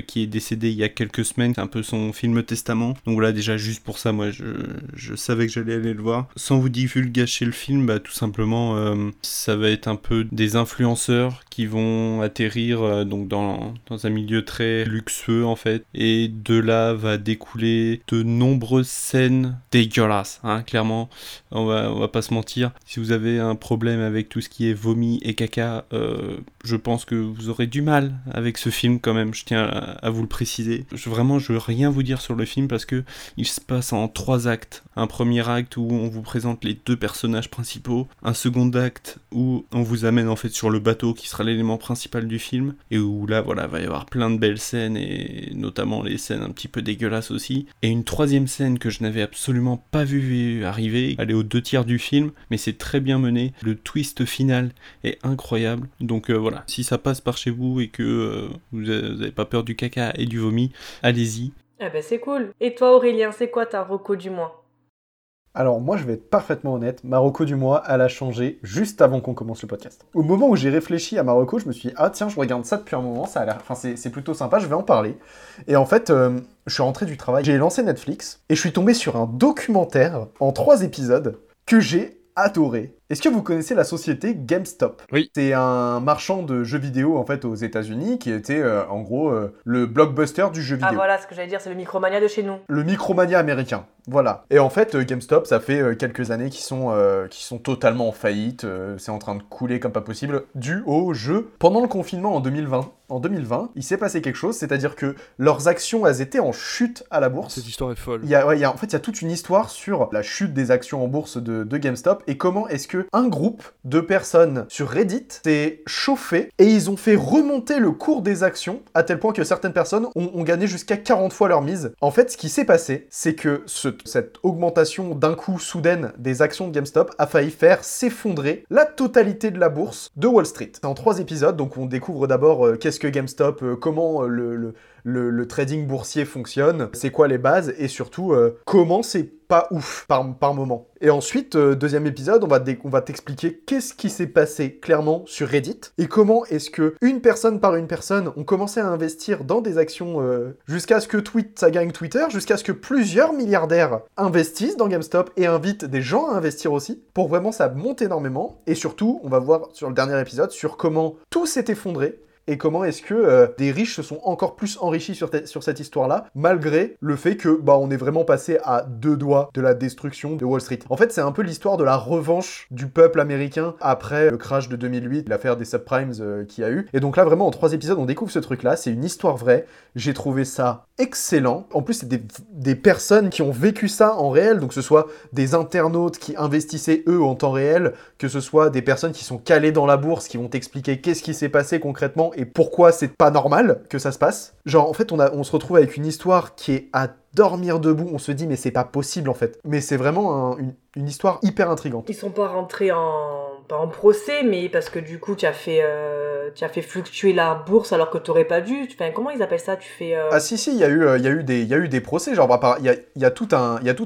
Qui est décédé il y a quelques semaines, c'est un peu son film testament, donc voilà, déjà juste pour ça, moi je savais que j'allais aller le voir. Sans vous divulgacher le film, tout simplement, ça va être un peu des influenceurs qui vont atterrir donc dans un milieu très luxueux en fait, et de là va découler de nombreuses scènes dégueulasses, hein, clairement, on va pas se mentir. Si vous avez un problème avec tout ce qui est vomi et caca, je pense que vous aurez du mal avec ce film quand même, je tiens à vous le préciser. Je veux rien vous dire sur le film parce que il se passe en 3 actes. Un premier acte où on vous présente les 2 personnages principaux, un second acte où on vous amène en fait sur le bateau qui sera l'élément principal du film, et où là voilà, va y avoir plein de belles scènes et notamment les scènes un petit peu dégueulasses aussi, et une 3e scène que je n'avais absolument pas vu arriver, elle est aux 2 tiers du film, mais c'est très bien mené, le twist final est incroyable, donc voilà, si ça passe par chez vous et que vous n'avez pas peur du caca et du vomi, allez-y. Ah bah c'est cool. Et toi Aurélien, c'est quoi ta reco du mois ? Alors moi je vais être parfaitement honnête, ma reco du mois, elle a changé juste avant qu'on commence le podcast. Au moment où j'ai réfléchi à ma reco, je me suis dit, ah tiens, je regarde ça depuis un moment, ça a l'air... Enfin, c'est plutôt sympa, je vais en parler. Et en fait, je suis rentré du travail, j'ai lancé Netflix, et je suis tombé sur un documentaire en 3 épisodes que j'ai adoré. Est-ce que vous connaissez la société GameStop ? Oui. C'est un marchand de jeux vidéo en fait aux États-Unis qui était en gros le blockbuster du jeu vidéo. Ah voilà, ce que j'allais dire, c'est le Micromania de chez nous. Le Micromania américain, voilà. Et en fait, GameStop, ça fait quelques années qu'ils sont totalement en faillite. C'est en train de couler comme pas possible, dû au jeu. Pendant le confinement en 2020. En 2020, il s'est passé quelque chose, c'est-à-dire que leurs actions, elles étaient en chute à la bourse. Cette histoire est folle. Il y a toute une histoire sur la chute des actions en bourse de GameStop et comment est-ce que un groupe de personnes sur Reddit s'est chauffé et ils ont fait remonter le cours des actions à tel point que certaines personnes ont gagné jusqu'à 40 fois leur mise. En fait, ce qui s'est passé, c'est que cette augmentation d'un coup soudaine des actions de GameStop a failli faire s'effondrer la totalité de la bourse de Wall Street. C'est en 3 épisodes, donc on découvre d'abord qu'est-ce que GameStop, comment le trading boursier fonctionne, c'est quoi les bases, et surtout, comment c'est pas ouf par moment. Et ensuite, deuxième épisode, on va t'expliquer qu'est-ce qui s'est passé clairement sur Reddit, et comment est-ce que une personne par une personne ont commencé à investir dans des actions jusqu'à ce que ça gagne Twitter, jusqu'à ce que plusieurs milliardaires investissent dans GameStop et invitent des gens à investir aussi, pour vraiment ça monte énormément, et surtout, on va voir sur le dernier épisode sur comment tout s'est effondré, et comment est-ce que des riches se sont encore plus enrichis sur cette histoire-là, malgré le fait que on est vraiment passé à 2 doigts de la destruction de Wall Street. En fait, c'est un peu l'histoire de la revanche du peuple américain après le crash de 2008, l'affaire des subprimes qu'il y a eu. Et donc là, vraiment, en 3 épisodes, on découvre ce truc-là. C'est une histoire vraie. J'ai trouvé ça excellent. En plus, c'est des personnes qui ont vécu ça en réel, donc que ce soit des internautes qui investissaient eux en temps réel, que ce soit des personnes qui sont calées dans la bourse, qui vont t'expliquer qu'est-ce qui s'est passé concrètement et pourquoi c'est pas normal que ça se passe. Genre, en fait, on se retrouve avec une histoire qui est à dormir debout, on se dit mais c'est pas possible en fait. Mais c'est vraiment une histoire hyper intrigante. Ils sont pas rentrés pas en procès, mais parce que du coup tu as fait fluctuer la bourse alors que t'aurais pas dû. Enfin, comment ils appellent ça ? Tu fais Ah si, il y a eu des procès, genre il y a tout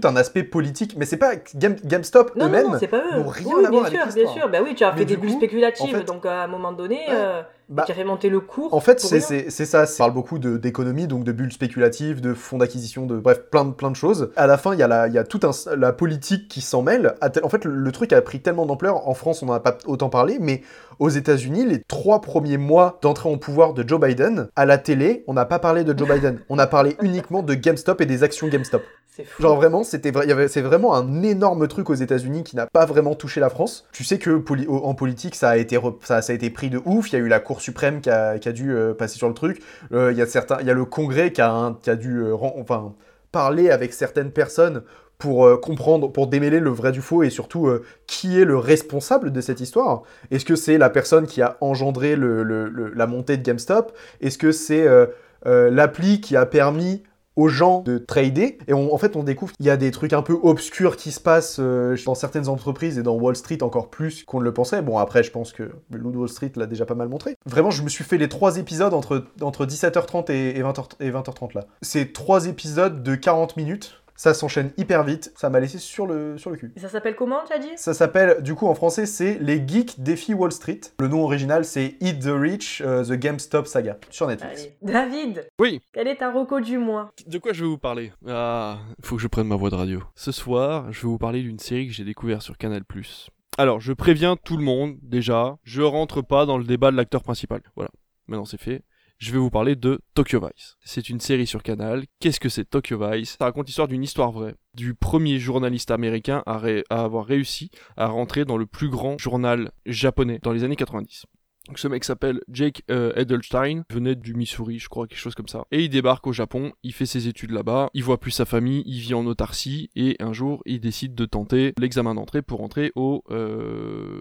un aspect politique, mais c'est pas GameStop eux-mêmes. Non, c'est pas eux. N'ont rien à voir avec l'histoire. Bien sûr. Bah oui, tu as fait des bulles spéculatives, en fait, donc à un moment donné tu as fait monter le cours. En fait, c'est ça, ça parle beaucoup d'économie, donc de bulles spéculatives, de fonds d'acquisition, de bref, plein de choses. À la fin, il y a toute la politique qui s'en mêle. En fait, le truc a pris tellement d'ampleur en France, on n'en a pas autant parlé, mais aux États-Unis, les 3 premiers mois d'entrée en pouvoir de Joe Biden, à la télé, on n'a pas parlé de Joe Biden. On a parlé uniquement de GameStop et des actions GameStop. C'est fou. Genre vraiment, c'est vraiment un énorme truc aux États-Unis qui n'a pas vraiment touché la France. Tu sais que en politique, ça a été pris de ouf. Il y a eu la Cour suprême qui a dû passer sur le truc. Il y a le Congrès qui a dû parler avec certaines personnes pour comprendre, pour démêler le vrai du faux et surtout qui est le responsable de cette histoire. Est-ce que c'est la personne qui a engendré la montée de GameStop ? Est-ce que c'est l'appli qui a permis aux gens de trader ? Et on découvre qu'il y a des trucs un peu obscurs qui se passent dans certaines entreprises et dans Wall Street encore plus qu'on ne le pensait. Bon, après, je pense que le loup de Wall Street l'a déjà pas mal montré. Vraiment, je me suis fait les 3 épisodes entre 17h30 et 20h30 là. C'est 3 épisodes de 40 minutes. Ça s'enchaîne hyper vite, ça m'a laissé sur le cul. Et ça s'appelle comment, tu as dit ? Ça s'appelle, du coup, en français, c'est Les Geeks Défient Wall Street. Le nom original, c'est Eat the Rich, The GameStop Saga, sur Netflix. Allez. David ! Oui ? Quelle est ta reco du mois ? De quoi je vais vous parler ? Ah, faut que je prenne ma voix de radio. Ce soir, je vais vous parler d'une série que j'ai découverte sur Canal+. Alors, je préviens tout le monde, déjà, je rentre pas dans le débat de l'acteur principal. Voilà, maintenant c'est fait. Je vais vous parler de Tokyo Vice. C'est une série sur Canal. Qu'est-ce que c'est Tokyo Vice ? Ça raconte l'histoire d'une histoire vraie, du premier journaliste américain à avoir réussi à rentrer dans le plus grand journal japonais dans les années 90. Donc ce mec s'appelle Jake Edelstein, venait du Missouri, je crois, quelque chose comme ça. Et il débarque au Japon, il fait ses études là-bas, il voit plus sa famille, il vit en autarcie, et un jour, il décide de tenter l'examen d'entrée pour entrer au... le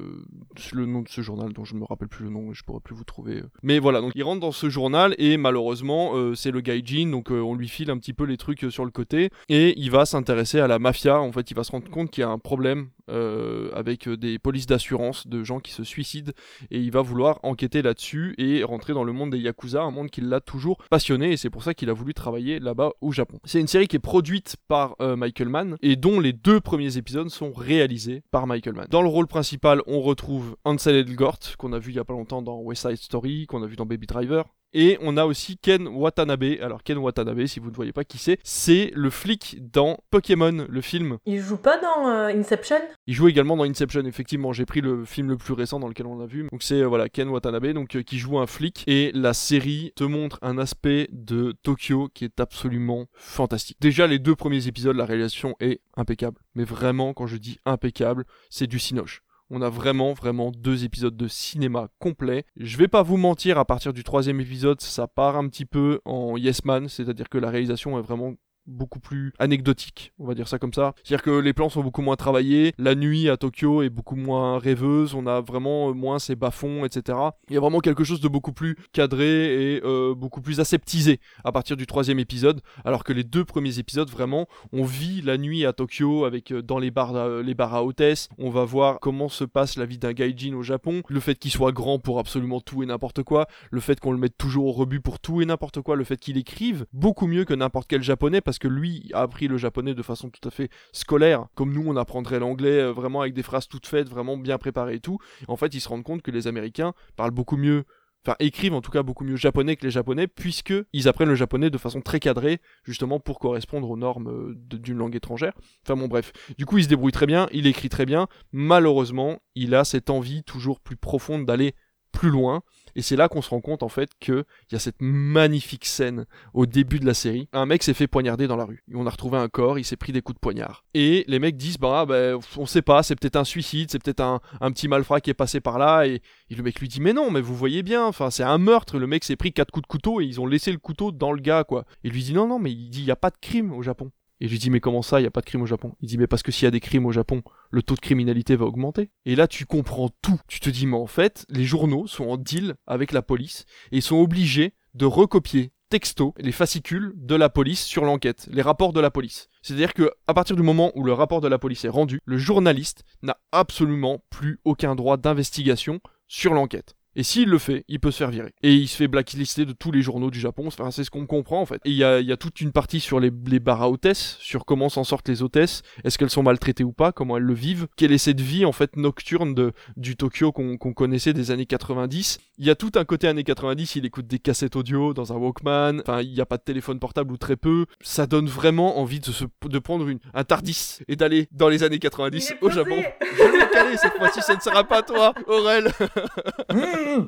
nom de ce journal, dont je ne me rappelle plus le nom, je pourrais plus vous trouver. Mais voilà, donc il rentre dans ce journal, et malheureusement, c'est le gaijin, donc on lui file un petit peu les trucs sur le côté, et il va s'intéresser à la mafia, en fait, il va se rendre compte qu'il y a un problème avec des polices d'assurance, de gens qui se suicident, et il va vouloir enquêter là-dessus et rentrer dans le monde des Yakuza, un monde qui l'a toujours passionné et c'est pour ça qu'il a voulu travailler là-bas au Japon. C'est une série qui est produite par Michael Mann et dont les 2 premiers épisodes sont réalisés par Michael Mann. Dans le rôle principal, on retrouve Ansel Elgort, qu'on a vu il y a pas longtemps dans West Side Story, qu'on a vu dans Baby Driver, Et on a aussi Ken Watanabe. Alors Ken Watanabe, si vous ne voyez pas qui c'est le flic dans Pokémon, le film. Il joue pas dans Inception ? Il joue également dans Inception, effectivement. J'ai pris le film le plus récent dans lequel on l'a vu. Donc c'est voilà, Ken Watanabe donc, qui joue un flic. Et la série te montre un aspect de Tokyo qui est absolument fantastique. Déjà, les deux premiers épisodes, la réalisation est impeccable. Mais vraiment, quand je dis impeccable, c'est du cinoche. On a vraiment deux épisodes de cinéma complet. Je vais pas vous mentir, à partir du troisième épisode, ça part un petit peu en Yes Man, c'est-à-dire que la réalisation est vraiment beaucoup plus anecdotique, on va dire ça comme ça. C'est-à-dire que les plans sont beaucoup moins travaillés, la nuit à Tokyo est beaucoup moins rêveuse, on a vraiment moins ces bas-fonds, etc. Il y a vraiment quelque chose de beaucoup plus cadré et beaucoup plus aseptisé à partir du troisième épisode, alors que les deux premiers épisodes, vraiment, on vit la nuit à Tokyo avec dans les bars à hôtesses, on va voir comment se passe la vie d'un gaijin au Japon, le fait qu'il soit grand pour absolument tout et n'importe quoi, le fait qu'on le mette toujours au rebut pour tout et n'importe quoi, le fait qu'il écrive beaucoup mieux que n'importe quel japonais, parce que lui a appris le japonais de façon tout à fait scolaire, comme nous on apprendrait l'anglais vraiment avec des phrases toutes faites, vraiment bien préparées et tout. En fait, ils se rendent compte que les Américains parlent beaucoup mieux, enfin écrivent en tout cas beaucoup mieux japonais que les Japonais, puisque ils apprennent le japonais de façon très cadrée, justement pour correspondre aux normes d'une langue étrangère. Enfin bon bref, du coup il se débrouille très bien, il écrit très bien, malheureusement il a cette envie toujours plus profonde d'aller plus loin. Et c'est là qu'on se rend compte, en fait, qu'il y a cette magnifique scène au début de la série. Un mec s'est fait poignarder dans la rue. On a retrouvé un corps, il s'est pris des coups de poignard. Et les mecs disent, on sait pas, c'est peut-être un suicide, c'est peut-être un petit malfrat qui est passé par là. Et le mec lui dit, mais non, mais vous voyez bien, enfin, c'est un meurtre. Le mec s'est pris 4 coups de couteau et ils ont laissé le couteau dans le gars, quoi. Et lui dit, non, mais il dit, y a pas de crime au Japon. Et je lui dis, mais comment ça, il n'y a pas de crime au Japon ? Il dit, mais parce que s'il y a des crimes au Japon, le taux de criminalité va augmenter. Et là, tu comprends tout. Tu te dis, mais en fait, les journaux sont en deal avec la police et sont obligés de recopier texto les fascicules de la police sur l'enquête, les rapports de la police. C'est-à-dire que à partir du moment où le rapport de la police est rendu, le journaliste n'a absolument plus aucun droit d'investigation sur l'enquête. Et s'il le fait, il peut se faire virer. Et il se fait blacklister de tous les journaux du Japon. Enfin, c'est ce qu'on comprend, en fait. Et il y a toute une partie sur les bars à hôtesses, sur comment s'en sortent les hôtesses, est-ce qu'elles sont maltraitées ou pas, comment elles le vivent, quelle est cette vie, en fait, nocturne du Tokyo qu'on connaissait des années 90. Il y a tout un côté années 90, il écoute des cassettes audio dans un Walkman, enfin, il n'y a pas de téléphone portable ou très peu. Ça donne vraiment envie de prendre un TARDIS et d'aller dans les années 90 au Japon. Je vais le caler cette fois-ci, ça ne sera pas toi, Aurel.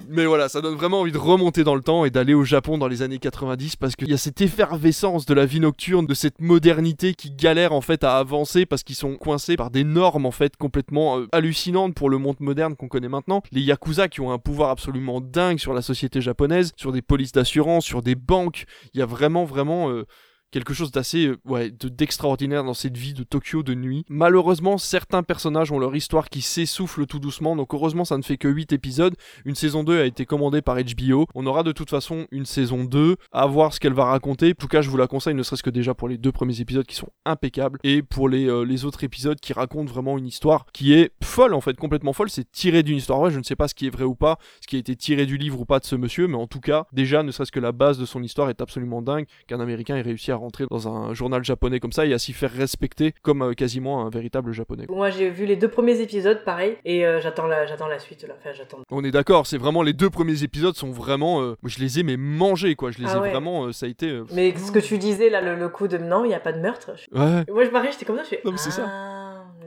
Mais voilà, ça donne vraiment envie de remonter dans le temps et d'aller au Japon dans les années 90 parce qu'il y a cette effervescence de la vie nocturne, de cette modernité qui galère en fait à avancer parce qu'ils sont coincés par des normes en fait complètement hallucinantes pour le monde moderne qu'on connaît maintenant. Les Yakuza qui ont un pouvoir absolument dingue sur la société japonaise, sur des polices d'assurance, sur des banques. Il y a vraiment... quelque chose d'assez d'extraordinaire dans cette vie de Tokyo de nuit. Malheureusement, certains personnages ont leur histoire qui s'essouffle tout doucement, donc heureusement ça ne fait que 8 épisodes. Une saison 2 a été commandée par HBO. On aura de toute façon une saison 2, à voir ce qu'elle va raconter. En tout cas, je vous la conseille, ne serait-ce que déjà pour les 2 premiers épisodes qui sont impeccables, et pour les autres épisodes qui racontent vraiment une histoire qui est folle en fait, complètement folle. C'est tiré d'une histoire, je ne sais pas ce qui est vrai ou pas, ce qui a été tiré du livre ou pas de ce monsieur, mais en tout cas, déjà, ne serait-ce que la base de son histoire est absolument dingue, qu'un Américain ait réussi à rentrer dans un journal japonais comme ça et à s'y faire respecter comme quasiment un véritable japonais. Moi j'ai vu les 2 premiers épisodes pareil et j'attends la suite là. Enfin, j'attends. On est d'accord, c'est vraiment les 2 premiers épisodes sont vraiment je les ai mais mangés quoi, ça a été Mais ce que tu disais là le coup de non, il y a pas de meurtre. Moi pareil, j'étais comme ça, je fais. Non mais c'est ça.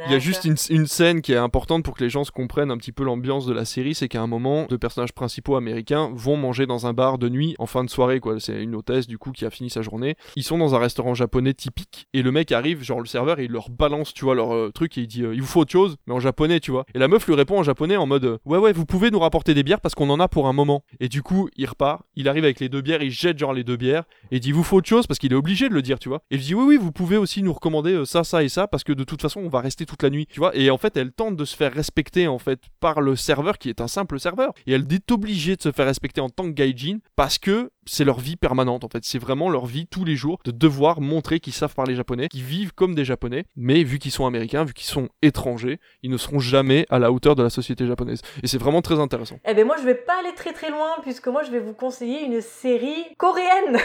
Il y a juste une scène qui est importante pour que les gens se comprennent un petit peu l'ambiance de la série, c'est qu'à un moment, 2 personnages principaux américains vont manger dans un bar de nuit en fin de soirée, quoi. C'est une hôtesse du coup qui a fini sa journée. Ils sont dans un restaurant japonais typique et le mec arrive, genre le serveur, et il leur balance, tu vois, leur truc et il dit il vous faut autre chose, mais en japonais, tu vois. Et la meuf lui répond en japonais en mode ouais, vous pouvez nous rapporter des bières parce qu'on en a pour un moment. Et du coup, il repart, il arrive avec les 2 bières, il jette genre les 2 bières et il dit vous faut autre chose parce qu'il est obligé de le dire, tu vois. Et il dit oui, vous pouvez aussi nous recommander ça et ça parce que de toute façon, on va rester toute la nuit, tu vois. Et en fait elle tente de se faire respecter en fait par le serveur qui est un simple serveur et elle est obligée de se faire respecter en tant que gaijin parce que c'est leur vie permanente en fait, c'est vraiment leur vie tous les jours de devoir montrer qu'ils savent parler japonais, qu'ils vivent comme des japonais, mais vu qu'ils sont américains, vu qu'ils sont étrangers, ils ne seront jamais à la hauteur de la société japonaise et c'est vraiment très intéressant. Eh ben moi je vais pas aller très très loin puisque moi je vais vous conseiller une série coréenne.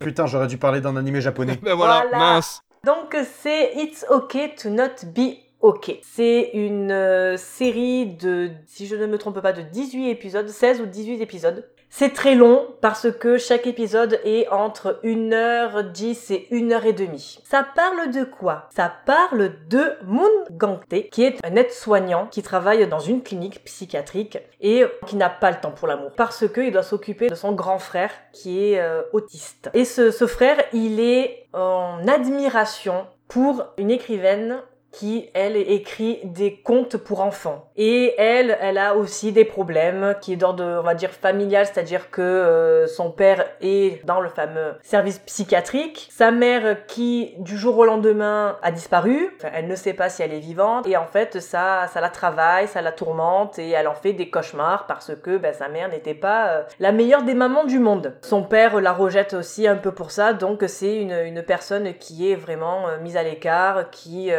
Putain, j'aurais dû parler d'un animé japonais. Ben voilà. Mince. Donc c'est It's Okay to Not Be Ok. C'est une série de, si je ne me trompe pas, de 18 épisodes, 16 ou 18 épisodes. C'est très long parce que chaque épisode est entre 1h10 et 1h30. Ça parle de quoi ? Ça parle de Moon Gang-tae, qui est un aide-soignant qui travaille dans une clinique psychiatrique et qui n'a pas le temps pour l'amour parce qu'il doit s'occuper de son grand frère qui est autiste. Et ce frère, il est en admiration pour une écrivaine qui, elle, écrit des contes pour enfants. Et elle a aussi des problèmes qui est d'ordre, on va dire, familial, c'est-à-dire que son père est dans le fameux service psychiatrique. Sa mère, qui, du jour au lendemain, a disparu. Enfin, elle ne sait pas si elle est vivante. Et en fait, ça la travaille, ça la tourmente, et elle en fait des cauchemars parce que sa mère n'était pas la meilleure des mamans du monde. Son père la rejette aussi un peu pour ça, donc c'est une personne qui est vraiment mise à l'écart, qui...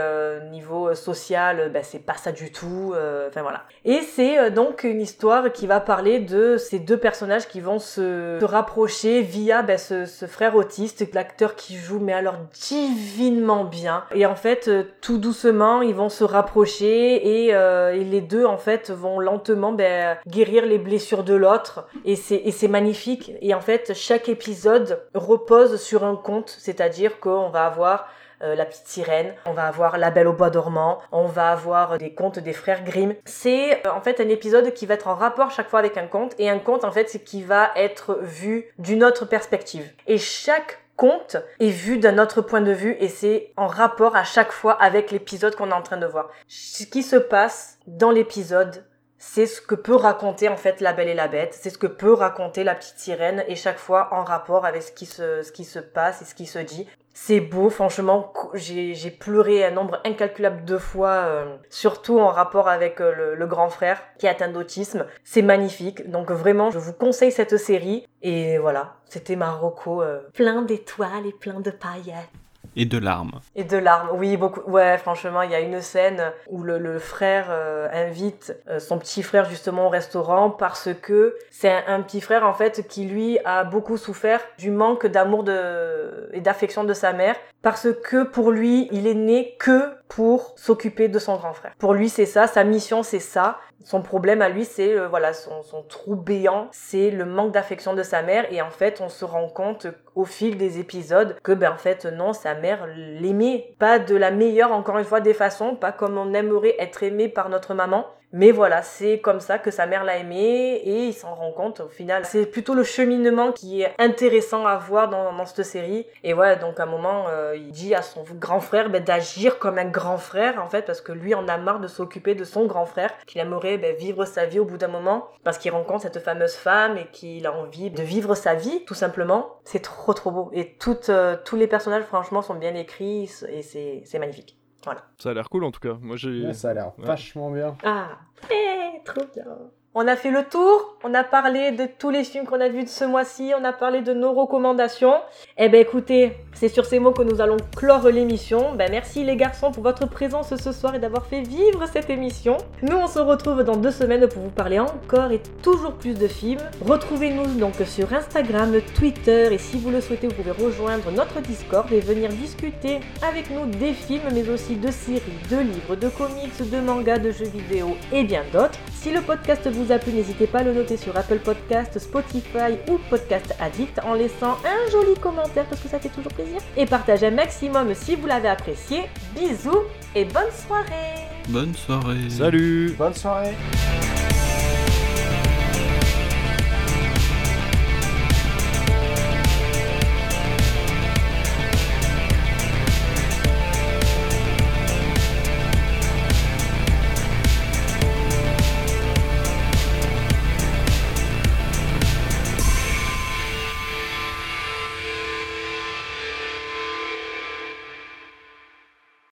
niveau social, c'est pas ça du tout, enfin voilà. Et c'est donc une histoire qui va parler de ces deux personnages qui vont se rapprocher via ce frère autiste, l'acteur qui joue mais alors divinement bien. Et en fait, tout doucement, ils vont se rapprocher et les deux en fait vont lentement guérir les blessures de l'autre et c'est magnifique. Et en fait, chaque épisode repose sur un conte, c'est-à-dire qu'on va avoir La Petite Sirène, on va avoir La Belle au Bois dormant, on va avoir des contes des frères Grimm. C'est en fait un épisode qui va être en rapport chaque fois avec un conte, et un conte en fait qui va être vu d'une autre perspective. Et chaque conte est vu d'un autre point de vue et c'est en rapport à chaque fois avec l'épisode qu'on est en train de voir. Ce qui se passe dans l'épisode, c'est ce que peut raconter en fait La Belle et la Bête, c'est ce que peut raconter La Petite Sirène, et chaque fois en rapport avec ce qui se passe et ce qui se dit. C'est beau, franchement, j'ai pleuré un nombre incalculable de fois, surtout en rapport avec le grand frère qui est atteint d'autisme. C'est magnifique, donc vraiment, je vous conseille cette série. Et voilà, c'était Marocco, plein d'étoiles et plein de paillettes. Et de larmes. Et de larmes, oui, beaucoup. Ouais, franchement, il y a une scène où le frère invite son petit frère justement au restaurant parce que c'est un petit frère en fait qui lui a beaucoup souffert du manque d'amour et d'affection de sa mère parce que pour lui, il est né que pour s'occuper de son grand frère. Pour lui, c'est ça, sa mission, c'est ça. Son problème à lui, c'est son trou béant, c'est le manque d'affection de sa mère. Et en fait, on se rend compte au fil des épisodes que en fait non, sa mère l'aimait pas de la meilleure, encore une fois, des façons, pas comme on aimerait être aimé par notre maman. Mais voilà, c'est comme ça que sa mère l'a aimé et il s'en rend compte au final. C'est plutôt le cheminement qui est intéressant à voir dans cette série. Et ouais, donc à un moment, il dit à son grand frère d'agir comme un grand frère en fait, parce que lui en a marre de s'occuper de son grand frère, qu'il aimerait vivre sa vie au bout d'un moment, parce qu'il rencontre cette fameuse femme et qu'il a envie de vivre sa vie, tout simplement. C'est trop trop beau. Et tous les personnages, franchement, sont bien écrits et c'est magnifique. Voilà. Ça a l'air cool en tout cas. Moi, ça a l'air vachement bien. Ah, trop bien. On a fait le tour, on a parlé de tous les films qu'on a vus de ce mois-ci, on a parlé de nos recommandations. Eh ben écoutez, c'est sur ces mots que nous allons clore l'émission. Merci les garçons pour votre présence ce soir et d'avoir fait vivre cette émission. Nous, on se retrouve dans 2 semaines pour vous parler encore et toujours plus de films. Retrouvez-nous donc sur Instagram, Twitter, et si vous le souhaitez, vous pouvez rejoindre notre Discord et venir discuter avec nous des films, mais aussi de séries, de livres, de comics, de mangas, de jeux vidéo et bien d'autres. Si le podcast vous a plu, n'hésitez pas à le noter sur Apple Podcast, Spotify ou Podcast Addict en laissant un joli commentaire parce que ça fait toujours plaisir. Et partagez un maximum si vous l'avez apprécié. Bisous et bonne soirée. Bonne soirée. Salut. Bonne soirée.